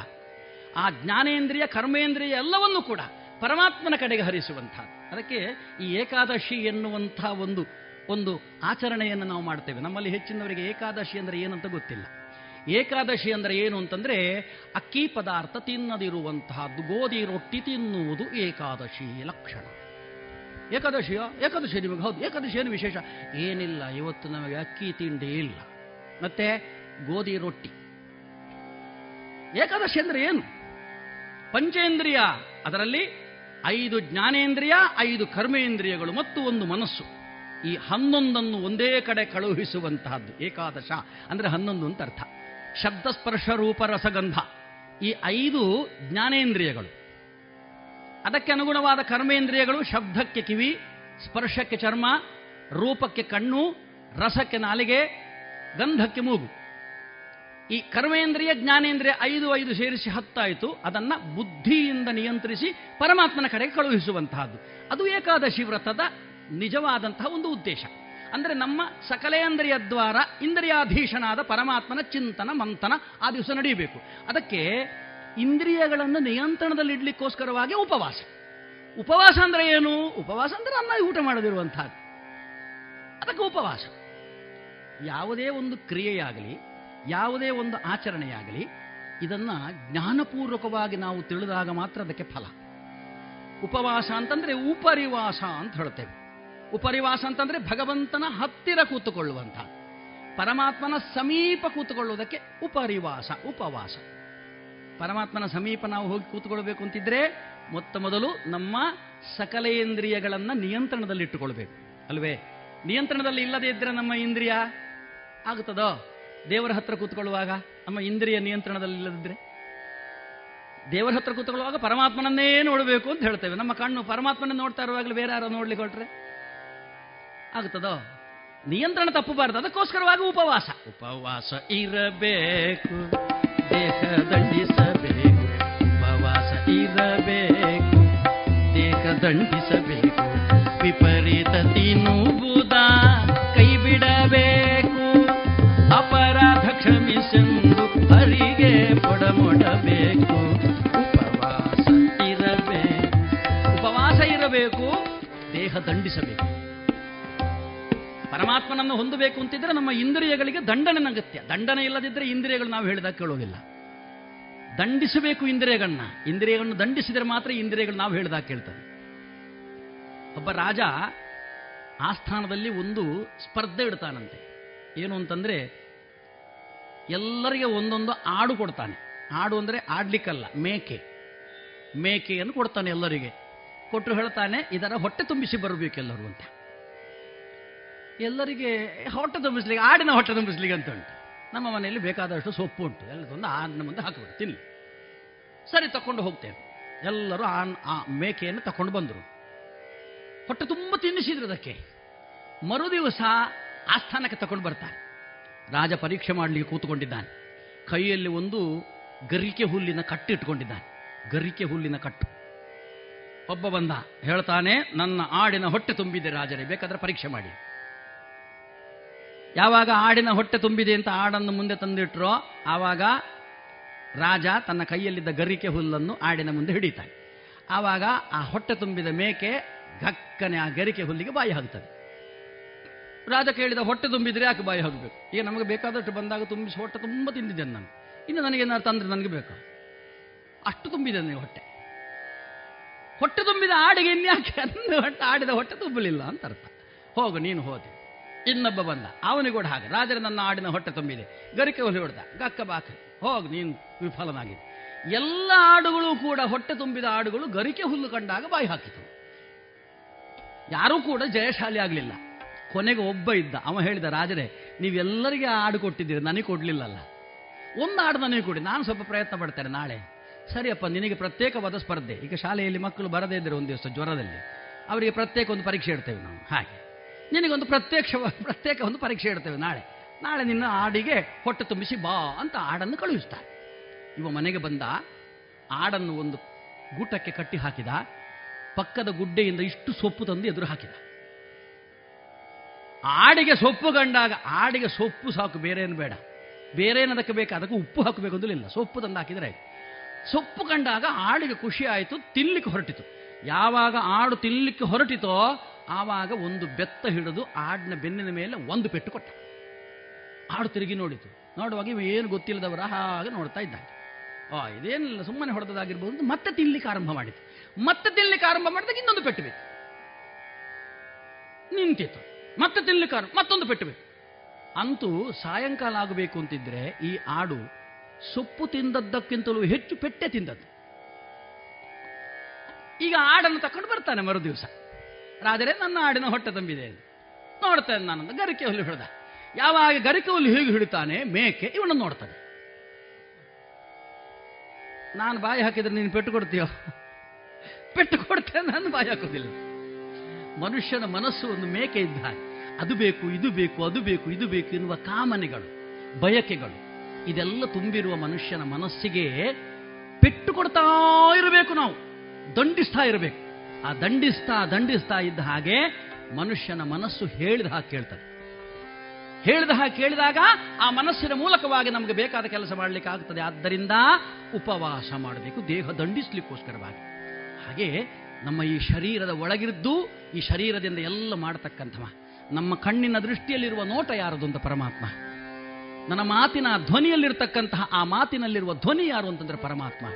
ಆ ಜ್ಞಾನೇಂದ್ರಿಯ ಕರ್ಮೇಂದ್ರಿಯ ಎಲ್ಲವನ್ನೂ ಕೂಡ ಪರಮಾತ್ಮನ ಕಡೆಗೆ ಹರಿಸುವಂಥದ್ದು. ಅದಕ್ಕೆ ಈ ಏಕಾದಶಿ ಎನ್ನುವಂಥ ಒಂದು ಒಂದು ಆಚರಣೆಯನ್ನು ನಾವು ಮಾಡ್ತೇವೆ. ನಮ್ಮಲ್ಲಿ ಹೆಚ್ಚಿನವರಿಗೆ ಏಕಾದಶಿ ಅಂದರೆ ಏನಂತ ಗೊತ್ತಿಲ್ಲ. ಏಕಾದಶಿ ಅಂದರೆ ಏನು ಅಂತಂದರೆ ಅಕ್ಕಿ ಪದಾರ್ಥ ತಿನ್ನದಿರುವಂತಹದ್ದು, ಗೋಧಿ ರೊಟ್ಟಿ ತಿನ್ನುವುದು ಏಕಾದಶಿ ಲಕ್ಷಣ. ಏಕಾದಶಿಯೋ? ಏಕಾದಶಿ ನಿಮಗೆ? ಹೌದು. ಏಕಾದಶಿ ಏನು ವಿಶೇಷ? ಏನಿಲ್ಲ, ಇವತ್ತು ನಮಗೆ ಅಕ್ಕಿ ತಿಂಡಿ ಇಲ್ಲ, ಮತ್ತೆ ಗೋಧಿ ರೊಟ್ಟಿ. ಏಕಾದಶಿ ಅಂದರೆ ಏನು? ಪಂಚೇಂದ್ರಿಯ, ಅದರಲ್ಲಿ ಐದು ಜ್ಞಾನೇಂದ್ರಿಯ, ಐದು ಕರ್ಮೇಂದ್ರಿಯಗಳು ಮತ್ತು ಒಂದು ಮನಸ್ಸು, ಈ ಹನ್ನೊಂದನ್ನು ಒಂದೇ ಕಡೆ ಕಳುಹಿಸುವಂತಹದ್ದು ಏಕಾದಶ ಅಂದರೆ ಹನ್ನೊಂದು ಅಂತ ಅರ್ಥ. ಶಬ್ದ ಸ್ಪರ್ಶ ರೂಪ ರಸಗಂಧ ಈ ಐದು ಜ್ಞಾನೇಂದ್ರಿಯಗಳು, ಅದಕ್ಕೆ ಅನುಗುಣವಾದ ಕರ್ಮೇಂದ್ರಿಯಗಳು. ಶಬ್ದಕ್ಕೆ ಕಿವಿ, ಸ್ಪರ್ಶಕ್ಕೆ ಚರ್ಮ, ರೂಪಕ್ಕೆ ಕಣ್ಣು, ರಸಕ್ಕೆ ನಾಲಿಗೆ, ಗಂಧಕ್ಕೆ ಮೂಗು. ಈ ಕರ್ಮೇಂದ್ರಿಯ ಜ್ಞಾನೇಂದ್ರಿಯ ಐದು ಐದು ಸೇರಿಸಿ ಹತ್ತಾಯಿತು. ಅದನ್ನು ಬುದ್ಧಿಯಿಂದ ನಿಯಂತ್ರಿಸಿ ಪರಮಾತ್ಮನ ಕಡೆಗೆ ಕಳುಹಿಸುವಂತಹದ್ದು ಅದು ಏಕಾದಶಿ ವ್ರತದ ನಿಜವಾದಂತಹ ಒಂದು ಉದ್ದೇಶ. ಅಂದರೆ ನಮ್ಮ ಸಕಲೇಂದ್ರಿಯ ದ್ವಾರ ಇಂದ್ರಿಯಾಧೀಶನಾದ ಪರಮಾತ್ಮನ ಚಿಂತನ ಮಂಥನ ಆ ದಿವಸ ನಡೆಯಬೇಕು. ಅದಕ್ಕೆ ಇಂದ್ರಿಯಗಳನ್ನು ನಿಯಂತ್ರಣದಲ್ಲಿಡಲಿಕ್ಕೋಸ್ಕರವಾಗಿ ಉಪವಾಸ. ಉಪವಾಸ ಅಂದರೆ ಏನು? ಉಪವಾಸ ಅಂದರೆ ಅನ್ನ ಊಟ ಮಾಡದಿರುವಂಥದ್ದು, ಅದಕ್ಕೆ ಉಪವಾಸ. ಯಾವುದೇ ಒಂದು ಕ್ರಿಯೆಯಾಗಲಿ, ಯಾವುದೇ ಒಂದು ಆಚರಣೆಯಾಗಲಿ, ಇದನ್ನು ಜ್ಞಾನಪೂರ್ವಕವಾಗಿ ನಾವು ತಿಳಿದಾಗ ಮಾತ್ರ ಅದಕ್ಕೆ ಫಲ. ಉಪವಾಸ ಅಂತಂದರೆ ಉಪರಿವಾಸ ಅಂತ ಹೇಳ್ತೇವೆ. ಉಪರಿವಾಸ ಅಂತಂದರೆ ಭಗವಂತನ ಹತ್ತಿರ ಕೂತುಕೊಳ್ಳುವಂಥ, ಪರಮಾತ್ಮನ ಸಮೀಪ ಕೂತುಕೊಳ್ಳುವುದಕ್ಕೆ ಉಪರಿವಾಸ, ಉಪವಾಸ. ಪರಮಾತ್ಮನ ಸಮೀಪ ನಾವು ಹೋಗಿ ಕೂತುಕೊಳ್ಬೇಕು ಅಂತಿದ್ರೆ ಮೊತ್ತ ಮೊದಲು ನಮ್ಮ ಸಕಲೇಂದ್ರಿಯಗಳನ್ನು ನಿಯಂತ್ರಣದಲ್ಲಿಟ್ಟುಕೊಳ್ಬೇಕು ಅಲ್ವೇ. ನಿಯಂತ್ರಣದಲ್ಲಿ ಇಲ್ಲದೇ ಇದ್ದರೆ ನಮ್ಮ ಇಂದ್ರಿಯ ಆಗುತ್ತದೋ? ದೇವರ ಹತ್ರ ಕೂತ್ಕೊಳ್ಳುವಾಗ ನಮ್ಮ ಇಂದ್ರಿಯ ನಿಯಂತ್ರಣದಲ್ಲಿಲ್ಲದಿದ್ರೆ, ದೇವರ ಹತ್ರ ಕೂತ್ಕೊಳ್ಳುವಾಗ ಪರಮಾತ್ಮನನ್ನೇ ನೋಡಬೇಕು ಅಂತ ಹೇಳ್ತೇವೆ. ನಮ್ಮ ಕಣ್ಣು ಪರಮಾತ್ಮನ ನೋಡ್ತಾ ಇರುವಾಗಲೂ ಬೇರೆ ಯಾರೋ ನೋಡ್ಲಿಕ್ಕೆ ಹೊರಟ್ರೆ ಆಗ್ತದೋ? ನಿಯಂತ್ರಣ ತಪ್ಪಬಾರದು. ಅದಕ್ಕೋಸ್ಕರವಾಗಿ ಉಪವಾಸ ಉಪವಾಸ ಇರಬೇಕು, ದೇಹ ದಂಡಿಸಬೇಕು. ಉಪವಾಸ ಇರಬೇಕು, ದೇಹ ದಂಡಿಸಬೇಕು. ವಿಪರೀತ ತಿನ್ನುವುದ ಕೈ ಬಿಡಬೇಕು, ಅಪರಾಧ ಕ್ಷಮಿಸೆಂದು ಹರಿಗೆ ಪಡಮೊಡಬೇಕು. ಉಪವಾಸ ಇರಬೇಕು, ಉಪವಾಸ ಇರಬೇಕು, ದೇಹ ದಂಡಿಸಬೇಕು. ಪರಮಾತ್ಮನನ್ನು ಹೊಂದಬೇಕು ಅಂತಿದ್ರೆ ನಮ್ಮ ಇಂದ್ರಿಯಗಳಿಗೆ ದಂಡನೆ ಅಗತ್ಯ. ದಂಡನೆ ಇಲ್ಲದಿದ್ದರೆ ಇಂದ್ರಿಯಗಳು ನಾವು ಹೇಳಿದಾಗ ಕೇಳೋದಿಲ್ಲ. ದಂಡಿಸಬೇಕು ಇಂದ್ರಿಯಗಳನ್ನ. ಇಂದ್ರಿಯಗಳನ್ನು ದಂಡಿಸಿದರೆ ಮಾತ್ರ ಇಂದ್ರಿಯಗಳು ನಾವು ಹೇಳಿದಾಗ ಕೇಳ್ತವೆ. ಒಬ್ಬ ರಾಜ ಆಸ್ಥಾನದಲ್ಲಿ ಒಂದು ಸ್ಪರ್ಧೆ ಇಡ್ತಾನಂತೆ. ಏನು ಅಂತಂದರೆ, ಎಲ್ಲರಿಗೆ ಒಂದೊಂದು ಆಡು ಕೊಡ್ತಾನೆ. ಆಡು ಅಂದರೆ ಆಡ್ಲಿಕ್ಕಲ್ಲ, ಮೇಕೆ. ಮೇಕೆಯನ್ನು ಕೊಡ್ತಾನೆ ಎಲ್ಲರಿಗೆ. ಕೊಟ್ಟು ಹೇಳ್ತಾನೆ, ಇದರ ಹೊಟ್ಟೆ ತುಂಬಿಸಿ ಬರಬೇಕೆಲ್ಲರೂ ಅಂತ. ಎಲ್ಲರಿಗೆ ಹೊಟ್ಟೆ ತುಂಬಿಸ್ಲಿಕ್ಕೆ, ಆಡಿನ ಹೊಟ್ಟೆ ತುಂಬಿಸ್ಲಿಕ್ಕೆ ಅಂತ ಉಂಟು. ನಮ್ಮ ಮನೆಯಲ್ಲಿ ಬೇಕಾದಷ್ಟು ಸೊಪ್ಪು ಉಂಟು, ಎಲ್ಲದೊಂದು ಆಡಿನ ಮುಂದೆ ಹಾಕಬೇಕು, ತಿನ್ನಿ. ಸರಿ, ತಕೊಂಡು ಹೋಗ್ತೇವೆ. ಎಲ್ಲರೂ ಆನ್ ಆ ಮೇಕೆಯನ್ನು ತಕೊಂಡು ಬಂದರು. ಹೊಟ್ಟೆ ತುಂಬ ತಿನ್ನಿಸಿದ್ರು. ಅದಕ್ಕೆ ಮರುದಿವಸ ಆಸ್ಥಾನಕ್ಕೆ ತಗೊಂಡು ಬರ್ತಾರೆ. ರಾಜ ಪರೀಕ್ಷೆ ಮಾಡಲಿಕ್ಕೆ ಕೂತ್ಕೊಂಡಿದ್ದಾನೆ. ಕೈಯಲ್ಲಿ ಒಂದು ಗರಿಕೆ ಹುಲ್ಲಿನ ಕಟ್ಟು ಇಟ್ಕೊಂಡಿದ್ದಾನೆ. ಗರಿಕೆ ಹುಲ್ಲಿನ ಕಟ್ಟು. ಒಬ್ಬ ಬಂದ ಹೇಳ್ತಾನೆ, ನನ್ನ ಆಡಿನ ಹೊಟ್ಟೆ ತುಂಬಿದೆ ರಾಜರೇ, ಬೇಕಾದ್ರೆ ಪರೀಕ್ಷೆ ಮಾಡಿ. ಯಾವಾಗ ಆಡಿನ ಹೊಟ್ಟೆ ತುಂಬಿದೆ ಅಂತ ಆಡನ್ನು ಮುಂದೆ ತಂದಿಟ್ರೋ, ಆವಾಗ ರಾಜ ತನ್ನ ಕೈಯಲ್ಲಿದ್ದ ಗರಿಕೆ ಹುಲ್ಲನ್ನು ಆಡಿನ ಮುಂದೆ ಹಿಡಿತಾನೆ. ಆವಾಗ ಆ ಹೊಟ್ಟೆ ತುಂಬಿದ ಮೇಕೆ ಗಕ್ಕನೆ ಆ ಗರಿಕೆ ಹುಲ್ಲಿಗೆ ಬಾಯಿ ಹಾಕ್ತದೆ. ರಾಜ ಕೇಳಿದ, ಹೊಟ್ಟೆ ತುಂಬಿದ್ರೆ ಯಾಕೆ ಬಾಯಿ ಹಾಕಬೇಕು? ಈಗ ನಮಗೆ ಬೇಕಾದಷ್ಟು ಬಂದಾಗ ತುಂಬಿಸಿ ಹೊಟ್ಟೆ ತುಂಬ ತಿಂದಿದ್ದೇನೆ ನಾನು, ಇನ್ನು ನನಗೇನಾದ್ರು ತಂದರೆ ನನಗೆ ಬೇಕು, ಅಷ್ಟು ತುಂಬಿದೆ ನನಗೆ ಹೊಟ್ಟೆ. ಹೊಟ್ಟೆ ತುಂಬಿದ ಆಡಿಗೆ ಇನ್ಯಾಕೆ ಅಂದ ಹೊಟ್ಟೆ ಆಡಿದ ಹೊಟ್ಟೆ ತುಂಬಲಿಲ್ಲ ಅಂತ ಅರ್ಥ. ಹೋಗು ನೀನು ಹೋದೆ. ಇನ್ನೊಬ್ಬ ಬಂದ, ಅವನಿಗೆ ಕೂಡ ಹಾಗೆ. ರಾಜರ ನನ್ನ ಆಡಿನ ಹೊಟ್ಟೆ ತುಂಬಿದೆ, ಗರಿಕೆ ಹುಲಿ ಹೊಡೆದ, ಗಕ್ಕ ಬಾಕ, ಹೋಗು ನೀನು ವಿಫಲನಾಗಿದೆ. ಎಲ್ಲ ಆಡುಗಳು ಕೂಡ, ಹೊಟ್ಟೆ ತುಂಬಿದ ಆಡುಗಳು ಗರಿಕೆ ಹುಲ್ಲು ಕಂಡಾಗ ಬಾಯಿ ಹಾಕಿತು. ಯಾರೂ ಕೂಡ ಜಯಶಾಲಿ ಆಗಲಿಲ್ಲ. ಕೊನೆಗೆ ಒಬ್ಬ ಇದ್ದ, ಅವ ಹೇಳಿದ, ರಾಜರೇ ನೀವೆಲ್ಲರಿಗೆ ಆಡು ಕೊಟ್ಟಿದ್ದೀರಿ, ನನಗೆ ಕೊಡಲಿಲ್ಲಲ್ಲ, ಒಂದು ಆಡು ನನಗೆ ಕೊಡಿ, ನಾನು ಸ್ವಲ್ಪ ಪ್ರಯತ್ನ ಪಡ್ತೇನೆ ನಾಳೆ. ಸರಿಯಪ್ಪ, ನಿನಗೆ ಪ್ರತ್ಯೇಕವಾದ ಸ್ಪರ್ಧೆ. ಈಗ ಶಾಲೆಯಲ್ಲಿ ಮಕ್ಕಳು ಬರದೇ ಇದ್ದರೆ ಒಂದು ದಿವಸ ಜ್ವರದಲ್ಲಿ ಅವರಿಗೆ ಪ್ರತ್ಯೇಕ ಒಂದು ಪರೀಕ್ಷೆ ಇಡ್ತೇವೆ ನಾವು. ಹಾಗೆ ನಿನಗೊಂದು ಪ್ರತ್ಯಕ್ಷ ಪ್ರತ್ಯೇಕ ಒಂದು ಪರೀಕ್ಷೆ ಇಡ್ತೇವೆ ನಾಳೆ. ನಾಳೆ ನಿನ್ನ ಆಡಿಗೆ ಹೊಟ್ಟೆ ತುಂಬಿಸಿ ಬಾ ಅಂತ ಆಡನ್ನು ಕಳುಹಿಸ್ತಾರೆ. ಇವ ಮನೆಗೆ ಬಂದ, ಆಡನ್ನು ಒಂದು ಗೂಟಕ್ಕೆ ಕಟ್ಟಿ ಹಾಕಿದ, ಪಕ್ಕದ ಗುಡ್ಡೆಯಿಂದ ಇಷ್ಟು ಸೊಪ್ಪು ತಂದು ಎದುರು ಹಾಕಿದ. ಆಡಿಗೆ ಸೊಪ್ಪು ಕಂಡಾಗ, ಆಡಿಗೆ ಸೊಪ್ಪು ಸಾಕು, ಬೇರೆ ಏನು ಬೇಡ, ಬೇರೆ ಏನದಕ್ಕೆ ಬೇಕು, ಅದಕ್ಕೆ ಉಪ್ಪು ಹಾಕಬೇಕು ಅಂದಲಿಲ್ಲ, ಸೊಪ್ಪು ತಂದು ಹಾಕಿದರೆ ಆಯ್ತು. ಸೊಪ್ಪು ಕಂಡಾಗ ಆಡಿಗೆ ಖುಷಿ ಆಯಿತು, ತಿನ್ಲಿಕ್ಕೆ ಹೊರಟಿತು. ಯಾವಾಗ ಆಡು ತಿನ್ಲಿಕ್ಕೆ ಹೊರಟಿತೋ, ಆವಾಗ ಒಂದು ಬೆತ್ತ ಹಿಡಿದು ಆಡಿನ ಬೆನ್ನಿನ ಮೇಲೆ ಒಂದು ಪೆಟ್ಟು ಕೊಟ್ಟ. ಆಡು ತಿರುಗಿ ನೋಡಿತು. ನೋಡುವಾಗ ಇವ ಏನು ಗೊತ್ತಿಲ್ಲದವರ ಹಾಗೆ ನೋಡ್ತಾ ಇದ್ದಾನೆ. ಆ ಇದೇನಿಲ್ಲ, ಸುಮ್ಮನೆ ಹೊಡೆದಾಗಿರ್ಬೋದು. ಮತ್ತೆ ತಿನ್ಲಿಕ್ಕೆ ಆರಂಭ ಮಾಡಿತು. ಮತ್ತೆ ತಿನ್ಲಿಕ್ಕೆ ಆರಂಭ ಮಾಡಿದಾಗ ಇನ್ನೊಂದು ಪೆಟ್ಟು ಬೇಕು, ನಿಂತಿತ್ತು. ಮತ್ತೆ ತಿನ್ಲಿಕ್ಕೆ ಆರಂಭ, ಮತ್ತೊಂದು ಪೆಟ್ಟು ಬೇಕು. ಅಂತೂ ಸಾಯಂಕಾಲ ಆಗಬೇಕು ಅಂತಿದ್ರೆ ಈ ಆಡು ಸೊಪ್ಪು ತಿಂದದ್ದಕ್ಕಿಂತಲೂ ಹೆಚ್ಚು ಪೆಟ್ಟೆ ತಿಂದದ್ದು. ಈಗ ಆಡನ್ನು ತಕೊಂಡು ಬರ್ತಾನೆ ಮರುದಿವಸ. ರಾಜರೇ ನನ್ನ ಆಡಿನ ಹೊಟ್ಟೆ ತುಂಬಿದೆ, ನೋಡ್ತೇನೆ ನಾನು. ಗರಿಕೆ ಹುಲ್ಲು ಹಿಡಿದ. ಯಾವಾಗ ಗರಿಕೆ ಹುಲ್ಲು ಹೀಗೆ ಹಿಡಿತಾನೆ ಮೇಕೆ, ಇವನ್ನ ನೋಡ್ತಾನೆ. ನಾನು ಬಾಯಿ ಹಾಕಿದ್ರೆ ನೀನು ಪೆಟ್ಟು ಕೊಡ್ತೀಯೋ? ಪೆಟ್ಟು ಕೊಡ್ತೇನೆ, ನಾನು ಬಾಯಿ ಹಾಕೋದಿಲ್ಲ. ಮನುಷ್ಯನ ಮನಸ್ಸು ಒಂದು ಮೇಕೆ ಇದ್ದಾನೆ. ಅದು ಬೇಕು, ಇದು ಬೇಕು, ಅದು ಬೇಕು, ಇದು ಬೇಕು ಎನ್ನುವ ಕಾಮನೆಗಳು, ಬಯಕೆಗಳು, ಇದೆಲ್ಲ ತುಂಬಿರುವ ಮನುಷ್ಯನ ಮನಸ್ಸಿಗೆ ಪೆಟ್ಟು ಕೊಡ್ತಾ ಇರಬೇಕು, ನಾವು ದಂಡಿಸ್ತಾ ಇರಬೇಕು. ಆ ದಂಡಿಸ್ತಾ ದಂಡಿಸ್ತಾ ಇದ್ದ ಹಾಗೆ ಮನುಷ್ಯನ ಮನಸ್ಸು ಹೇಳಿದ ಹಾಗೆ ಕೇಳ್ತದೆ. ಹೇಳಿದ ಹಾಗೆ ಕೇಳಿದಾಗ ಆ ಮನಸ್ಸಿನ ಮೂಲಕವಾಗಿ ನಮಗೆ ಬೇಕಾದ ಕೆಲಸ ಮಾಡಲಿಕ್ಕೆ ಆಗ್ತದೆ. ಆದ್ದರಿಂದ ಉಪವಾಸ ಮಾಡಬೇಕು, ದೇಹ ದಂಡಿಸ್ಲಿಕ್ಕೋಸ್ಕರವಾಗಿ. ಹಾಗೆ ನಮ್ಮ ಈ ಶರೀರದ ಒಳಗಿದ್ದು ಈ ಶರೀರದಿಂದ ಎಲ್ಲ ಮಾಡತಕ್ಕಂಥವ. ನಮ್ಮ ಕಣ್ಣಿನ ದೃಷ್ಟಿಯಲ್ಲಿರುವ ನೋಟ ಯಾರದು ಅಂತ ಪರಮಾತ್ಮ. ನನ್ನ ಮಾತಿನ ಧ್ವನಿಯಲ್ಲಿರ್ತಕ್ಕಂತಹ ಆ ಮಾತಿನಲ್ಲಿರುವ ಧ್ವನಿ ಯಾರು ಅಂತಂದ್ರೆ ಪರಮಾತ್ಮ.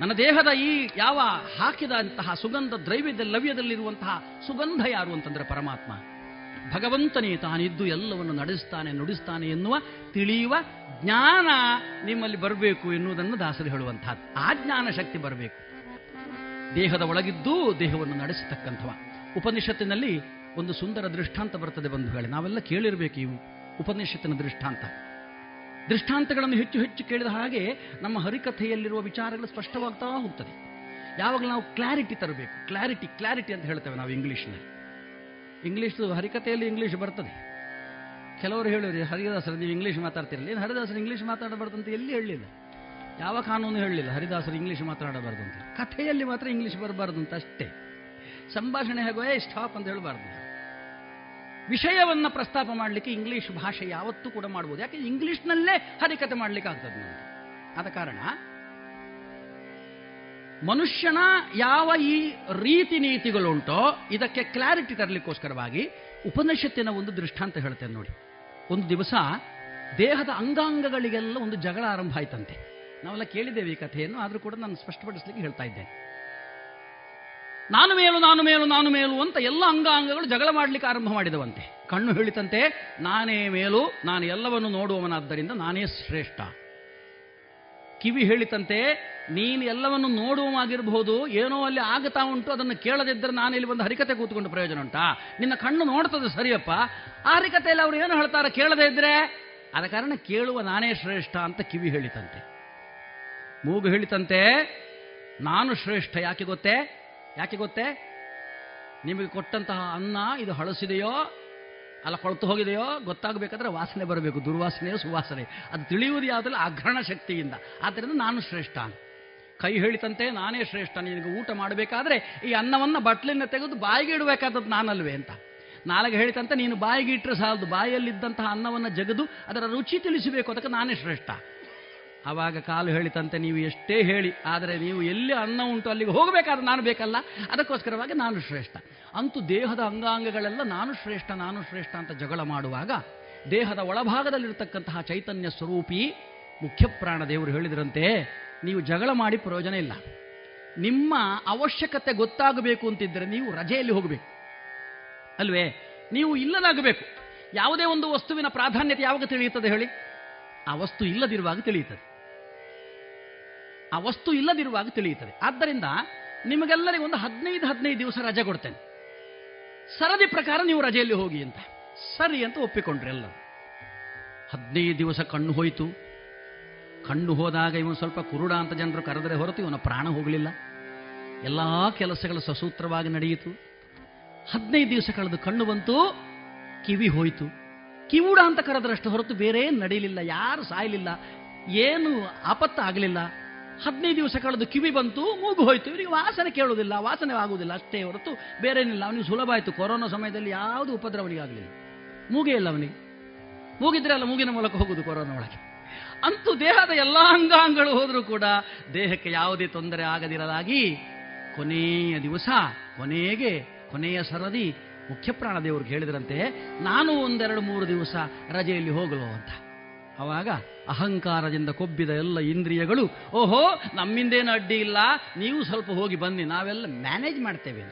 ನನ್ನ ದೇಹದ ಈ ಯಾವ ಹಾಕಿದಂತಹ ಸುಗಂಧ ದ್ರವ್ಯದ ಲವ್ಯದಲ್ಲಿರುವಂತಹ ಸುಗಂಧ ಯಾರು ಅಂತಂದ್ರೆ ಪರಮಾತ್ಮ. ಭಗವಂತನೇ ತಾನಿದ್ದು ಎಲ್ಲವನ್ನು ನಡೆಸ್ತಾನೆ, ನುಡಿಸ್ತಾನೆ ಎನ್ನುವ ತಿಳಿಯುವ ಜ್ಞಾನ ನಿಮ್ಮಲ್ಲಿ ಬರಬೇಕು ಎನ್ನುವುದನ್ನು ದಾಸರು ಹೇಳುವಂತಹದ್ದು. ಆ ಜ್ಞಾನ ಶಕ್ತಿ ಬರಬೇಕು. ದೇಹದ ಒಳಗಿದ್ದು ದೇಹವನ್ನು ನಡೆಸತಕ್ಕಂಥವ. ಉಪನಿಷತ್ತಿನಲ್ಲಿ ಒಂದು ಸುಂದರ ದೃಷ್ಟಾಂತ ಬರ್ತದೆ ಬಂಧುಗಳೇ. ನಾವೆಲ್ಲ ಕೇಳಿರಬೇಕು ಈ ಉಪನಿಷತ್ತಿನ ದೃಷ್ಟಾಂತ. ದೃಷ್ಟಾಂತಗಳನ್ನು ಹೆಚ್ಚು ಹೆಚ್ಚು ಕೇಳಿದ ಹಾಗೆ ನಮ್ಮ ಹರಿಕಥೆಯಲ್ಲಿರುವ ವಿಚಾರಗಳು ಸ್ಪಷ್ಟವಾಗ್ತಾ ಹೋಗ್ತದೆ. ಯಾವಾಗ ನಾವು ಕ್ಲಾರಿಟಿ ತರಬೇಕು, ಕ್ಲಾರಿಟಿ ಕ್ಲಾರಿಟಿ ಅಂತ ಹೇಳ್ತೇವೆ ನಾವು ಇಂಗ್ಲೀಷ್ನಲ್ಲಿ. ಇಂಗ್ಲೀಷ್ ಹರಿಕಥೆಯಲ್ಲಿ ಇಂಗ್ಲೀಷ್ ಬರ್ತದೆ. ಕೆಲವರು ಹೇಳೋರು, ಹರಿದಾಸರು ನೀವು ಇಂಗ್ಲೀಷ್ ಮಾತಾಡ್ತಿರಲಿ. ಏನು ಹರಿದಾಸರು ಇಂಗ್ಲೀಷ್ ಮಾತಾಡಬಾರ್ದು ಅಂತ ಎಲ್ಲಿ ಹೇಳಲಿಲ್ಲ, ಯಾವ ಕಾನೂನು ಹೇಳಲಿಲ್ಲ ಹರಿದಾಸರು ಇಂಗ್ಲೀಷ್ ಮಾತಾಡಬಾರ್ದು ಅಂತ. ಕಥೆಯಲ್ಲಿ ಮಾತ್ರ ಇಂಗ್ಲೀಷ್ ಬರಬಾರ್ದು ಅಂತ ಅಷ್ಟೇ. ಸಂಭಾಷಣೆ ಆಗುವ ಸ್ಟಾಪ್ ಅಂತ ಹೇಳಬಾರ್ದು. ವಿಷಯವನ್ನು ಪ್ರಸ್ತಾಪ ಮಾಡಲಿಕ್ಕೆ ಇಂಗ್ಲೀಷ್ ಭಾಷೆ ಯಾವತ್ತೂ ಕೂಡ ಮಾಡ್ಬೋದು. ಯಾಕೆ ಇಂಗ್ಲೀಷ್ನಲ್ಲೇ ಹರಿಕತೆ ಮಾಡಲಿಕ್ಕೆ ಆಗ್ತದೆ ನಮಗೆ. ಆದ ಕಾರಣ ಮನುಷ್ಯನ ಯಾವ ಈ ರೀತಿ ನೀತಿಗಳುಂಟೋ ಇದಕ್ಕೆ ಕ್ಲಾರಿಟಿ ತರಲಿಕ್ಕೋಸ್ಕರವಾಗಿ ಉಪನಿಷತ್ತಿನ ಒಂದು ದೃಷ್ಟಾಂತ ಹೇಳ್ತೇನೆ ನೋಡಿ. ಒಂದು ದಿವಸ ದೇಹದ ಅಂಗಾಂಗಗಳಿಗೆಲ್ಲ ಒಂದು ಜಗಳ ಆರಂಭ ಆಯ್ತಂತೆ. ನಾವೆಲ್ಲ ಕೇಳಿದ್ದೇವೆ ಈ ಕಥೆಯನ್ನು, ಆದರೂ ಕೂಡ ನಾನು ಸ್ಪಷ್ಟಪಡಿಸ್ಲಿಕ್ಕೆ ಹೇಳ್ತಾ ಇದ್ದೇನೆ. ನಾನು ಮೇಲು ನಾನು ಮೇಲು ನಾನು ಮೇಲು ಅಂತ ಎಲ್ಲ ಅಂಗಾಂಗಗಳು ಜಗಳ ಮಾಡಲಿಕ್ಕೆ ಆರಂಭ ಮಾಡಿದವಂತೆ. ಕಣ್ಣು ಹೇಳಿತಂತೆ, ನಾನೇ ಮೇಲು, ನಾನು ಎಲ್ಲವನ್ನು ನೋಡುವವನಾದ್ದರಿಂದ ನಾನೇ ಶ್ರೇಷ್ಠ. ಕಿವಿ ಹೇಳಿತಂತೆ, ನೀನು ಎಲ್ಲವನ್ನು ನೋಡುವಾಗಿರಬಹುದು, ಏನೋ ಅಲ್ಲಿ ಆಗತಾ ಉಂಟು, ಅದನ್ನು ಕೇಳದಿದ್ದರೆ ನಾನಿಲ್ಲಿ ಒಂದು ಹರಿಕತೆ ಕೂತ್ಕೊಂಡು ಪ್ರಯೋಜನ ಉಂಟಾ? ನಿನ್ನ ಕಣ್ಣು ನೋಡ್ತದೆ ಸರಿಯಪ್ಪ, ಆ ಹರಿಕತೆಯಲ್ಲಿ ಅವರು ಏನು ಹೇಳ್ತಾರೆ ಕೇಳದೇ ಇದ್ರೆ? ಆದ ಕಾರಣ ಕೇಳುವ ನಾನೇ ಶ್ರೇಷ್ಠ ಅಂತ ಕಿವಿ ಹೇಳಿತಂತೆ. ಮೂಗು ಹೇಳಿತಂತೆ, ನಾನು ಶ್ರೇಷ್ಠ. ಯಾಕೆ ಗೊತ್ತೇ ಯಾಕೆ ಗೊತ್ತೇ ನಿಮಗೆ ಕೊಟ್ಟಂತಹ ಅನ್ನ ಇದು ಹಳಸಿದೆಯೋ ಅಲ್ಲ ಕೊಳ್ತು ಹೋಗಿದೆಯೋ ಗೊತ್ತಾಗಬೇಕಾದ್ರೆ ವಾಸನೆ ಬರಬೇಕು, ದುರ್ವಾಸನೆಯೋ ಸುವಾಸನೆ, ಅದು ತಿಳಿಯುವುದು ಯಾವುದಲ್ಲ ಅಗ್ರಹಣ ಶಕ್ತಿಯಿಂದ. ಆದ್ದರಿಂದ ನಾನು ಶ್ರೇಷ್ಠ. ಕೈ ಹೇಳಿತಂತೆ, ನಾನೇ ಶ್ರೇಷ್ಠ, ನಿನಗೆ ಊಟ ಮಾಡಬೇಕಾದ್ರೆ ಈ ಅನ್ನವನ್ನು ಬಟ್ಲಿನ ತೆಗೆದು ಬಾಯಿಗೆ ಇಡಬೇಕಾದದ್ದು ನಾನಲ್ವೇ ಅಂತ. ನಾಲ್ಗೆ ಹೇಳಿತಂತೆ, ನೀನು ಬಾಯಿಗೆ ಇಟ್ಟರೆ ಸಾಲದು, ಬಾಯಲ್ಲಿದ್ದಂತಹ ಅನ್ನವನ್ನು ಜಗದು ಅದರ ರುಚಿ ತಿಳಿಸಬೇಕು, ಅದಕ್ಕೆ ನಾನೇ ಶ್ರೇಷ್ಠ. ಆವಾಗ ಕಾಲು ಹೇಳಿತಂತೆ, ನೀವು ಎಷ್ಟೇ ಹೇಳಿ ಆದರೆ ನೀವು ಎಲ್ಲಿ ಅನ್ನ ಉಂಟು ಅಲ್ಲಿಗೆ ಹೋಗಬೇಕಾದ್ರೆ ನಾನು ಬೇಕಲ್ಲ, ಅದಕ್ಕೋಸ್ಕರವಾಗಿ ನಾನು ಶ್ರೇಷ್ಠ. ಅಂತೂ ದೇಹದ ಅಂಗಾಂಗಗಳೆಲ್ಲ ನಾನು ಶ್ರೇಷ್ಠ ನಾನು ಶ್ರೇಷ್ಠ ಅಂತ ಜಗಳ ಮಾಡುವಾಗ ದೇಹದ ಒಳಭಾಗದಲ್ಲಿರತಕ್ಕಂತಹ ಚೈತನ್ಯ ಸ್ವರೂಪಿ ಮುಖ್ಯಪ್ರಾಣ ದೇವರು ಹೇಳಿದ್ರಂತೆ, ನೀವು ಜಗಳ ಮಾಡಿ ಪ್ರಯೋಜನ ಇಲ್ಲ. ನಿಮ್ಮ ಅವಶ್ಯಕತೆ ಗೊತ್ತಾಗಬೇಕು ಅಂತಿದ್ದರೆ ನೀವು ರಜೆಯಲ್ಲಿ ಹೋಗಬೇಕು ಅಲ್ವೇ, ನೀವು ಇಲ್ಲದಾಗಬೇಕು. ಯಾವುದೇ ಒಂದು ವಸ್ತುವಿನ ಪ್ರಾಧಾನ್ಯತೆ ಯಾವಾಗ ತಿಳಿಯುತ್ತದೆ ಹೇಳಿ? ಆ ವಸ್ತು ಇಲ್ಲದಿರುವಾಗ ತಿಳಿಯುತ್ತದೆ ಆ ವಸ್ತು ಇಲ್ಲದಿರುವಾಗ ತಿಳಿಯುತ್ತದೆ ಆದ್ದರಿಂದ ನಿಮಗೆಲ್ಲರಿಗೂ ಒಂದು ಹದಿನೈದು ಹದಿನೈದು ದಿವಸ ರಜೆ ಕೊಡ್ತೇನೆ, ಸರದಿ ಪ್ರಕಾರ ನೀವು ರಜೆಯಲ್ಲಿ ಹೋಗಿ ಅಂತ. ಸರಿ ಅಂತ ಒಪ್ಪಿಕೊಂಡ್ರಿ ಎಲ್ಲರೂ. ಹದಿನೈದು ದಿವಸ ಕಣ್ಣು ಹೋಯಿತು. ಕಣ್ಣು ಹೋದಾಗ ಇವನು ಸ್ವಲ್ಪ ಕುರುಡ ಅಂತ ಜನರು ಕರೆದರೆ ಹೊರತು ಇವನ ಪ್ರಾಣ ಹೋಗಲಿಲ್ಲ. ಎಲ್ಲ ಕೆಲಸಗಳು ಸಸೂತ್ರವಾಗಿ ನಡೆಯಿತು. ಹದಿನೈದು ದಿವಸ ಕಳೆದು ಕಣ್ಣು ಬಂತು, ಕಿವಿ ಹೋಯಿತು. ಕಿವುಡ ಅಂತ ಕರೆದ್ರಷ್ಟು ಹೊರತು ಬೇರೆ ನಡೀಲಿಲ್ಲ, ಯಾರು ಸಾಯಲಿಲ್ಲ, ಏನು ಆಪತ್ತಾಗಲಿಲ್ಲ. ಹದಿನೈದು ದಿವಸ ಕಳೆದು ಕಿವಿ ಬಂತು, ಮೂಗು ಹೋಯಿತು. ಇವರಿಗೆ ವಾಸನೆ ಕೇಳುವುದಿಲ್ಲ, ವಾಸನೆ ಆಗುವುದಿಲ್ಲ ಅಷ್ಟೇ ಹೊರತು ಬೇರೇನಿಲ್ಲ. ಅವನಿಗೆ ಸುಲಭ ಆಯಿತು, ಕೊರೋನಾ ಸಮಯದಲ್ಲಿ ಯಾವುದು ಉಪದ್ರವನಿಗೆ ಆಗಲಿಲ್ಲ. ಮೂಗೇ ಇಲ್ಲ ಅವನಿಗೆ, ಮೂಗಿದ್ರೆ ಅಲ್ಲ ಮೂಗಿನ ಮೂಲಕ ಹೋಗುವುದು ಕೊರೋನಾ ಒಳಗೆ. ಅಂತೂ ದೇಹದ ಎಲ್ಲ ಅಂಗಾಂಗಗಳು ಹೋದರೂ ಕೂಡ ದೇಹಕ್ಕೆ ಯಾವುದೇ ತೊಂದರೆ ಆಗದಿರಲಾಗಿ ಕೊನೆಯ ದಿವಸ ಕೊನೆಗೆ ಕೊನೆಯ ಸರದಿ ಮುಖ್ಯಪ್ರಾಣ ದೇವ್ರಿಗೆ ಹೇಳಿದ್ರಂತೆ, ನಾನು ಒಂದೆರಡು ಮೂರು ದಿವಸ ರಜೆಯಲ್ಲಿ ಹೋಗಲು ಅಂತ. ಆವಾಗ ಅಹಂಕಾರದಿಂದ ಕೊಬ್ಬಿದ ಎಲ್ಲ ಇಂದ್ರಿಯಗಳು, ಓಹೋ ನಮ್ಮಿಂದೇನು ಅಡ್ಡಿ ಇಲ್ಲ, ನೀವು ಸ್ವಲ್ಪ ಹೋಗಿ ಬನ್ನಿ, ನಾವೆಲ್ಲ ಮ್ಯಾನೇಜ್ ಮಾಡ್ತೇವೆ.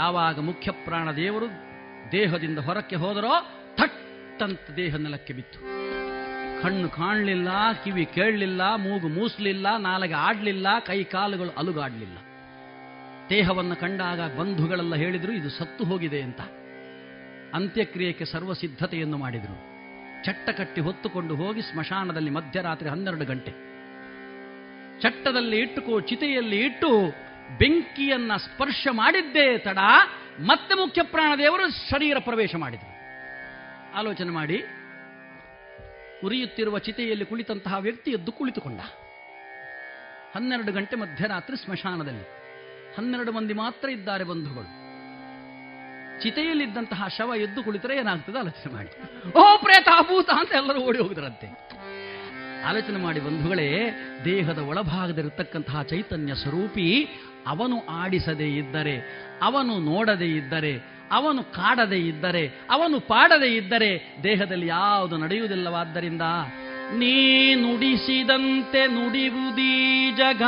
ಯಾವಾಗ ಮುಖ್ಯಪ್ರಾಣ ದೇವರು ದೇಹದಿಂದ ಹೊರಕ್ಕೆ ಹೋದರೋ ಥಟ್ಟಂತ ದೇಹ ನೆಲಕ್ಕೆ ಬಿತ್ತು. ಕಣ್ಣು ಕಾಣಲಿಲ್ಲ, ಕಿವಿ ಕೇಳಲಿಲ್ಲ, ಮೂಗು ಮೂಸಲಿಲ್ಲ, ನಾಲಿಗೆ ಆಡಲಿಲ್ಲ, ಕೈ ಕಾಲುಗಳು ಅಲುಗಾಡಲಿಲ್ಲ. ದೇಹವನ್ನು ಕಂಡಾಗ ಬಂಧುಗಳೆಲ್ಲ ಹೇಳಿದರು ಇದು ಸತ್ತು ಹೋಗಿದೆ ಅಂತ. ಅಂತ್ಯಕ್ರಿಯೆಗೆ ಸರ್ವಸಿದ್ಧತೆಯನ್ನು ಮಾಡಿದರು. ಚಟ್ಟಕಟ್ಟಿ ಹೊತ್ತುಕೊಂಡು ಹೋಗಿ ಸ್ಮಶಾನದಲ್ಲಿ ಮಧ್ಯರಾತ್ರಿ ಹನ್ನೆರಡು ಗಂಟೆ, ಚಟ್ಟದಲ್ಲಿ ಇಟ್ಟು ಚಿತೆಯಲ್ಲಿ ಇಟ್ಟು ಬೆಂಕಿಯನ್ನು ಸ್ಪರ್ಶ ಮಾಡಿದ್ದೇ ತಡ ಮತ್ತೆ ಮುಖ್ಯಪ್ರಾಣ ದೇವರು ಶರೀರ ಪ್ರವೇಶ ಮಾಡಿದರು. ಆಲೋಚನೆ ಮಾಡಿ, ಉರಿಯುತ್ತಿರುವ ಚಿತೆಯಲ್ಲಿ ಕುಳಿತಂತಹ ವ್ಯಕ್ತಿ ಎದ್ದು ಕುಳಿತುಕೊಂಡ. ಹನ್ನೆರಡು ಗಂಟೆ ಮಧ್ಯರಾತ್ರಿ ಸ್ಮಶಾನದಲ್ಲಿ ಹನ್ನೆರಡು ಮಂದಿ ಮಾತ್ರ ಇದ್ದಾರೆ ಬಂಧುಗಳು. ಚಿತೆಯಲ್ಲಿದ್ದಂತಹ ಶವ ಎದ್ದು ಕುಳಿತರೆ ಏನಾಗ್ತದೆ ಆಲೋಚನೆ ಮಾಡಿ. ಓ ಪ್ರೇತ ಭೂತ ಅಂತ ಎಲ್ಲರೂ ಓಡಿ ಹೋಗಿದ್ರಂತೆ. ಆಲೋಚನೆ ಮಾಡಿ ಬಂಧುಗಳೇ, ದೇಹದ ಒಳಭಾಗದಲ್ಲಿರತಕ್ಕಂತಹ ಚೈತನ್ಯ ಸ್ವರೂಪಿ ಅವನು ಆಡಿಸದೇ ಇದ್ದರೆ, ಅವನು ನೋಡದೇ ಇದ್ದರೆ, ಅವನು ಕಾಡದೇ ಇದ್ದರೆ, ಅವನು ಪಾಡದೇ ಇದ್ದರೆ ದೇಹದಲ್ಲಿ ಯಾವುದು ನಡೆಯುವುದಿಲ್ಲವಾದ್ದರಿಂದ ನೀ ನುಡಿಸಿದಂತೆ ನುಡಿಯುವುದೀ ಜಗ,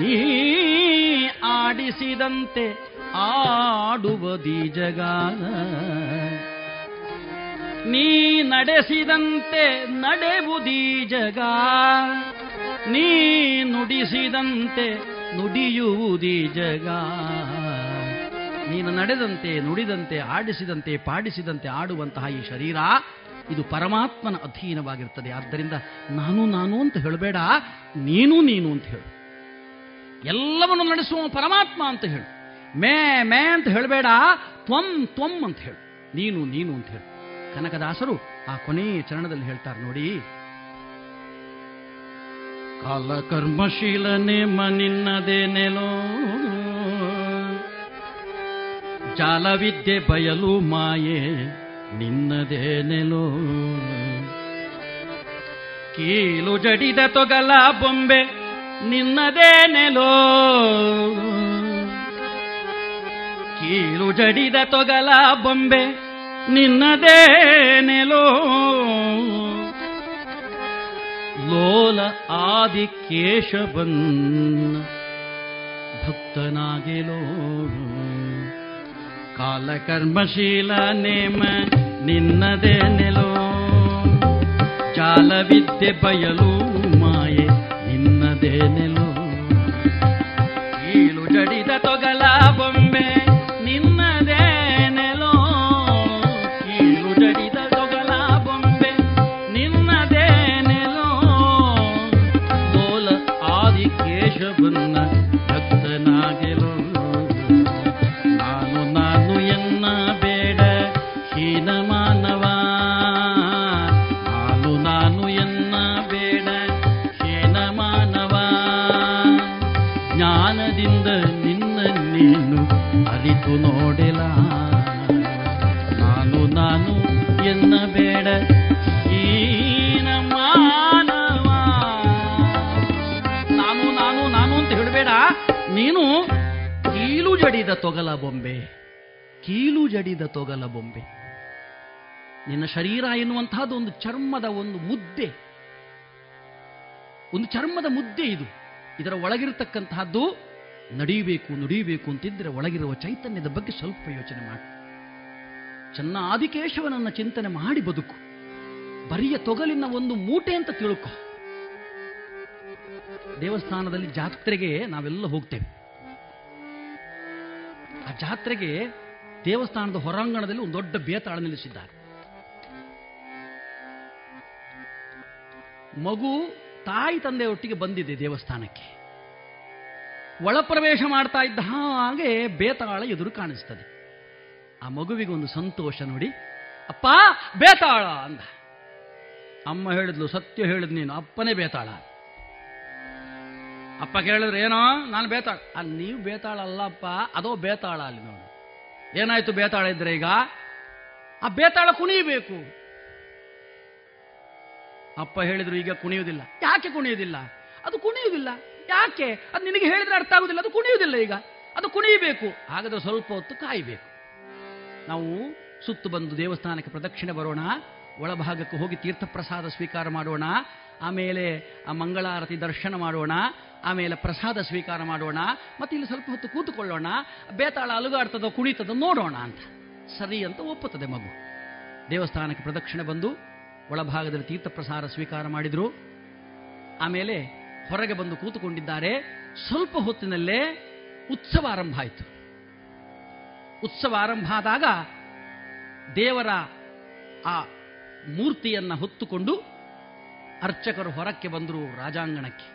ನೀ ಆಡಿಸಿದಂತೆ ಆಡುವುದೀ ಜಗ, ನೀ ನಡೆಸಿದಂತೆ ನಡೆಯುವುದೀ ಜಗ, ನೀ ನುಡಿಸಿದಂತೆ ನುಡಿಯುವುದೀ ಜಗ. ನೀನು ನಡೆದಂತೆ ನುಡಿದಂತೆ ಆಡಿಸಿದಂತೆ ಪಾಡಿಸಿದಂತೆ ಆಡುವಂತಹ ಈ ಶರೀರ ಇದು ಪರಮಾತ್ಮನ ಅಧೀನವಾಗಿರ್ತದೆ. ಆದ್ದರಿಂದ ನಾನು ನಾನು ಅಂತ ಹೇಳಬೇಡ, ನೀನು ನೀನು ಅಂತ ಹೇಳು. ಎಲ್ಲವನ್ನು ನಡೆಸುವ ಪರಮಾತ್ಮ ಅಂತ ಹೇಳು. ಮೇ ಮೇ ಅಂತ ಹೇಳಬೇಡ, ತ್ವಂ ತ್ವಂ ಅಂತ ಹೇಳು, ನೀನು ನೀನು ಅಂತ ಹೇಳು. ಕನಕದಾಸರು ಆ ಕೊನೆಯ ಚರಣದಲ್ಲಿ ಹೇಳ್ತಾರೆ ನೋಡಿ. ಕಾಲಕರ್ಮಶೀಲನೆ ಮನಿನ್ನದೇ ನೆಲೋ, ಜಾಲವಿದ್ಯೆ ಬಯಲು ಮಾಯೆ ನಿನ್ನದೇ ನೆಲೋ, ಕೀಲು ಜಡಿದ ತೊಗಲ ಬೊಂಬೆ ನಿನ್ನದೇ ನೆಲೋ, ಕೀಲು ಜಡಿದ ತೊಗಲ ಬೊಂಬೆ ನಿನ್ನದೇ ನೆಲೋ, ಲೋಲ ಆದಿ ಕೇಶವನ್ನ ಭಕ್ತನಾಗೆಲೋ. ಕಾಲಕರ್ಮಶೀಲ ನೇಮ ನಿನ್ನದೇ ನೆಲೋ, ಜಾಲವಿದ್ಯೆ ಬಯಲು ಮಾಯೆ ನಿನ್ನದೇ ನೆಲೋ, ಕೀಲು ಜಡಿದ ತೊಗಲ ಬೊಂಬೆ ನಿನ್ನದೇ ನೆಲೋ, ಕೀಲು ಜಡಿದ ತೊಗಲ ಬೊಂಬೆ ನಿನ್ನದೇ ನೆಲೋ, ಬೋಲ ಆದಿ ಕೇಶವನ್ನ ಭಕ್ತನಾಗೆಲೋ. ನೋಡಿಲ್ಲ ನಾನು ನಾನು ಎನ್ನ ಬೇಡ ಹೀನ ಮಾನವ. ನಾನು ನಾನು ನಾನು ಅಂತ ಹೇಳಬೇಡ, ನೀನು ಕೀಲು ಜಡಿದ ತೊಗಲ ಬೊಂಬೆ, ಕೀಲು ಜಡಿದ ತೊಗಲ ಬೊಂಬೆ. ನಿನ್ನ ಶರೀರ ಎನ್ನುವಂತಹದ್ದು ಒಂದು ಚರ್ಮದ ಒಂದು ಮುದ್ದೆ, ಒಂದು ಚರ್ಮದ ಮುದ್ದೆ ಇದು. ಇದರ ಒಳಗಿರತಕ್ಕಂತಹದ್ದು ನಡೀಬೇಕು ನುಡಿಬೇಕು ಅಂತಿದ್ರೆ ಒಳಗಿರುವ ಚೈತನ್ಯದ ಬಗ್ಗೆ ಸ್ವಲ್ಪ ಯೋಚನೆ ಮಾಡು. ಚೆನ್ನ ಆದಿಕೇಶವನನ್ನು ಚಿಂತನೆ ಮಾಡಿ ಬದುಕು. ಬರಿಯ ತೊಗಲಿನ ಒಂದು ಮೂಟೆ ಅಂತ ತಿಳ್ಕೊ. ದೇವಸ್ಥಾನದಲ್ಲಿ ಜಾತ್ರೆಗೆ ನಾವೆಲ್ಲ ಹೋಗ್ತೇವೆ. ಆ ಜಾತ್ರೆಗೆ ದೇವಸ್ಥಾನದ ಹೊರಾಂಗಣದಲ್ಲಿ ಒಂದು ದೊಡ್ಡ ಬೇತಾಳ ನಿಲ್ಲಿಸಿದ್ದಾರೆ. ಮಗು ತಾಯಿ ತಂದೆಯೊಟ್ಟಿಗೆ ಬಂದಿದೆ ದೇವಸ್ಥಾನಕ್ಕೆ. ಒಳಪ್ರವೇಶ ಮಾಡ್ತಾ ಇದ್ದ ಹಾಗೆ ಬೇತಾಳ ಎದುರು ಕಾಣಿಸ್ತದೆ. ಆ ಮಗುವಿಗೊಂದು ಸಂತೋಷ ನೋಡಿ. ಅಪ್ಪ ಬೇತಾಳ ಅಂದ. ಅಮ್ಮ ಹೇಳಿದ್ಲು, ಸತ್ಯ ಹೇಳಿದ್ ನೀನು, ಅಪ್ಪನೇ ಬೇತಾಳ. ಅಪ್ಪ ಕೇಳಿದ್ರೆ, ಏನೋ ನಾನು ಬೇತಾಳ. ಅಲ್ಲಿ ನೀವು ಬೇತಾಳ ಅಲ್ಲಪ್ಪ, ಅದೋ ಬೇತಾಳ ಅಲ್ಲಿ ನೋಡಿ. ಏನಾಯ್ತು ಬೇತಾಳ ಇದ್ರೆ? ಈಗ ಆ ಬೇತಾಳ ಕುಣಿಯಬೇಕು. ಅಪ್ಪ ಹೇಳಿದ್ರು, ಈಗ ಕುಣಿಯುವುದಿಲ್ಲ. ಯಾಕೆ ಕುಣಿಯುವುದಿಲ್ಲ? ಅದು ಕುಣಿಯುವುದಿಲ್ಲ. ಯಾಕೆ? ಅದು ನಿನಗೆ ಹೇಳಿದ್ರೆ ಅರ್ಥ ಆಗುದಿಲ್ಲ. ಅದು ಕುಣಿಯುವುದಿಲ್ಲ. ಈಗ ಅದು ಕುಣಿಯಬೇಕು. ಹಾಗಾದ್ರೆ ಸ್ವಲ್ಪ ಹೊತ್ತು ಕಾಯಬೇಕು. ನಾವು ಸುತ್ತು ಬಂದು ದೇವಸ್ಥಾನಕ್ಕೆ ಪ್ರದಕ್ಷಿಣೆ ಬರೋಣ, ಒಳಭಾಗಕ್ಕೆ ಹೋಗಿ ತೀರ್ಥಪ್ರಸಾದ ಸ್ವೀಕಾರ ಮಾಡೋಣ, ಆಮೇಲೆ ಆ ಮಂಗಳಾರತಿ ದರ್ಶನ ಮಾಡೋಣ, ಆಮೇಲೆ ಪ್ರಸಾದ ಸ್ವೀಕಾರ ಮಾಡೋಣ, ಮತ್ತೆ ಇಲ್ಲಿ ಸ್ವಲ್ಪ ಹೊತ್ತು ಕೂತುಕೊಳ್ಳೋಣ, ಬೇತಾಳ ಅಲುಗಾಡ್ತದೋ ಕುಣಿತದೋ ನೋಡೋಣ ಅಂತ. ಸರಿ ಅಂತ ಒಪ್ಪುತ್ತದೆ ಮಗು. ದೇವಸ್ಥಾನಕ್ಕೆ ಪ್ರದಕ್ಷಿಣೆ ಬಂದು ಒಳಭಾಗದಲ್ಲಿ ತೀರ್ಥಪ್ರಸಾದ ಸ್ವೀಕಾರ ಮಾಡಿದ್ರು. ಆಮೇಲೆ ಹೊರಗೆ ಬಂದು ಕೂತುಕೊಂಡಿದ್ದಾರೆ. ಸ್ವಲ್ಪ ಹೊತ್ತಿನಲ್ಲೇ ಉತ್ಸವ ಆರಂಭ ಆಯಿತು. ಉತ್ಸವ ಆರಂಭ ಆದಾಗ ದೇವರ ಆ ಮೂರ್ತಿಯನ್ನು ಹೊತ್ತುಕೊಂಡು ಅರ್ಚಕರು ಹೊರಕ್ಕೆ ಬಂದರು ರಾಜಾಂಗಣಕ್ಕೆ.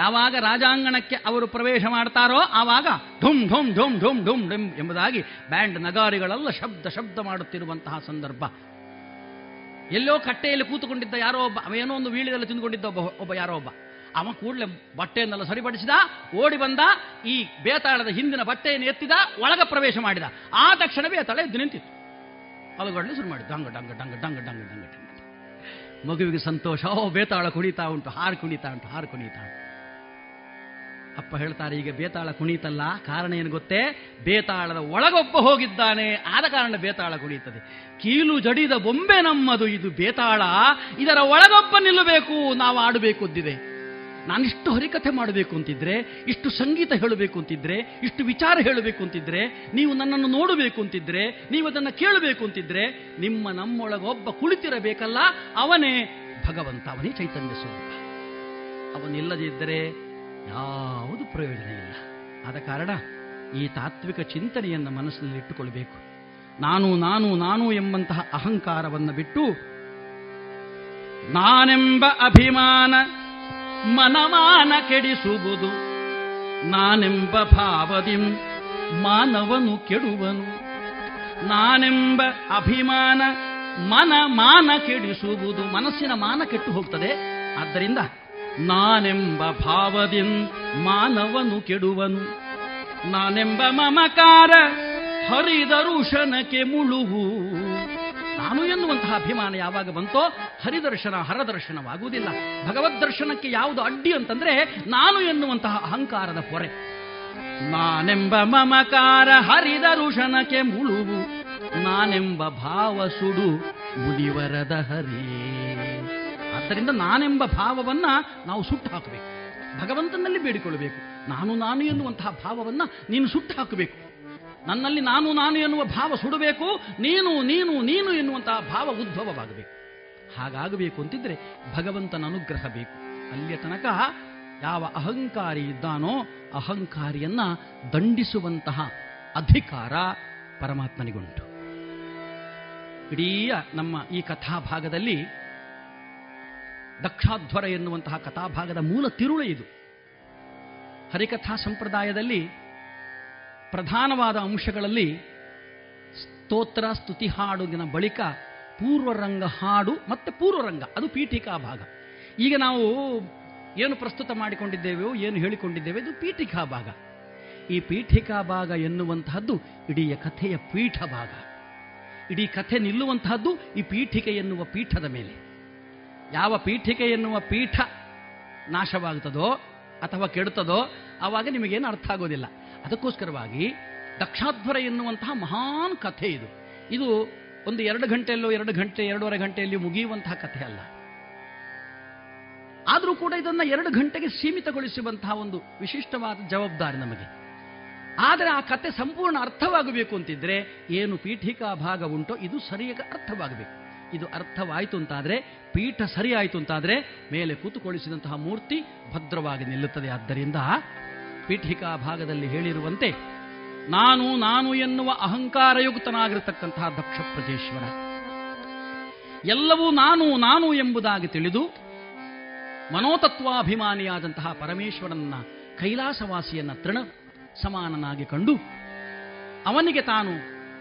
ಯಾವಾಗ ರಾಜಾಂಗಣಕ್ಕೆ ಅವರು ಪ್ರವೇಶ ಮಾಡ್ತಾರೋ ಆವಾಗ ಢುಮ್ ಢುಮ್ ಢುಮ್ ಢುಮ್ ಢುಮ್ ಢುಮ್ ಎಂಬುದಾಗಿ ಬ್ಯಾಂಡ್ ನಗಾರಿಗಳೆಲ್ಲ ಶಬ್ದ ಶಬ್ದ ಮಾಡುತ್ತಿರುವಂತಹ ಸಂದರ್ಭ. ಎಲ್ಲೋ ಕಟ್ಟೆಯಲ್ಲಿ ಕೂತುಕೊಂಡಿದ್ದ ಯಾರೋ ಒಬ್ಬ, ಅವೇನೋ ಒಂದು ವೀಳ್ಯದಲ್ಲಿ ತಿಂದುಕೊಂಡಿದ್ದ ಒಬ್ಬ ಒಬ್ಬ ಯಾರೋ ಒಬ್ಬ, ಅವ ಕೂಡಲೇ ಬಟ್ಟೆಯನ್ನೆಲ್ಲ ಸರಿಪಡಿಸಿದ, ಓಡಿ ಬಂದ, ಈ ಬೇತಾಳದ ಹಿಂದಿನ ಬಟ್ಟೆಯನ್ನು ಎತ್ತಿದ, ಒಳಗ ಪ್ರವೇಶ ಮಾಡಿದ. ಆ ತಕ್ಷಣ ಬೇತಾಳ ಎದ್ದು ನಿಂತಿತ್ತು, ಅಲುಗಾಡಲು ಶುರು ಮಾಡಿದ. ಡಂಗ ಡಂಗ ಡಂಗ ಡಂಗ ಡಂಗ ಡಂಗ ಡಂಗ. ಮಗುವಿಗೆ ಸಂತೋಷ. ಓ, ಬೇತಾಳ ಕುಣಿತಾ ಉಂಟು, ಹಾರು ಕುಣಿತಾ ಉಂಟು, ಹಾರು ಕುಣಿತಾ ಉಂಟು. ಅಪ್ಪ ಹೇಳ್ತಾರೆ, ಈಗ ಬೇತಾಳ ಕುಣಿತಲ್ಲ, ಕಾರಣ ಏನು ಗೊತ್ತೇ? ಬೇತಾಳದ ಒಳಗೊಬ್ಬ ಹೋಗಿದ್ದಾನೆ, ಆದ ಕಾರಣ ಬೇತಾಳ ಕುಣಿತದೆ. ಕೀಲು ಜಡಿದ ಬೊಂಬೆ ನಮ್ಮದು ಇದು ಬೇತಾಳ, ಇದರ ಒಳಗೊಬ್ಬ ನಿಲ್ಲಬೇಕು, ನಾವು ಆಡಬೇಕು ಅಂದಿದೆ. ನಾನಿಷ್ಟು ಹರಿಕಥೆ ಮಾಡಬೇಕು ಅಂತಿದ್ರೆ, ಇಷ್ಟು ಸಂಗೀತ ಹೇಳಬೇಕು ಅಂತಿದ್ರೆ, ಇಷ್ಟು ವಿಚಾರ ಹೇಳಬೇಕು ಅಂತಿದ್ರೆ, ನೀವು ನನ್ನನ್ನು ನೋಡಬೇಕು ಅಂತಿದ್ರೆ, ನೀವು ಅದನ್ನು ಕೇಳಬೇಕು ಅಂತಿದ್ರೆ, ನಿಮ್ಮ ನಮ್ಮೊಳಗೊಬ್ಬ ಕುಳಿತಿರಬೇಕಲ್ಲ, ಅವನೇ ಭಗವಂತ, ಅವನೇ ಚೈತನ್ಯ ಸ್ವರೂಪ. ಅವನಿಲ್ಲದಿದ್ದರೆ ಯಾವುದು ಪ್ರಯೋಜನ ಇಲ್ಲ. ಆದ ಕಾರಣ ಈ ತಾತ್ವಿಕ ಚಿಂತನೆಯನ್ನು ಮನಸ್ಸಿನಲ್ಲಿ ಇಟ್ಟುಕೊಳ್ಬೇಕು. ನಾನು ನಾನು ನಾನು ಎಂಬಂತಹ ಅಹಂಕಾರವನ್ನು ಬಿಟ್ಟು ನಾನೆಂಬ ಅಭಿಮಾನ ಮನಮಾನ ಕೆಡಿಸುವುದು, ನಾನೆಂಬ ಭಾವದಿಂ ಮಾನವನು ಕೆಡುವನು. ನಾನೆಂಬ ಅಭಿಮಾನ ಮನಮಾನ ಕೆಡಿಸುವುದು, ಮನಸ್ಸಿನ ಮಾನ ಕೆಟ್ಟು ಹೋಗ್ತದೆ. ಆದ್ದರಿಂದ ನಾನೆಂಬ ಭಾವದಿಂ ಮಾನವನು ಕೆಡುವನು. ನಾನೆಂಬ ಮಮಕಾರ ಹರಿದರ್ಶನಕ್ಕೆ ಮುಳುವು, ನಾನು ಎನ್ನುವಂತಹ ಅಭಿಮಾನ ಯಾವಾಗ ಬಂತೋ ಹರಿದರ್ಶನ ಹರದರ್ಶನವಾಗುವುದಿಲ್ಲ. ಭಗವದ್ ದರ್ಶನಕ್ಕೆ ಯಾವುದು ಅಡ್ಡಿ ಅಂತಂದ್ರೆ ನಾನು ಎನ್ನುವಂತಹ ಅಹಂಕಾರದ ಪೊರೆ. ನಾನೆಂಬ ಮಮಕಾರ ಹರಿದರ್ಶನಕ್ಕೆ ಮುಳುವು, ನಾನೆಂಬ ಭಾವ ಸುಡು ಮುನಿವರದ ಹರಿ. ಆದ್ದರಿಂದ ನಾನೆಂಬ ಭಾವವನ್ನ ನಾವು ಸುಟ್ಟು ಹಾಕಬೇಕು, ಭಗವಂತನಲ್ಲಿ ಬೇಡಿಕೊಳ್ಳಬೇಕು. ನಾನು ನಾನು ಎನ್ನುವಂತಹ ಭಾವವನ್ನ ನೀನು ಸುಟ್ಟು ಹಾಕಬೇಕು, ನನ್ನಲ್ಲಿ ನಾನು ನಾನು ಎನ್ನುವ ಭಾವ ಸುಡಬೇಕು, ನೀನು ನೀನು ನೀನು ಎನ್ನುವಂತಹ ಭಾವ ಉದ್ಭವವಾಗಬೇಕು. ಹಾಗಾಗಬೇಕು ಅಂತಿದ್ರೆ ಭಗವಂತನ ಅನುಗ್ರಹ ಬೇಕು. ಅಲ್ಲಿಯ ತನಕ ಯಾವ ಅಹಂಕಾರಿ ಇದ್ದಾನೋ ಅಹಂಕಾರಿಯನ್ನ ದಂಡಿಸುವಂತಹ ಅಧಿಕಾರ ಪರಮಾತ್ಮನಿಗುಂಟು. ಇಡೀ ನಮ್ಮ ಈ ಕಥಾಭಾಗದಲ್ಲಿ ದಕ್ಷಾಧ್ವರ ಎನ್ನುವಂತಹ ಕಥಾಭಾಗದ ಮೂಲ ತಿರುಳು ಇದು. ಹರಿಕಥಾ ಸಂಪ್ರದಾಯದಲ್ಲಿ ಪ್ರಧಾನವಾದ ಅಂಶಗಳಲ್ಲಿ ಸ್ತೋತ್ರ ಸ್ತುತಿ ಹಾಡುಗಿನ ಬಳಿಕ ಪೂರ್ವರಂಗ ಹಾಡು ಮತ್ತು ಪೂರ್ವರಂಗ, ಅದು ಪೀಠಿಕಾ ಭಾಗ. ಈಗ ನಾವು ಏನು ಪ್ರಸ್ತುತ ಮಾಡಿಕೊಂಡಿದ್ದೇವೆಯೋ ಏನು ಹೇಳಿಕೊಂಡಿದ್ದೇವೆ ಇದು ಪೀಠಿಕಾ ಭಾಗ. ಈ ಪೀಠಿಕಾ ಭಾಗ ಎನ್ನುವಂತಹದ್ದು ಇಡೀ ಕಥೆಯ ಪೀಠ ಭಾಗ. ಇಡೀ ಕಥೆ ನಿಲ್ಲುವಂತಹದ್ದು ಈ ಪೀಠಿಕೆ ಎನ್ನುವ ಪೀಠದ ಮೇಲೆ. ಯಾವ ಪೀಠಿಕೆ ಎನ್ನುವ ಪೀಠ ನಾಶವಾಗುತ್ತದೋ ಅಥವಾ ಕೆಡುತ್ತದೋ ಆವಾಗ ನಿಮಗೇನು ಅರ್ಥ ಆಗೋದಿಲ್ಲ. ಅದಕ್ಕೋಸ್ಕರವಾಗಿ ದಕ್ಷಾಧ್ವರ ಎನ್ನುವಂತಹ ಮಹಾನ್ ಕಥೆ ಇದು. ಇದು ಒಂದು ಎರಡು ಗಂಟೆಯಲ್ಲೋ ಎರಡು ಗಂಟೆ ಎರಡೂವರೆ ಗಂಟೆಯಲ್ಲಿ ಮುಗಿಯುವಂತಹ ಕಥೆ ಅಲ್ಲ. ಆದರೂ ಕೂಡ ಇದನ್ನು ಎರಡು ಗಂಟೆಗೆ ಸೀಮಿತಗೊಳಿಸುವಂತಹ ಒಂದು ವಿಶಿಷ್ಟವಾದ ಜವಾಬ್ದಾರಿ ನಮಗೆ. ಆದರೆ ಆ ಕಥೆ ಸಂಪೂರ್ಣ ಅರ್ಥವಾಗಬೇಕು ಅಂತಿದ್ರೆ ಏನು ಪೀಠಿಕಾ ಭಾಗ ಉಂಟೋ ಇದು ಸರಿಯಾಗಿ ಅರ್ಥವಾಗಬೇಕು. ಇದು ಅರ್ಥವಾಯಿತು ಅಂತಾದರೆ, ಪೀಠ ಸರಿಯಾಯಿತು ಅಂತಾದರೆ ಮೇಲೆ ಕೂತುಕೊಳ್ಳಿಸಿದಂತಹ ಮೂರ್ತಿ ಭದ್ರವಾಗಿ ನಿಲ್ಲುತ್ತದೆ. ಆದ್ದರಿಂದ ಪೀಠಿಕಾ ಭಾಗದಲ್ಲಿ ಹೇಳಿರುವಂತೆ ನಾನು ನಾನು ಎನ್ನುವ ಅಹಂಕಾರಯುಕ್ತನಾಗಿರತಕ್ಕಂತಹ ದಕ್ಷ ಪ್ರಜೇಶ್ವರ ಎಲ್ಲವೂ ನಾನು ನಾನು ಎಂಬುದಾಗಿ ತಿಳಿದು ಮನೋತತ್ವಾಭಿಮಾನಿಯಾದಂತಹ ಪರಮೇಶ್ವರನ್ನ, ಕೈಲಾಸವಾಸಿಯನ್ನ ತೃಣ ಸಮಾನನಾಗಿ ಕಂಡು ಅವನಿಗೆ ತಾನು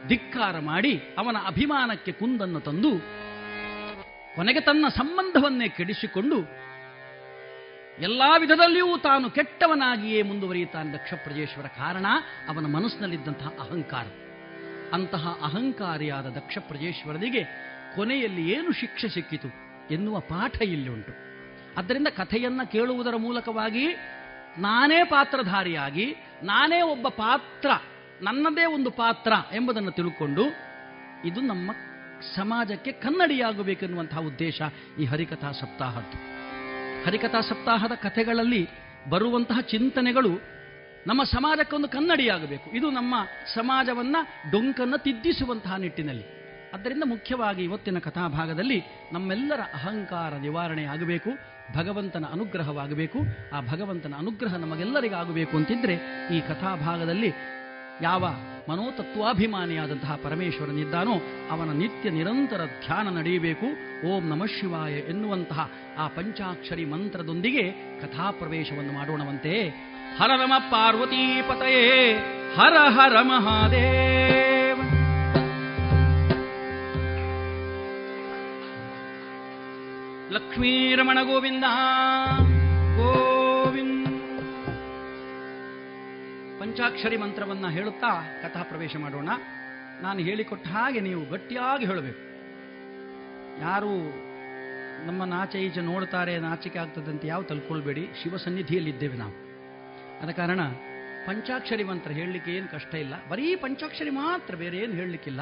ಧಿಕ್ಕಾರ ಮಾಡಿ ಅವನ ಅಭಿಮಾನಕ್ಕೆ ಕುಂದನ್ನು ತಂದು ಕೊನೆಗೆ ತನ್ನ ಸಂಬಂಧವನ್ನೇ ಕೆಡಿಸಿಕೊಂಡು ಎಲ್ಲಾ ವಿಧದಲ್ಲಿಯೂ ತಾನು ಕೆಟ್ಟವನಾಗಿಯೇ ಮುಂದುವರಿಯುತ್ತಾನೆ ದಕ್ಷ ಪ್ರಜೇಶ್ವರ. ಕಾರಣ ಅವನ ಮನಸ್ಸಿನಲ್ಲಿದ್ದಂತಹ ಅಹಂಕಾರ. ಅಂತಹ ಅಹಂಕಾರಿಯಾದ ದಕ್ಷ ಪ್ರಜೇಶ್ವರನಿಗೆ ಕೊನೆಯಲ್ಲಿ ಏನು ಶಿಕ್ಷೆ ಸಿಕ್ಕಿತು ಎನ್ನುವ ಪಾಠ ಇಲ್ಲಿ ಉಂಟು. ಆದ್ದರಿಂದ ಕಥೆಯನ್ನು ಕೇಳುವುದರ ಮೂಲಕವಾಗಿ ನಾನೇ ಪಾತ್ರಧಾರಿಯಾಗಿ, ನಾನೇ ಒಬ್ಬ ಪಾತ್ರ, ನನ್ನದೇ ಒಂದು ಪಾತ್ರ ಎಂಬುದನ್ನು ತಿಳ್ಕೊಂಡು ಇದು ನಮ್ಮ ಸಮಾಜಕ್ಕೆ ಕನ್ನಡಿಯಾಗಬೇಕೆನ್ನುವಂತಹ ಉದ್ದೇಶ ಈ ಹರಿಕಥಾ ಸಪ್ತಾಹದ್ದು. ಹರಿಕಥಾ ಸಪ್ತಾಹದ ಕಥೆಗಳಲ್ಲಿ ಬರುವಂತಹ ಚಿಂತನೆಗಳು ನಮ್ಮ ಸಮಾಜಕ್ಕೊಂದು ಕನ್ನಡಿಯಾಗಬೇಕು. ಇದು ನಮ್ಮ ಸಮಾಜವನ್ನು ಡೊಂಕನ್ನು ತಿದ್ದಿಸುವಂತಹ ನಿಟ್ಟಿನಲ್ಲಿ. ಆದ್ದರಿಂದ ಮುಖ್ಯವಾಗಿ ಇವತ್ತಿನ ಕಥಾಭಾಗದಲ್ಲಿ ನಮ್ಮೆಲ್ಲರ ಅಹಂಕಾರ ನಿವಾರಣೆ ಆಗಬೇಕು, ಭಗವಂತನ ಅನುಗ್ರಹವಾಗಬೇಕು. ಆ ಭಗವಂತನ ಅನುಗ್ರಹ ನಮಗೆಲ್ಲರಿಗಾಗಬೇಕು ಅಂತಿದ್ರೆ ಈ ಕಥಾಭಾಗದಲ್ಲಿ ಯಾವ ಮನೋತತ್ವಾಭಿಮಾನಿಯಾದಂತಹ ಪರಮೇಶ್ವರನಿದ್ದಾನೋ ಅವನ ನಿತ್ಯ ನಿರಂತರ ಧ್ಯಾನ ನಡೆಯಬೇಕು. ಓಂ ನಮಃ ಶಿವಾಯ ಎನ್ನುವಂತಹ ಆ ಪಂಚಾಕ್ಷರಿ ಮಂತ್ರದೊಂದಿಗೆ ಕಥಾಪ್ರವೇಶವನ್ನು ಮಾಡೋಣವಂತೆ. ಹರ ನಮ ಪಾರ್ವತೀ ಪತಯೇ, ಹರ ಹರ ಮಹಾದೇವ. ಲಕ್ಷ್ಮೀರಮಣ ಗೋವಿಂದ ಗೋವಿಂದ. ಪಂಚಾಕ್ಷರಿ ಮಂತ್ರವನ್ನು ಹೇಳುತ್ತಾ ಕಥಾ ಪ್ರವೇಶ ಮಾಡೋಣ. ನಾನು ಹೇಳಿಕೊಟ್ಟ ಹಾಗೆ ನೀವು ಗಟ್ಟಿಯಾಗಿ ಹೇಳಬೇಕು. ಯಾರು ನಮ್ಮನ್ನು ಆಚೆ ಈಚೆ ನೋಡ್ತಾರೆ, ನಾಚಿಕೆ ಆಗ್ತದಂತೆ ಯಾವ ತಲ್ಕೊಳ್ಬೇಡಿ. ಶಿವಸನ್ನಿಧಿಯಲ್ಲಿದ್ದೇವೆ ನಾವು. ಆದ ಕಾರಣ ಪಂಚಾಕ್ಷರಿ ಮಂತ್ರ ಹೇಳಲಿಕ್ಕೆ ಏನು ಕಷ್ಟ ಇಲ್ಲ. ಬರೀ ಪಂಚಾಕ್ಷರಿ ಮಾತ್ರ, ಬೇರೆ ಏನು ಹೇಳಲಿಕ್ಕಿಲ್ಲ.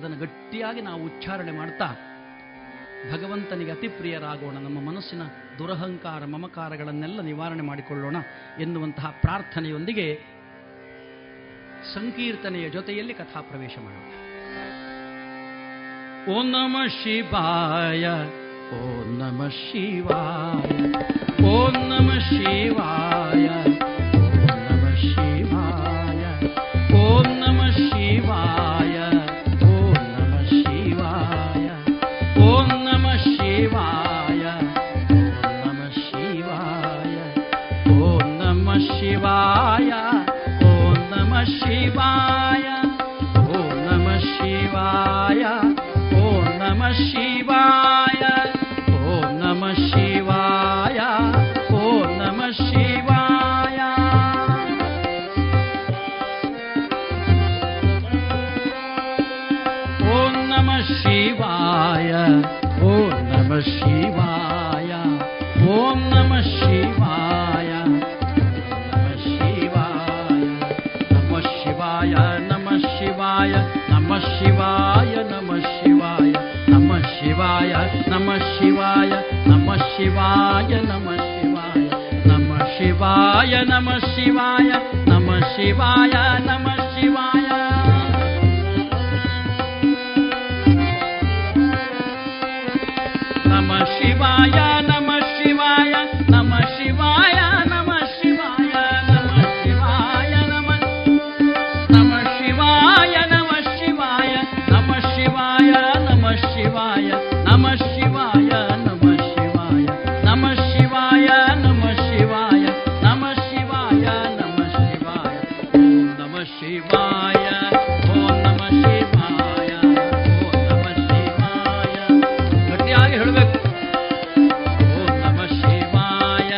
ಅದನ್ನು ಗಟ್ಟಿಯಾಗಿ ನಾವು ಉಚ್ಚಾರಣೆ ಮಾಡ್ತಾ ಭಗವಂತನಿಗೆ ಅತಿ ಪ್ರಿಯರಾಗೋಣ. ನಮ್ಮ ಮನಸ್ಸಿನ ದುರಹಂಕಾರ ಮಮಕಾರಗಳನ್ನೆಲ್ಲ ನಿವಾರಣೆ ಮಾಡಿಕೊಳ್ಳೋಣ ಎನ್ನುವಂತಹ ಪ್ರಾರ್ಥನೆಯೊಂದಿಗೆ ಸಂಕೀರ್ತನೆಯ ಜೊತೆಯಲ್ಲಿ ಕಥಾ ಪ್ರವೇಶ ಮಾಡೋಣ. ಓಂ ನಮಃ ಶಿವಾಯ, ಓಂ ನಮಃ ಶಿವಾಯ, ಓಂ ನಮಃ ಶಿವಾಯ, ಓಂ ನಮಃ ಶಿವಾಯ, ಓಂ ನಮಃ ಶಿವಾಯ, ಓಂ ನಮಃ ಶಿವಾಯ, ಓಂ ನಮಃ ಶಿವಾಯ, ಶಿವಾಯ ಓಂ ನಮಃ ಶಿವಾಯ ಓಂ ನಮಃ ಶಿವಾಯ ಓಂ ನಮಃ ಶಿವಾಯ ಓಂ ನಮಃ ಶಿವಾಯ. ಓಂ ನಮಃ ಶಿವಾಯ ಓಂ ನಮಃ ಶಿವಾಯ ಓಂ ನಮಃ ಶಿವಾಯ ನಮಃ ಶಿವಾಯ ನಮಃ ಶಿವಾಯ ನಮಃ ಶಿವಾಯ ನಮಃ ಶಿವಾಯ ನಮಃ ಶಿವಾಯ ನಮಃ ಶಿವಾಯ ನಮಃ ಶಿವಾಯ ನಮಃ ಶಿವಾಯ ನಮಃ ಶಿವಾಯ ನಮಃ ಶಿವಾಯ. ನಮಃ ಶಿವಾಯ ನಮಃ ಶಿವಾಯ ನಮಃ ಶಿವಾಯ ನಮಃ ಶಿವಾಯ ನಮಃ ಶಿವಾಯ ನಮಃ ನಮಃ ಶಿವಾಯ ಶಿವಾಯ ನಮಃ ಶಿವಾಯ ನಮಃ ಶಿವಾಯ ನಮಃ ಶಿವಾಯ ನಮಃ ಶಿವಾಯ ನಮಃ ಶಿವಾಯ ನಮಃ ಶಿವಾಯ ಓಂ ನಮಃ ಶಿವಾಯ ಓಂ ನಮಃ ಶಿವಾಯ ಓಂ ನಮಃ ಶಿವಾಯ. ಗಟ್ಟಿಯಾಗಿ ಹೇಳಬೇಕು. ಓಂ ನಮಃ ಶಿವಾಯ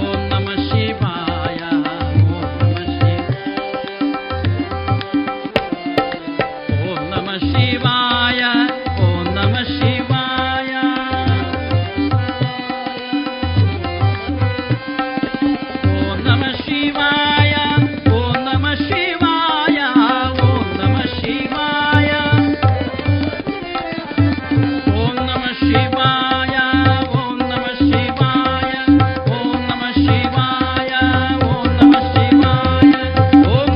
ಓಂ ನಮಃ ಶಿವಾಯ ಓಂ ನಮಃ ಶಿವಾಯ ಓಂ ನಮಃ ಶಿವಾಯ ಶಿವಾಯ. ಓಂ ನಮಃ ಶಿವಾಯ ಓಂ ನಮಃ ಶಿವಾಯ ಓಂ ನಮಃ ಶಿವಾಯ ಓಂ ನಮಃ ಶಿವಾಯ ಓಂ ನಮಃ ಶಿವಾಯ ಓಂ ನಮಃ ಶಿವಾಯ ಓಂ ನಮಃ ಶಿವಾಯ ಓಂ ನಮಃ ಶಿವಾಯ ಓಂ ನಮಃ ಶಿವಾಯ ಓಂ ನಮಃ ಶಿವಾಯ ಓಂ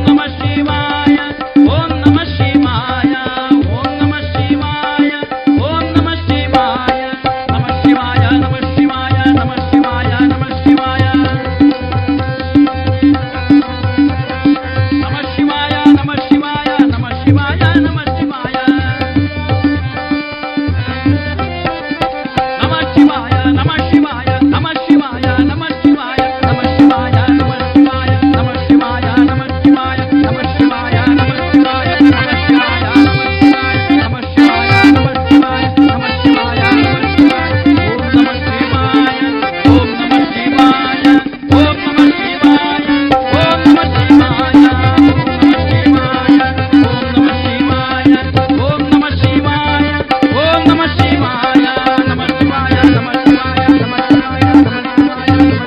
ನಮಃ ಶಿವಾಯ ನಮಃ ಶಿವಾಯ ನಮಃ ಶಿವಾಯ ನಮಃ ಶಿವಾಯ ನಮಃ ಶಿವಾಯ ನಮಃ ಶಿವಾಯ ನಮಃ ಶಿವಾಯ ನಮಃ ಶಿವಾಯ ನಮಃ ಶಿವಾಯ ನಮಃ ಶಿವಾಯ ನಮಃ ಶಿವಾಯ ನಮಃ ಶಿವಾಯ ನಮಃ ಶಿವಾಯ ನಮಃ ಶಿವಾಯ ನಮಃ ಶಿವಾಯ ನಮಃ ಶಿವಾಯ ನಮಃ ಶಿವಾಯ ನಮಃ ಶಿವಾಯ ನಮಃ ಶಿವಾಯ ನಮಃ ಶಿವಾಯ ನಮಃ ಶಿವಾಯ ನಮಃ ಶಿವಾಯ ನಮಃ ಶಿವಾಯ ನಮಃ ಶಿವಾಯ ಓಂ ನಮಃ ಶಿವಾಯ ಓಂ ನಮಃ ಶಿವಾಯ ಓಂ ನಮಃ ಶಿವಾಯ ಓಂ ನಮಃ ಶಿವಾಯ ಓಂ ನಮಃ ಶಿವಾಯ ಓಂ ನಮಃ ಶಿವಾಯ ಓಂ ನಮಃ ಶಿವಾಯ ನಮಃ ಶಿವಾಯ ನಮಃ ಶಿವಾಯ ನಮಃ ಶಿವಾಯ ನಮಃ ಶಿವಾಯ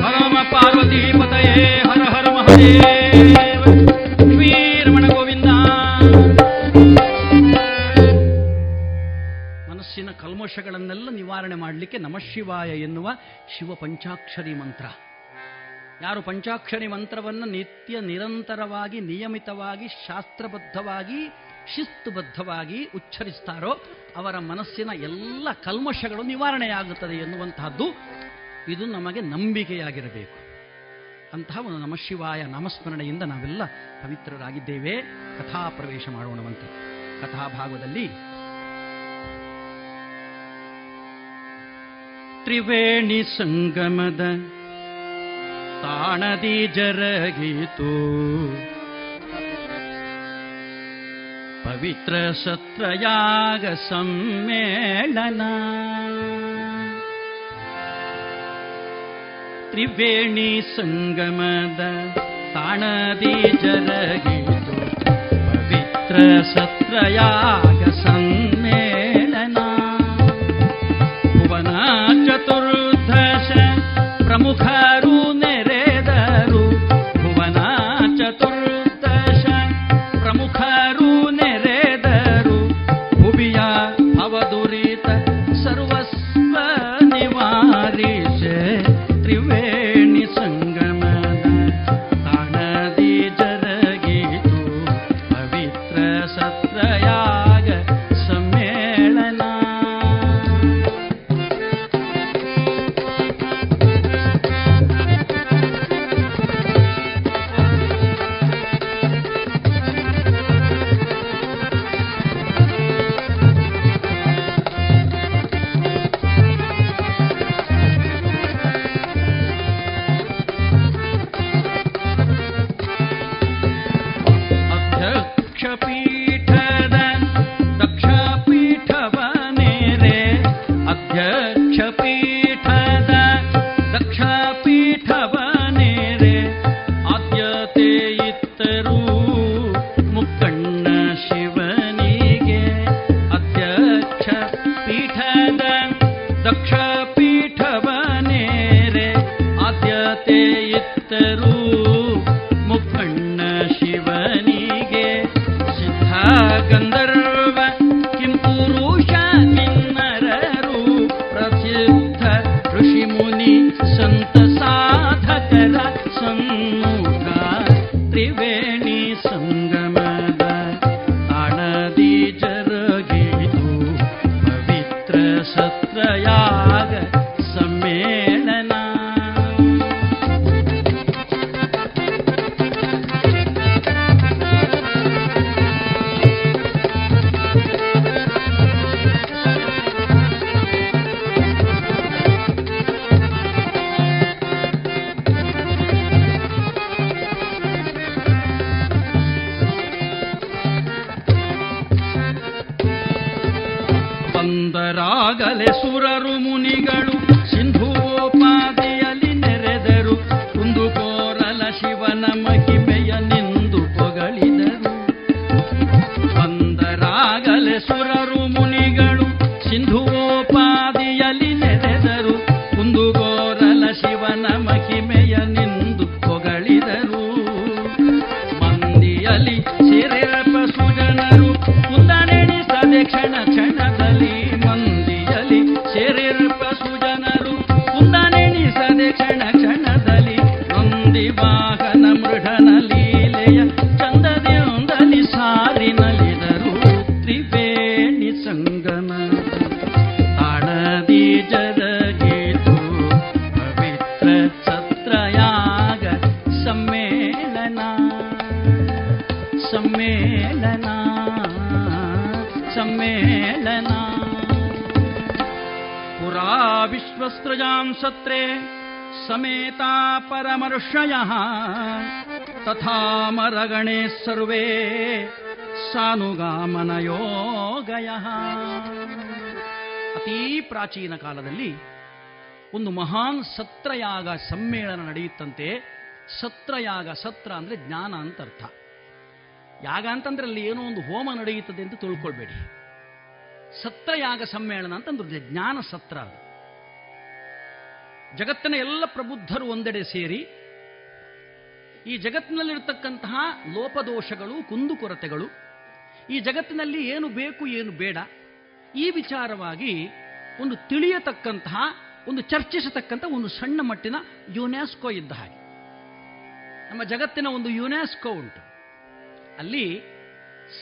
ಭಗವ ಪಾರ್ವತಿ ಪತಯೇ ಹರ ಹರ ಮಹಾದೇವ. ಶ್ರೀ ರಮಣ ಗೋವಿಂದ. ಮನಸ್ಸಿನ ಕಲ್ಮಶಗಳನ್ನೆಲ್ಲ ನಿವಾರಣೆ ಮಾಡಲಿಕ್ಕೆ ನಮಃ ಶಿವಾಯ ಎನ್ನುವ ಶಿವ ಪಂಚಾಕ್ಷರಿ ಮಂತ್ರ. ಯಾರು ಪಂಚಾಕ್ಷರಿ ಮಂತ್ರವನ್ನು ನಿತ್ಯ ನಿರಂತರವಾಗಿ ನಿಯಮಿತವಾಗಿ ಶಾಸ್ತ್ರಬದ್ಧವಾಗಿ ಶಿಸ್ತುಬದ್ಧವಾಗಿ ಉಚ್ಚರಿಸ್ತಾರೋ ಅವರ ಮನಸ್ಸಿನ ಎಲ್ಲ ಕಲ್ಮಶಗಳು ನಿವಾರಣೆಯಾಗುತ್ತದೆ ಎನ್ನುವಂತಹದ್ದು ಇದು ನಮಗೆ ನಂಬಿಕೆಯಾಗಿರಬೇಕು. ಅಂತಹ ಒಂದು ನಮಃ ಶಿವಾಯ ನಾಮಸ್ಮರಣೆಯಿಂದ ನಾವೆಲ್ಲ ಪವಿತ್ರರಾಗಿದ್ದೇವೆ. ಕಥಾ ಪ್ರವೇಶ ಮಾಡೋಣವಂತೆ. ಕಥಾಭಾಗದಲ್ಲಿ ತ್ರಿವೇಣಿ ಸಂಗಮದ ತಾಣದಿ ಜರಗಿತು ಪವಿತ್ರ ಸತ್ರಯಾಗ ಸಮ್ಮೇಳನ. ತ್ರಿವೇಣಿ ಸಂಗಮದ ತಾಣದಿ ಜರಗಿತು ಪವಿತ್ರ ಸತ್ರಯಾಗ ಸಮ್ಮೇಳನ. ಭುವನ ಚತುರ್ದಶ ಪ್ರಮುಖರು ನೆರೆದರು. ಭುವನ ಚತುರ್ದಶ ಪ್ರಮುಖರು ನೆರೆದರು. ಭುವಿಯ ಅವಧುರಿತ ಸರ್ವಸ್ವ ನಿವಾರಿಸೆ ತ್ರಿವೇಣಿ ಸಂಗಮದ ತಾಣದಿ ಜರಗಿತು ಪವಿತ್ರ ಸತ್ರಯಾಗ ಅಧ್ಯಕ್ಷಪೀಠದ ದಕ್ಷಪೀಠವನೇರೆ ಆದ್ಯತೆ ಇತ್ತರೂ ಮುಕ್ಕಣ್ಣ ಶಿವನಿಗೆ. ಅಧ್ಯಕ್ಷಪೀಠದ ದಕ್ಷಪೀಠವನೇರೆ ಆದ್ಯತೆ ಇತ್ತರೂ ಮುಕ್ಕಣ್ಣ ಶಿವನಿಗೆ. ಸಿದ್ಧಗಂಧರ್ವ ಸತ್ರೇ ಸಮೇತ ಪರಮರ್ಷಯ ತಥಾ ಮರಗಣೇ ಸರ್ವೇ ಸಾನುಗಾಮನಯೋಗಯ. ಅತೀ ಪ್ರಾಚೀನ ಕಾಲದಲ್ಲಿ ಒಂದು ಮಹಾನ್ ಸತ್ರಯಾಗ ಸಮ್ಮೇಳನ ನಡೆಯುತ್ತಂತೆ. ಸತ್ರಯಾಗ, ಸತ್ರ ಅಂದರೆ ಜ್ಞಾನ ಅಂತ ಅರ್ಥ. ಯಾಗ ಅಂತಂದ್ರೆ ಅಲ್ಲಿ ಏನೋ ಒಂದು ಹೋಮ ನಡೆಯುತ್ತದೆ ಅಂತ ತಿಳ್ಕೊಳ್ಬೇಡಿ. ಸತ್ರಯಾಗ ಸಮ್ಮೇಳನ ಅಂತಂದ್ರೆ ಜ್ಞಾನ ಸತ್ರ. ಅದು ಜಗತ್ತಿನ ಎಲ್ಲ ಪ್ರಬುದ್ಧರು ಒಂದೆಡೆ ಸೇರಿ ಈ ಜಗತ್ತಿನಲ್ಲಿರ್ತಕ್ಕಂತಹ ಲೋಪದೋಷಗಳು, ಕುಂದುಕೊರತೆಗಳು, ಈ ಜಗತ್ತಿನಲ್ಲಿ ಏನು ಬೇಕು ಏನು ಬೇಡ ಈ ವಿಚಾರವಾಗಿ ಒಂದು ತಿಳಿಯತಕ್ಕಂತಹ, ಒಂದು ಚರ್ಚಿಸತಕ್ಕಂತಹ ಒಂದು ಸಣ್ಣ ಮಟ್ಟಿನ ಯುನೆಸ್ಕೋ ಇದ್ದ ಹಾಗೆ ನಮ್ಮ ಜಗತ್ತಿನ ಒಂದು ಯುನೆಸ್ಕೋ ಉಂಟು. ಅಲ್ಲಿ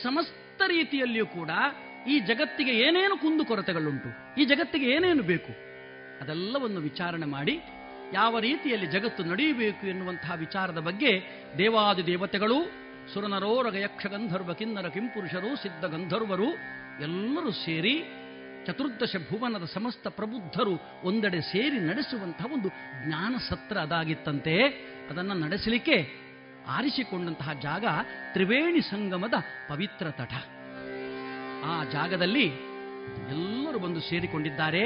ಸಮಸ್ತ ರೀತಿಯಲ್ಲಿಯೂ ಕೂಡ ಈ ಜಗತ್ತಿಗೆ ಏನೇನು ಕುಂದುಕೊರತೆಗಳುಂಟು, ಈ ಜಗತ್ತಿಗೆ ಏನೇನು ಬೇಕು ಅದೆಲ್ಲವನ್ನು ವಿಚಾರಣೆ ಮಾಡಿ ಯಾವ ರೀತಿಯಲ್ಲಿ ಜಗತ್ತು ನಡೆಯಬೇಕು ಎನ್ನುವಂತಹ ವಿಚಾರದ ಬಗ್ಗೆ ದೇವಾದಿ ದೇವತೆಗಳು, ಸುರನರೋ ರಗಯಕ್ಷ ಗಂಧರ್ವ ಕಿನ್ನರ ಕಿಂಪುರುಷರು, ಸಿದ್ಧ ಗಂಧರ್ವರು ಎಲ್ಲರೂ ಸೇರಿ ಚತುರ್ದಶ ಭುವನದ ಸಮಸ್ತ ಪ್ರಬುದ್ಧರು ಒಂದೆಡೆ ಸೇರಿ ನಡೆಸುವಂತಹ ಒಂದು ಜ್ಞಾನ ಸತ್ರ ಅದಾಗಿತ್ತಂತೆ. ಅದನ್ನು ನಡೆಸಲಿಕ್ಕೆ ಆರಿಸಿಕೊಂಡಂತಹ ಜಾಗ ತ್ರಿವೇಣಿ ಸಂಗಮದ ಪವಿತ್ರ ತಟ. ಆ ಜಾಗದಲ್ಲಿ ಎಲ್ಲರೂ ಬಂದು ಸೇರಿಕೊಂಡಿದ್ದಾರೆ.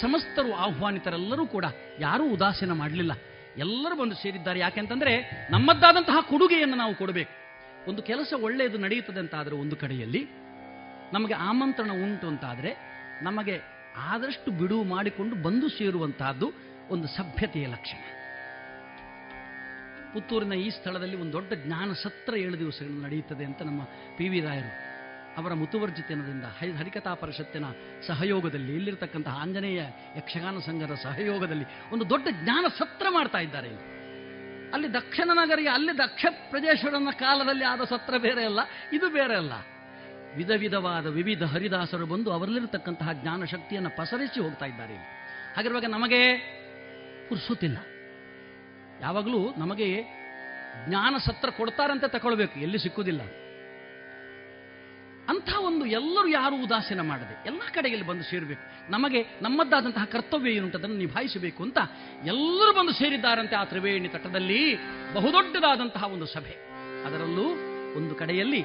ಸಮಸ್ತರು ಆಹ್ವಾನಿತರೆಲ್ಲರೂ ಕೂಡ ಯಾರೂ ಉದಾಸೀನ ಮಾಡಲಿಲ್ಲ, ಎಲ್ಲರೂ ಬಂದು ಸೇರಿದ್ದಾರೆ. ಯಾಕೆಂತಂದ್ರೆ ನಮ್ಮದ್ದಾದಂತಹ ಕೊಡುಗೆಯನ್ನು ನಾವು ಕೊಡಬೇಕು. ಒಂದು ಕೆಲಸ ಒಳ್ಳೆಯದು ನಡೆಯುತ್ತದೆ ಅಂತಾದರೆ ಒಂದು ಕಡೆಯಲ್ಲಿ ನಮಗೆ ಆಮಂತ್ರಣ ಉಂಟು ಅಂತಾದರೆ ನಮಗೆ ಆದಷ್ಟು ಬಿಡುವು ಮಾಡಿಕೊಂಡು ಬಂದು ಸೇರುವಂತಹದ್ದು ಒಂದು ಸಭ್ಯತೆಯ ಲಕ್ಷಣ. ಪುತ್ತೂರಿನ ಈ ಸ್ಥಳದಲ್ಲಿ ಒಂದು ದೊಡ್ಡ ಜ್ಞಾನ ಸತ್ರ ಏಳು ದಿವಸಗಳು ನಡೆಯುತ್ತದೆ ಅಂತ ನಮ್ಮ ಪಿ ವಿ ರಾಯರು ಅವರ ಮುತುವರ್ಜಿತನದಿಂದ, ಹರಿಕಥಾ ಪರಿಷತ್ತಿನ ಸಹಯೋಗದಲ್ಲಿ, ಇಲ್ಲಿರ್ತಕ್ಕಂತಹ ಆಂಜನೇಯ ಯಕ್ಷಗಾನ ಸಂಘದ ಸಹಯೋಗದಲ್ಲಿ ಒಂದು ದೊಡ್ಡ ಜ್ಞಾನ ಸತ್ರ ಮಾಡ್ತಾ ಇದ್ದಾರೆ. ಅಲ್ಲಿ ದಕ್ಷಿಣ ನಗರಿಗೆ, ಅಲ್ಲಿ ದಕ್ಷ ಪ್ರದೇಶರನ್ನ ಕಾಲದಲ್ಲಿ ಆದ ಸತ್ರ ಬೇರೆ ಅಲ್ಲ, ಇದು ಬೇರೆ ಅಲ್ಲ. ವಿಧ ವಿಧವಾದ ವಿವಿಧ ಹರಿದಾಸರು ಬಂದು ಅವರಲ್ಲಿರತಕ್ಕಂತಹ ಜ್ಞಾನ ಶಕ್ತಿಯನ್ನು ಪಸರಿಸಿ ಹೋಗ್ತಾ ಇದ್ದಾರೆ. ಹಾಗಿರುವಾಗ ನಮಗೆ ಪುರುಸುತ್ತಿಲ್ಲ. ಯಾವಾಗಲೂ ನಮಗೆ ಜ್ಞಾನ ಸತ್ರ ಕೊಡ್ತಾರಂತೆ ತಗೊಳ್ಬೇಕು, ಎಲ್ಲಿ ಸಿಕ್ಕುವುದಿಲ್ಲ. ಅಂಥ ಒಂದು ಎಲ್ಲರೂ ಯಾರೂ ಉದಾಸೀನ ಮಾಡದೆ ಎಲ್ಲ ಕಡೆಯಲ್ಲಿ ಬಂದು ಸೇರಬೇಕು. ನಮಗೆ ನಮ್ಮದ್ದಾದಂತಹ ಕರ್ತವ್ಯ ಏನುಂಟು ಅದನ್ನು ನಿಭಾಯಿಸಬೇಕು ಅಂತ ಎಲ್ಲರೂ ಬಂದು ಸೇರಿದ್ದಾರಂತೆ ಆ ತ್ರಿವೇಣಿ ತಟದಲ್ಲಿ. ಬಹುದೊಡ್ಡದಾದಂತಹ ಒಂದು ಸಭೆ. ಅದರಲ್ಲೂ ಒಂದು ಕಡೆಯಲ್ಲಿ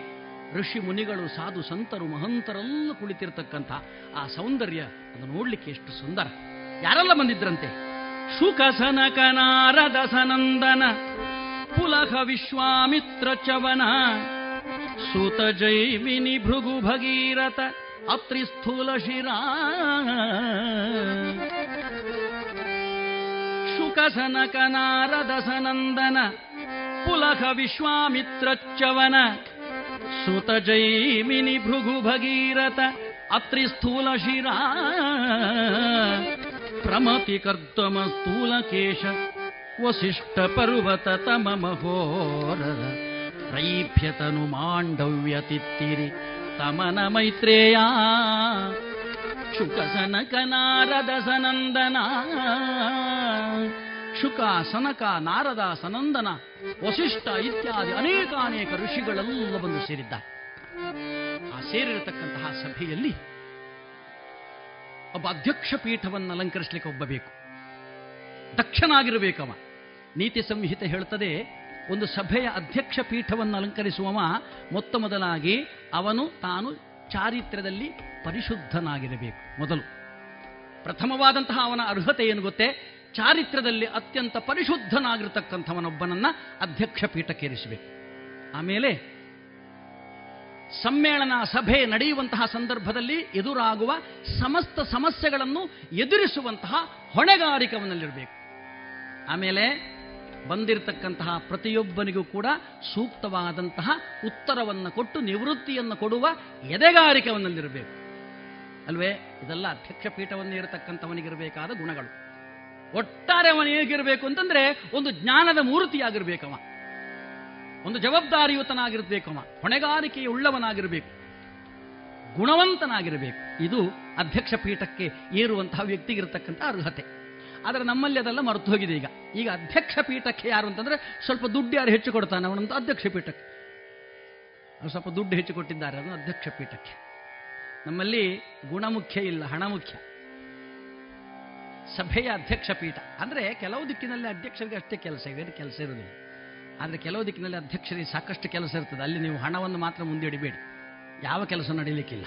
ಋಷಿ ಮುನಿಗಳು ಸಾಧು ಸಂತರು ಮಹಂತರೆಲ್ಲ ಕುಳಿತಿರ್ತಕ್ಕಂಥ ಆ ಸೌಂದರ್ಯ ಅದು ನೋಡ್ಲಿಕ್ಕೆ ಎಷ್ಟು ಸುಂದರ. ಯಾರೆಲ್ಲ ಬಂದಿದ್ರಂತೆ? ಶುಕಸನಕ ನಾರದಸನಂದನ ಪುಲಹ ವಿಶ್ವಾಮಿತ್ರ ಚವನ ಸುತ ಜೈವಿನಿ ಭೃಗು ಭಗೀರಥ ಅತ್ರಿ ಸ್ಥೂಲ ಶಿರಾ ಶುಕಸನಕ ನಾರದಸನಂದನ ಪುಲಹ ವಿಶ್ವಾಮಿತ್ರ ಚವನ ಸುತ ಜೈಮಿನಿ ಭೃಗು ಭಗೀರಥ ಅತ್ರಿ ಸ್ಥೂಲ ಶಿರಾ ಪ್ರಮತಿ ಕರ್ತಮ ಸ್ಥೂಲ ಕೇಶ ವಸಿಷ್ಠ ಪರ್ವತ ತಮ ಮಹೋರ ರೈಭ್ಯತನು ಮಾಂಡವ್ಯತಿತ್ತಿರಿ ತಮನ ಮೈತ್ರೇಯ ಶುಕಸನಕ ನಾರದ ಸನಂದನ ಶುಕ ಸನಕ ನಾರದ ಸನಂದನ ವಸಿಷ್ಠ ಇತ್ಯಾದಿ ಅನೇಕ ಅನೇಕ ಋಷಿಗಳೆಲ್ಲ ಬಂದು ಸೇರಿದ್ದಾರೆ. ಆ ಸೇರಿರತಕ್ಕಂತಹ ಸಭೆಯಲ್ಲಿ ಒಬ್ಬ ಅಧ್ಯಕ್ಷ ಪೀಠವನ್ನು ಅಲಂಕರಿಸಲಿಕ್ಕೆ ಒಬ್ಬ ಬೇಕು, ದಕ್ಷನಾಗಿರಬೇಕವ. ನೀತಿ ಸಂಹಿತೆ ಹೇಳ್ತದೆ, ಒಂದು ಸಭೆಯ ಅಧ್ಯಕ್ಷ ಪೀಠವನ್ನು ಅಲಂಕರಿಸುವವ ಮೊತ್ತ ಮೊದಲಾಗಿ ಅವನು ತಾನು ಚಾರಿತ್ರ್ಯದಲ್ಲಿ ಪರಿಶುದ್ಧನಾಗಿರಬೇಕು. ಮೊದಲು ಪ್ರಥಮವಾದಂತಹ ಅವನ ಅರ್ಹತೆ ಏನು ಗೊತ್ತೇ? ಚಾರಿತ್ರ್ಯದಲ್ಲಿ ಅತ್ಯಂತ ಪರಿಶುದ್ಧನಾಗಿರ್ತಕ್ಕಂಥವನೊಬ್ಬನನ್ನ ಅಧ್ಯಕ್ಷ ಪೀಠಕ್ಕೇರಿಸಬೇಕು. ಆಮೇಲೆ ಸಮ್ಮೇಳನ ಸಭೆ ನಡೆಯುವಂತಹ ಸಂದರ್ಭದಲ್ಲಿ ಎದುರಾಗುವ ಸಮಸ್ತ ಸಮಸ್ಯೆಗಳನ್ನು ಎದುರಿಸುವಂತಹ ಹೊಣೆಗಾರಿಕೆಯಲ್ಲಿರಬೇಕು. ಆಮೇಲೆ ಬಂದಿರತಕ್ಕಂತಹ ಪ್ರತಿಯೊಬ್ಬನಿಗೂ ಕೂಡ ಸೂಕ್ತವಾದಂತಹ ಉತ್ತರವನ್ನು ಕೊಟ್ಟು ನಿವೃತ್ತಿಯನ್ನು ಕೊಡುವ ಎದೆಗಾರಿಕೆಯಲ್ಲಿರಬೇಕು ಅಲ್ವೇ? ಇದೆಲ್ಲ ಅಧ್ಯಕ್ಷ ಪೀಠವನ್ನು ಇರತಕ್ಕಂಥವನಿಗಿರಬೇಕಾದ ಗುಣಗಳು. ಒಟ್ಟಾರೆ ಅವನು ಹೇಗಿರಬೇಕು ಅಂತಂದ್ರೆ, ಒಂದು ಜ್ಞಾನದ ಮೂರ್ತಿಯಾಗಿರ್ಬೇಕವ, ಒಂದು ಜವಾಬ್ದಾರಿಯುತನಾಗಿರ್ಬೇಕವ, ಹೊಣೆಗಾರಿಕೆಯ ಉಳ್ಳವನಾಗಿರಬೇಕು, ಗುಣವಂತನಾಗಿರಬೇಕು. ಇದು ಅಧ್ಯಕ್ಷ ಪೀಠಕ್ಕೆ ಏರುವಂತಹ ವ್ಯಕ್ತಿಗಿರ್ತಕ್ಕಂಥ ಅರ್ಹತೆ. ಆದರೆ ನಮ್ಮಲ್ಲಿ ಅದೆಲ್ಲ ಮರೆತು ಹೋಗಿದೆ. ಈಗ ಈಗ ಅಧ್ಯಕ್ಷ ಪೀಠಕ್ಕೆ ಯಾರು ಅಂತಂದ್ರೆ, ಸ್ವಲ್ಪ ದುಡ್ಡು ಯಾರು ಹೆಚ್ಚು ಕೊಡ್ತಾನೆ ಅವನಂತ ಅಧ್ಯಕ್ಷ ಪೀಠಕ್ಕೆ ಸ್ವಲ್ಪ ದುಡ್ಡು ಹೆಚ್ಚು ಕೊಟ್ಟಿದ್ದಾರೆ, ಅದನ್ನು ಅಧ್ಯಕ್ಷ ಪೀಠಕ್ಕೆ. ನಮ್ಮಲ್ಲಿ ಗುಣಮುಖ್ಯ ಇಲ್ಲ, ಹಣ ಮುಖ್ಯ. ಸಭೆಯ ಅಧ್ಯಕ್ಷ ಪೀಠ ಅಂದರೆ ಕೆಲವು ದಿಕ್ಕಿನಲ್ಲಿ ಅಧ್ಯಕ್ಷರಿಗೆ ಅಷ್ಟೇ ಕೆಲಸ ಇದೆ, ಕೆಲಸ ಇರೋದಿಲ್ಲ. ಆದರೆ ಕೆಲವು ದಿಕ್ಕಿನಲ್ಲಿ ಅಧ್ಯಕ್ಷರಿಗೆ ಸಾಕಷ್ಟು ಕೆಲಸ ಇರ್ತದೆ. ಅಲ್ಲಿ ನೀವು ಹಣವನ್ನು ಮಾತ್ರ ಮುಂದೆ ಇಡಬೇಡಿ, ಯಾವ ಕೆಲಸ ನಡೀಲಿಕ್ಕಿಲ್ಲ.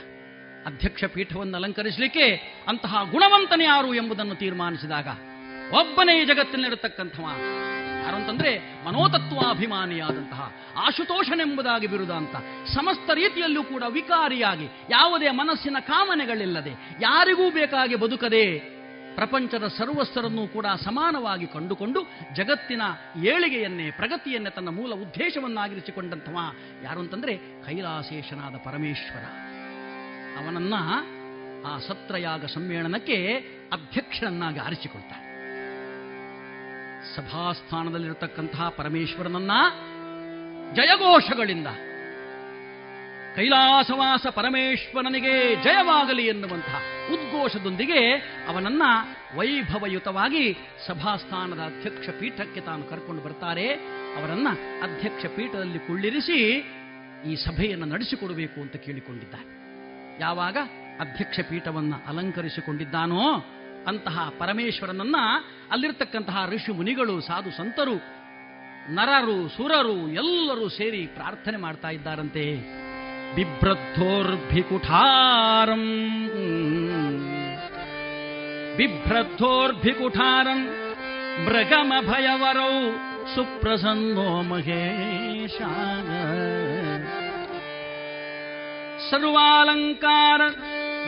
ಅಧ್ಯಕ್ಷ ಪೀಠವನ್ನು ಅಲಂಕರಿಸಲಿಕ್ಕೆ ಅಂತಹ ಗುಣವಂತನೇ ಯಾರು ಎಂಬುದನ್ನು ತೀರ್ಮಾನಿಸಿದಾಗ ಒಬ್ಬನೇ ಜಗತ್ತಿನಲ್ಲಿರತಕ್ಕಂಥವ ಯಾರು ಅಂತಂದ್ರೆ, ಮನೋತತ್ವಾಭಿಮಾನಿಯಾದಂತಹ ಆಶುತೋಷನೆಂಬುದಾಗಿ ಬಿರುದ ಅಂತ, ಸಮಸ್ತ ರೀತಿಯಲ್ಲೂ ಕೂಡ ವಿಕಾರಿಯಾಗಿ, ಯಾವುದೇ ಮನಸ್ಸಿನ ಕಾಮನೆಗಳಿಲ್ಲದೆ, ಯಾರಿಗೂ ಬೇಕಾಗಿ ಬದುಕದೆ, ಪ್ರಪಂಚದ ಸರ್ವಸ್ವರನ್ನೂ ಕೂಡ ಸಮಾನವಾಗಿ ಕಂಡುಕೊಂಡು ಜಗತ್ತಿನ ಏಳಿಗೆಯನ್ನೇ ಪ್ರಗತಿಯನ್ನೇ ತನ್ನ ಮೂಲ ಉದ್ದೇಶವನ್ನಾಗಿರಿಸಿಕೊಂಡಂಥವ ಯಾರು ಅಂತಂದರೆ ಕೈಲಾಸೇಶನಾದ ಪರಮೇಶ್ವರ. ಅವನನ್ನ ಆ ಸತ್ರಯಾಗ ಸಮ್ಮೇಳನಕ್ಕೆ ಅಧ್ಯಕ್ಷನನ್ನಾಗಿ ಆರಿಸಿಕೊಳ್ತಾನೆ. ಸಭಾಸ್ಥಾನದಲ್ಲಿರತಕ್ಕಂತಹ ಪರಮೇಶ್ವರನನ್ನ ಜಯಘೋಷಗಳಿಂದ ಕೈಲಾಸವಾಸ ಪರಮೇಶ್ವರನಿಗೆ ಜಯವಾಗಲಿ ಎನ್ನುವಂತಹ ಉದ್ಘೋಷದೊಂದಿಗೆ ಅವನನ್ನ ವೈಭವಯುತವಾಗಿ ಸಭಾಸ್ಥಾನದ ಅಧ್ಯಕ್ಷ ಪೀಠಕ್ಕೆ ತಾನು ಕರ್ಕೊಂಡು ಬರ್ತಾರೆ. ಅವರನ್ನ ಅಧ್ಯಕ್ಷ ಪೀಠದಲ್ಲಿ ಕುಳ್ಳಿರಿಸಿ ಈ ಸಭೆಯನ್ನು ನಡೆಸಿಕೊಡಬೇಕು ಅಂತ ಕೇಳಿಕೊಂಡಿದ್ದಾನೆ. ಯಾವಾಗ ಅಧ್ಯಕ್ಷ ಪೀಠವನ್ನು ಅಲಂಕರಿಸಿಕೊಂಡಿದ್ದಾನೋ ಅಂತಹ ಪರಮೇಶ್ವರನನ್ನ ಅಲ್ಲಿರ್ತಕ್ಕಂತಹ ಋಷಿ ಮುನಿಗಳು, ಸಾಧು ಸಂತರು, ನರರು, ಸುರರು ಎಲ್ಲರೂ ಸೇರಿ ಪ್ರಾರ್ಥನೆ ಮಾಡ್ತಾ ಇದ್ದಾರಂತೆ. ಬಿಭ್ರದ್ಧೋರ್ಭಿಕುಠಾರಂ ಬಿಭ್ರದ್ಧೋರ್ಭಿಕುಠಾರಂ ಮೃಗಮಭಯವರೌ ಸುಪ್ರಸನ್ನೋ ಮಹೇಶ ಸರ್ವಾಲಂಕಾರ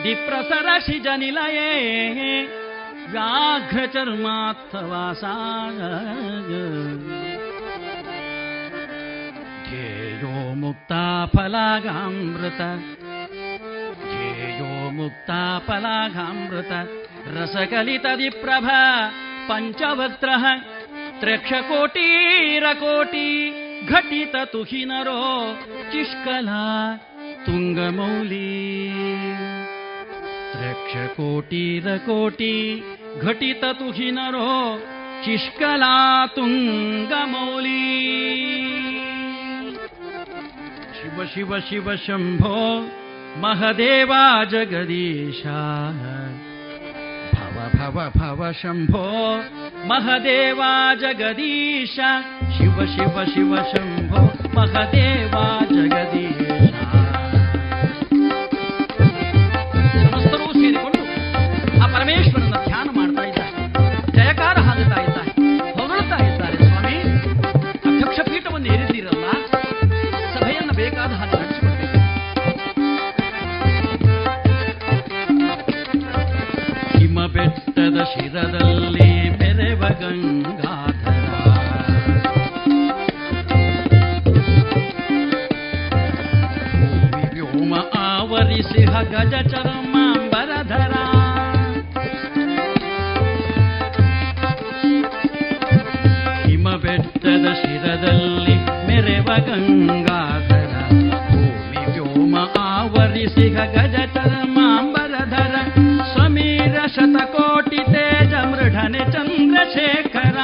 ದಿಪ್ರಸರಶಿಜ ನಿಲಯೇ ವ್ಯಾಘ್ರಚರ್ಮಾತ್ಥವಾಸ ಧ್ಯೇಯೋ ಮುಕ್ತಾಫಲಾಘಾಮೃತ ಧ್ಯೇಯೋ ಮುಕ್ತಾಫಲಾಘಾಮೃತ ರಸಕಲಿತದಿ ಪ್ರಭ ಪಂಚವಕ್ತ್ರಃ ತ್ರೇಕ್ಷಕೋಟಿರಕೋಟಿ ಘಟಿತ ತುಹಿನರೋ ಚಿಷ್ಕಲಾ ತುಂಗಮೌಲಿ ತ್ರೇಕ್ಷಕೋಟಿರಕೋಟಿ ಘಟಿತ ತುಹಿನರೋ ಚಿಷ್ಕಲಾ ತುಂಗಮೌಲಿ ಶಿವ ಶಿವ ಶಿವ ಶಂಭೋ ಮಹದೇವ ಜಗದೀಶ ಭವ ಭವ ಭವ ಶಂಭೋ ಮಹದೇವ ಜಗದೀಶ ಶಿವ ಶಿವ ಶಿವ ಶಂಭೋ ಮಹದೇವ ಜಗದೀಶ ಈಶ್ವರನ ಧ್ಯಾನ ಮಾಡ್ತಾ ಇದ್ದಾರೆ, ಜಯಕಾರ ಹಾಕುತ್ತಾ ಇದ್ದಾರೆ, ಹೊಗಳುತ್ತಾ ಇದ್ದಾರೆ. ಸ್ವಾಮಿ, ಅಧ್ಯಕ್ಷ ಪೀಠವನ್ನು ಏರಿದ್ದೀರಲ್ಲ, ಸಭೆಯನ್ನು ಬೇಕಾದ ಹಾಗೆ ನಡೆಸಿಕೊಡ್ಬೇಕು. ಹಿಮಬೆಟ್ಟದ ಶಿರದಲ್ಲಿ ಬೆರೆವ ಗಂಗಾಧರ, ವ್ಯೋಮ ಆವರಿಸಿ ಗಜ ಚರಮಾಂಬರಧರ, ಹಿಮಬೆಟ್ಟದ ಶಿರದಲ್ಲಿ ಮೆರೆವ ಗಂಗಾಧರ, ಭೂಮಿ ವ್ಯೋಮ ಆವರಿಸಿ ಗಜ ಚರಮಾಂಬರಧರ, ಸಮೀರ ಶತಕೋಟಿ ತೇಜ ಮೃಢನೆ ಚಂದ್ರಶೇಖರ,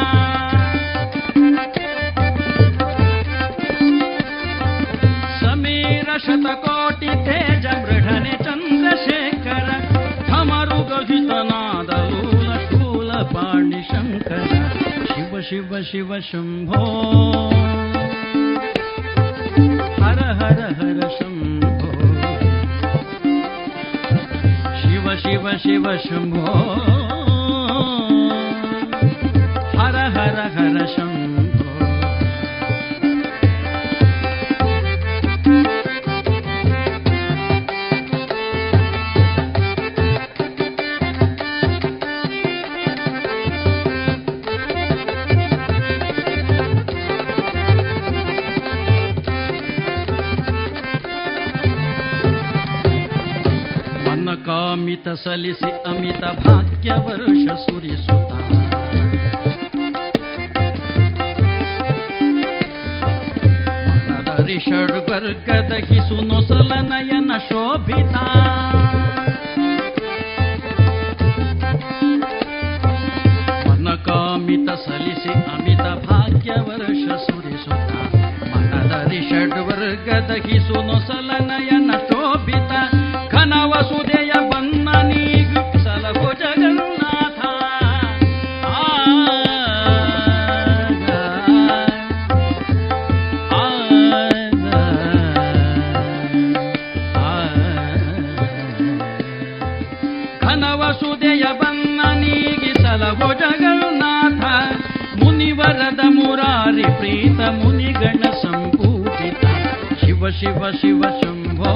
ಸಮೀರ ಶತಕೋಟಿ ತೇಜ ಮೃಢನೆ ಚಂದ್ರಶೇಖರ, ಧಮರುಗಹಿತನಾದಲು ಶೂಲ ಪಾಣಿ ಶಂಕರ, ಶಿವ ಶಿವ ಶಿವ ಶಂಭೋ ಹರ ಹರ ಹರ ಶಂಭೋ, ಶಿವ ಶಿವ ಶಂಭೋ ಹರ ಹರ ಹರ ಶಂಭೋ. ಅಮಿತ ಸಲಿಸಿ ಅಮಿತ ಭಾಗ್ಯ ವರುಷ ಸುರಿಸುತ್ತ, ಮನದ ರಿಷಡ್ ವರ್ಗದ ಹಿಸು ನೊಸಲ ನಯನ ಶೋಭಿತ, ಮನಕಾಮಿತ ಸಲಿಸಿ ಅಮಿತ ಭಾಗ್ಯ ವರುಷ ಸುರಿಸುತ್ತ, ಮನದ ರಿಷಡ್ ವರ್ಗದ ಹಿಸು ನೊಸಲ ನಯನ ಶೋಭಿತ, ಘನವಸುದೆಯ ವರದ ಮುರಾರಿ ಪ್ರೀತ ಮುನಿಗಣ ಸಂಪೂಜಿತ, ಶಿವ ಶಿವ ಶಿವ ಶಂಭೋ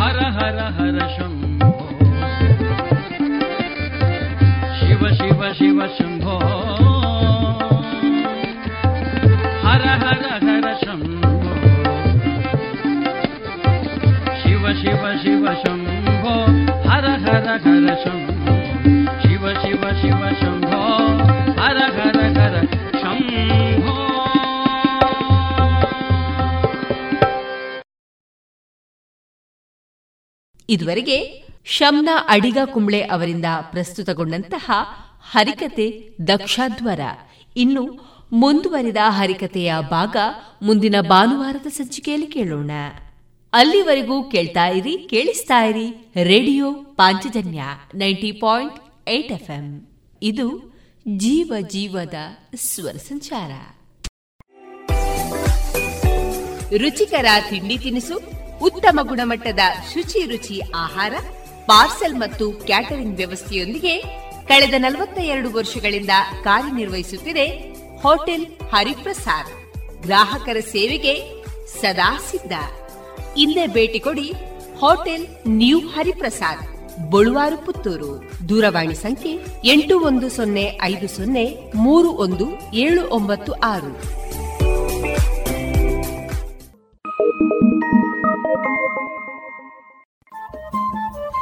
ಹರ ಹರ ಹರ ಶಂಭೋ, ಶಿವ ಶಿವ ಶಿವ ಶಂಭೋ ಹರ ಹರ ಹರ ಶಂಭೋ, ಶಿವ ಶಿವ ಶಿವ ಶಂಭೋ ಹರ ಹರ ಹರ ಶಂಭೋ, ಶಿವ ಶಿವ ಶಿವ ಶಂಭೋ ಹರ ಹರ ಹರ ಶಂಭೋ. ಇದುವರೆಗೆ ಶಮ್ನ ಅಡಿಗ ಕುಂಬ್ಳೆ ಅವರಿಂದ ಪ್ರಸ್ತುತಗೊಂಡಂತಹ ಹರಿಕತೆ ದಕ್ಷಾದ್ವರ. ಇನ್ನು ಮುಂದುವರಿದ ಹರಿಕತೆಯ ಭಾಗ ಮುಂದಿನ ಭಾನುವಾರದ ಸಂಚಿಕೆಯಲ್ಲಿ ಕೇಳೋಣ. ಅಲ್ಲಿವರೆಗೂ ಕೇಳ್ತಾ ಇರಿ, ಕೇಳಿಸ್ತಾ ಇರಿ ರೇಡಿಯೋ ಪಾಂಚಜನ್ಯ ತೊಂಬತ್ತು ಪಾಯಿಂಟ್ ಎಂಟು ಎಫ್ ಎಂ. ಇದು ಜೀವ ಜೀವದ ಸ್ವರ ಸಂಚಾರ. ರುಚಿಕರ ತಿಂಡಿ ತಿನಿಸು, ಉತ್ತಮ ಗುಣಮಟ್ಟದ ಶುಚಿ ರುಚಿ ಆಹಾರ, ಪಾರ್ಸೆಲ್ ಮತ್ತು ಕ್ಯಾಟರಿಂಗ್ ವ್ಯವಸ್ಥೆಯೊಂದಿಗೆ ಕಳೆದ ನಲವತ್ತ ಎರಡು ವರ್ಷಗಳಿಂದ ಕಾರ್ಯನಿರ್ವಹಿಸುತ್ತಿದೆ ಹೋಟೆಲ್ ಹರಿಪ್ರಸಾದ್. ಗ್ರಾಹಕರ ಸೇವೆಗೆ ಸದಾ ಸಿದ್ಧ. ಇಲ್ಲೇ ಭೇಟಿ ಕೊಡಿ ಹೋಟೆಲ್ ನ್ಯೂ ಹರಿಪ್ರಸಾದ್, ಬಳುವಾರು, ಪುತ್ತೂರು. ದೂರವಾಣಿ ಸಂಖ್ಯೆ ಎಂಟು ಒಂದು ಸೊನ್ನೆ ಐದು ಸೊನ್ನೆ ಮೂರು ಒಂದು ಏಳು ಒಂಬತ್ತು ಆರು.